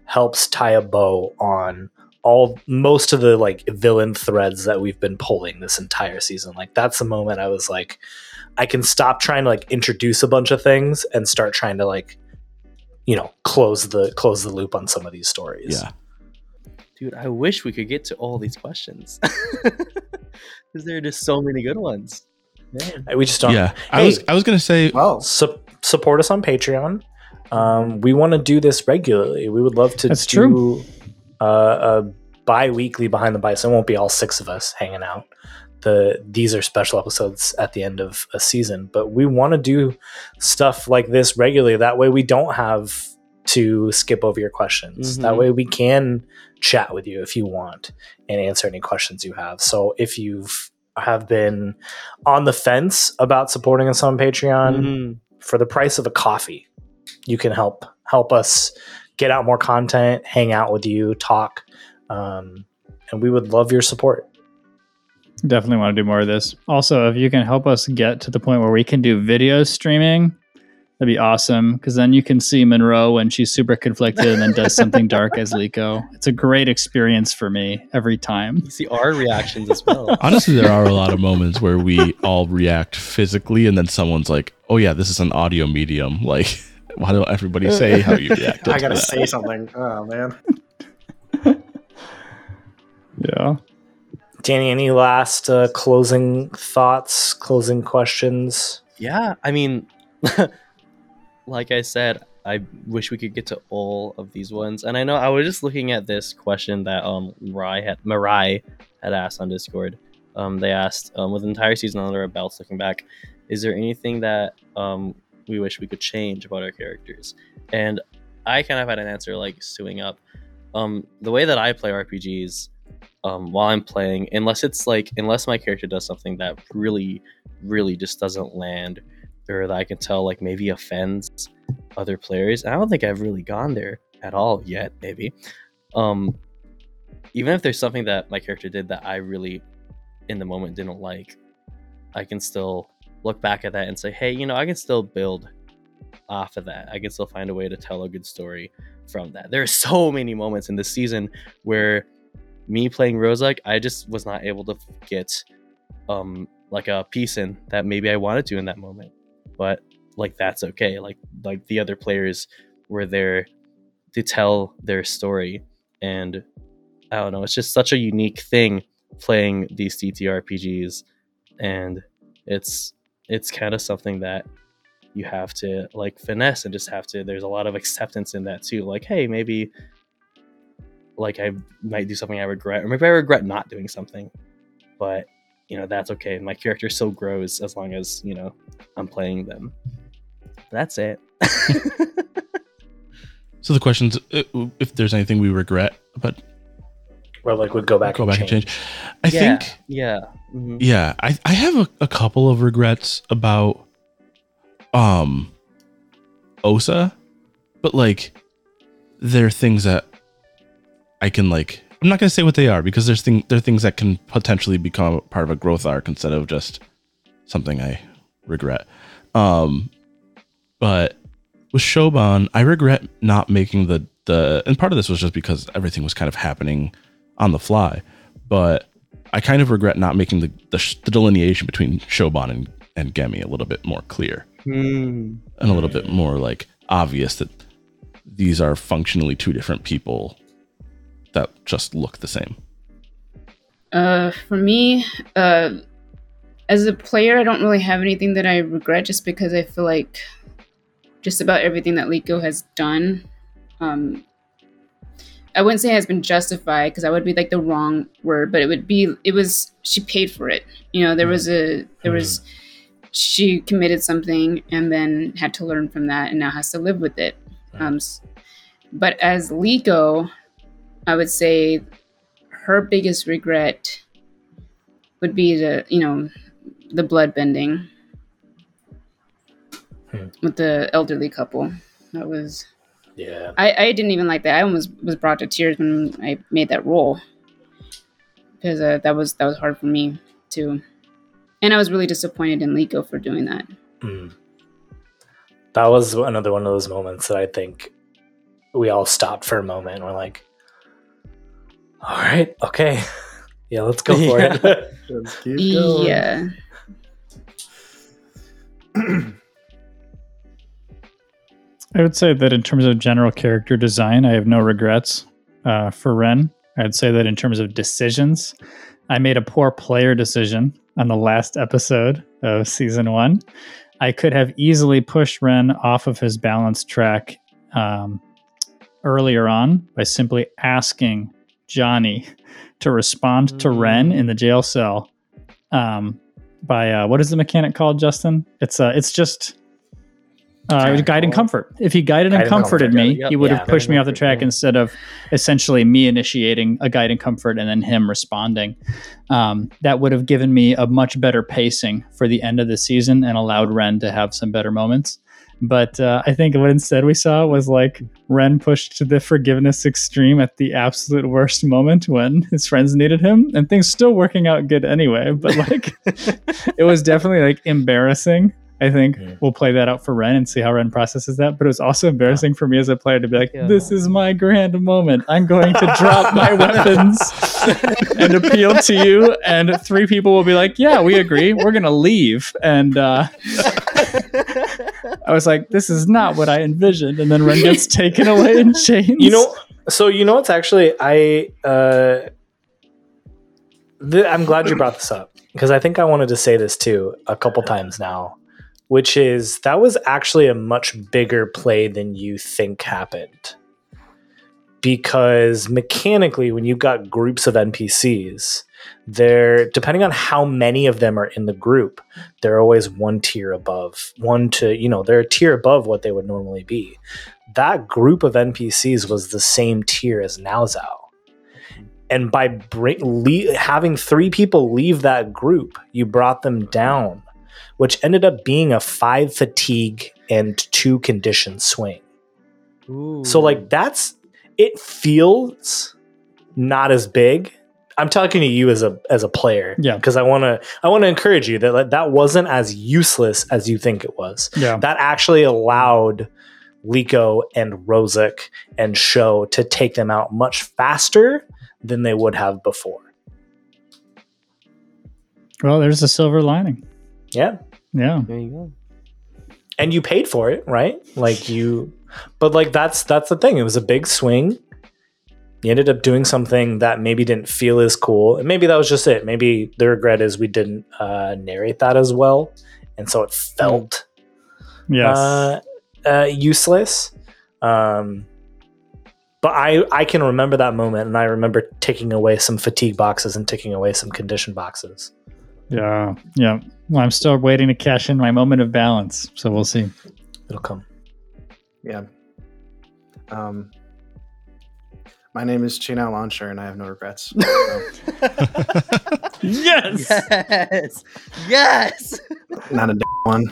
helps tie a bow on all most of the like villain threads that we've been pulling this entire season. Like that's the moment I was like, I can stop trying to like introduce a bunch of things and start trying to like, you know, close the close the loop on some of these stories. Yeah, dude, I wish we could get to all these questions because there are just so many good ones. Man. We just don't. Yeah, hey, I was I was gonna say, well, su- support us on Patreon. Um, we want to do this regularly. We would love to That's do true. Uh, a bi-weekly Behind the Bison. It won't be all six of us hanging out. The these are special episodes at the end of a season, but we want to do stuff like this regularly. That way we don't have to skip over your questions. Mm-hmm. That way we can chat with you if you want and answer any questions you have. So if you've have been on the fence about supporting us on Patreon, mm-hmm. for the price of a coffee, you can help help us get out more content, hang out with you, talk, um, and we would love your support. Definitely want to do more of this. Also, if you can help us get to the point where we can do video streaming, that'd be awesome. Because then you can see Monroe when she's super conflicted and then does something dark as Liko. It's a great experience for me every time. You see our reactions as well. Honestly, there are a lot of moments where we all react physically and then someone's like, oh yeah, this is an audio medium. Like, why don't everybody say how you reacted? I got to say something. Oh, man. Yeah. Danny, any last uh, closing thoughts, closing questions? Yeah, I mean, like I said, I wish we could get to all of these ones. And I know I was just looking at this question that um Rai had, Mirai had asked on Discord. Um, they asked, um, with the entire season under our belts, looking back, is there anything that um we wish we could change about our characters? And I kind of had an answer like suing up. Um, the way that I play R P Gs. Um, while I'm playing, unless it's like, unless my character does something that really, really just doesn't land, or that I can tell like maybe offends other players. And I don't think I've really gone there at all yet, maybe. Um, even if there's something that my character did that I really, in the moment, didn't like, I can still look back at that and say, hey, you know, I can still build off of that. I can still find a way to tell a good story from that. There are so many moments in this season where me playing Rozak, I just was not able to get um like a piece in that maybe I wanted to in that moment, but like that's okay. Like like the other players were there to tell their story, and I don't know, it's just such a unique thing playing these C T R P Gs, and it's it's kind of something that you have to like finesse and just have to. There's a lot of acceptance in that too. Like, hey, maybe. Like I might do something I regret, or maybe I regret not doing something, but you know, that's okay. My character still grows as long as, you know, I'm playing them. That's it. So the question's if there's anything we regret, but well, like we'd go back, go and back change. and change. I yeah, think, yeah, mm-hmm. yeah. I, I have a, a couple of regrets about, um, Osa, but like there are things that. I can like, I'm not going to say what they are because there's thing, there are things that can potentially become part of a growth arc instead of just something I regret. Um, but with Shoban, I regret not making the, the, and part of this was just because everything was kind of happening on the fly, but I kind of regret not making the, the, the delineation between Shoban and, and Gemi a little bit more clear mm. and a little bit more like obvious that these are functionally two different people that just look the same. Uh, for me, uh, as a player, I don't really have anything that I regret, just because I feel like just about everything that Liko has done, um, I wouldn't say has been justified, because I would be like the wrong word, but it would be, it was, she paid for it. You know, there was a, there was, she committed something and then had to learn from that and now has to live with it. Um, but as Liko, I would say her biggest regret would be the, you know, the blood bending hmm. with the elderly couple. That was, yeah. I, I didn't even like that. I almost was brought to tears when I made that roll, because uh, that was that was hard for me too, and I was really disappointed in Liko for doing that. Mm. That was another one of those moments that I think we all stopped for a moment. And we're like, all right, okay. Yeah, let's go for yeah. it. Let's keep going. Yeah. I would say that in terms of general character design, I have no regrets uh, for Ren. I'd say that in terms of decisions, I made a poor player decision on the last episode of season one. I could have easily pushed Ren off of his balance track um, earlier on by simply asking Johnny to respond mm-hmm. to Ren in the jail cell um, by uh, what is the mechanic called, Justin? It's uh, it's just uh, guide and comfort. If he guided guide and comforted and comfort, me, yeah, he would yeah, have pushed me off the track yeah. instead of essentially me initiating a guide and comfort and then him responding. Um, that would have given me a much better pacing for the end of the season and allowed Ren to have some better moments. But uh, I think what instead we saw was like Ren pushed to the forgiveness extreme at the absolute worst moment when his friends needed him, and things still working out good anyway. But like, it was definitely like embarrassing. I think yeah. we'll play that out for Ren and see how Ren processes that. But it was also embarrassing yeah. for me as a player to be like, yeah. this is my grand moment. I'm going to drop my weapons and appeal to you. And three people will be like, yeah, we agree. We're going to leave. And uh, I was like, this is not what I envisioned. And then Ren gets taken away in chains. You know, so you know what's actually, I, uh, th- I'm glad you brought this up, because I think I wanted to say this too a couple times now, which is that was actually a much bigger play than you think happened. Because mechanically, when you've got groups of N P Cs, they're, depending on how many of them are in the group, they're always one tier above, one to, you know, they're a tier above what they would normally be. That group of N P Cs was the same tier as Naozao. And by bring, le- having three people leave that group, you brought them down, which ended up being a five fatigue and two condition swing. Ooh. So like that's, it feels not as big. I'm talking to you as a as a player, yeah. Because I want to I want to encourage you that like, that wasn't as useless as you think it was. Yeah. That actually allowed Liko and Rozek and Sho to take them out much faster than they would have before. Well, there's a silver lining. Yeah. Yeah. There you go. And you paid for it, right? Like you, but like that's that's the thing. It was a big swing. You ended up doing something that maybe didn't feel as cool. And maybe that was just it. Maybe the regret is we didn't uh, narrate that as well. And so it felt yes. uh, uh, useless. Um, but I, I can remember that moment. And I remember taking away some fatigue boxes and taking away some condition boxes. Yeah. Yeah. Well, I'm still waiting to cash in my moment of balance, so we'll see. It'll come. Yeah. Um, my name is Chino Launcher, and I have no regrets. So. Yes! Yes! Yes! Not a d- one.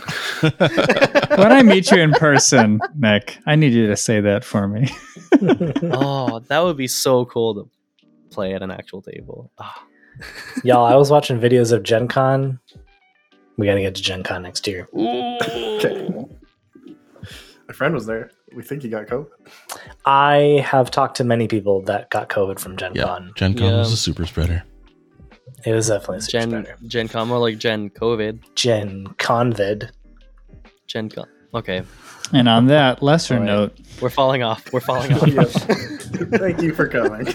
When I meet you in person, Nick, I need you to say that for me. Oh, that would be so cool to play at an actual table. Oh. Y'all, I was watching videos of Gen Con. We got to get to Gen Con next year. Okay. My friend was there. We think he got COVID. I have talked to many people that got COVID from Gen yeah. Con. Gen Con yeah. was a super spreader. It was definitely a super Gen, spreader. Gen Con, more like Gen COVID. Gen Convid. Gen Con. Okay. And on that lesser right. note. We're falling off. We're falling off. Yep. Thank you for coming.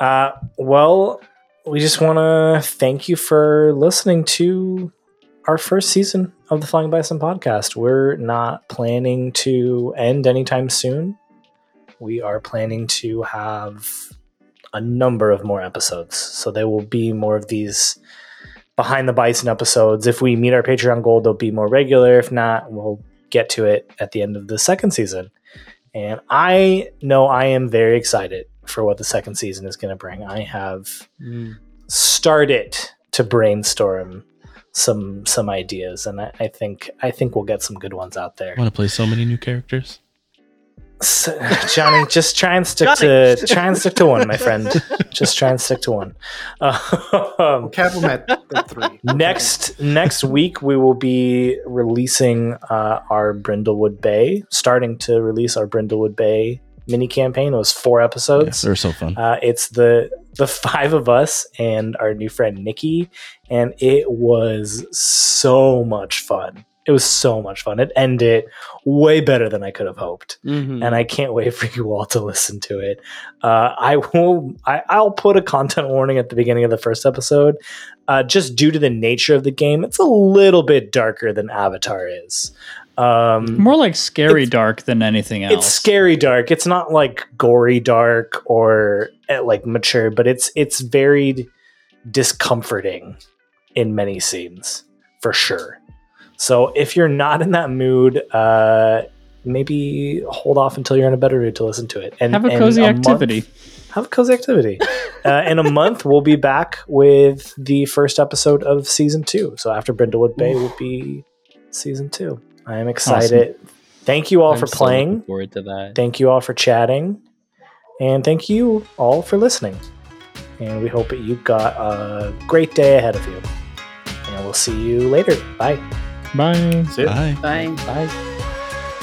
uh, well... we just want to thank you for listening to our first season of the Flying Bison podcast. We're not planning to end anytime soon. We are planning to have a number of more episodes. So there will be more of these Behind the Bison episodes. If we meet our Patreon goal, they'll be more regular. If not, we'll get to it at the end of the second season. And I know I am very excited for what the second season is going to bring. I have mm. started to brainstorm some some ideas, and I, I think I think we'll get some good ones out there. I want to play so many new characters. So, Johnny, just try and stick Johnny. to try and stick to one, my friend. Just try and stick to one. Um, Cap them at three. Next next week we will be releasing uh, our Brindlewood Bay. Starting to release our Brindlewood Bay mini campaign. It was four episodes. Yeah, they're so fun. Uh, it's the the five of us and our new friend Nikki, and it was so much fun. It was so much fun. It ended way better than I could have hoped. Mm-hmm. And I can't wait for you all to listen to it. Uh, I will, I, I'll put a content warning at the beginning of the first episode. Uh, just due to the nature of the game, it's a little bit darker than Avatar is. Um, More like scary dark than anything else. It's scary dark. It's not like gory dark or uh, like mature, but it's it's very discomforting in many scenes, for sure. So if you're not in that mood, uh, maybe hold off until you're in a better mood to listen to it. And have a cozy and a activity. Month, have a cozy activity. uh, in a month, we'll be back with the first episode of season two. So after Brindlewood Bay will be season two. I am excited. Awesome. Thank you all I'm for so playing. Looking forward to that. Thank you all for chatting, and thank you all for listening. And we hope that you've got a great day ahead of you. And we'll see you later. Bye. Bye. Bye. Bye. Bye.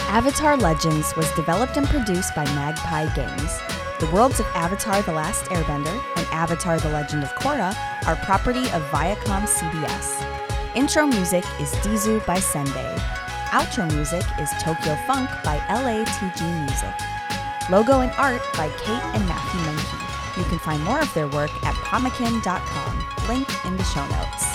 Avatar Legends was developed and produced by Magpie Games. The worlds of Avatar the Last Airbender and Avatar the Legend of Korra are property of Viacom C B S. Intro music is Dizu by Senbei. Outro music is Tokyo Funk by L A T G Music. Logo and art by Cate and Matthew Mahnke. You can find more of their work at pomekin dot com, link in the show notes.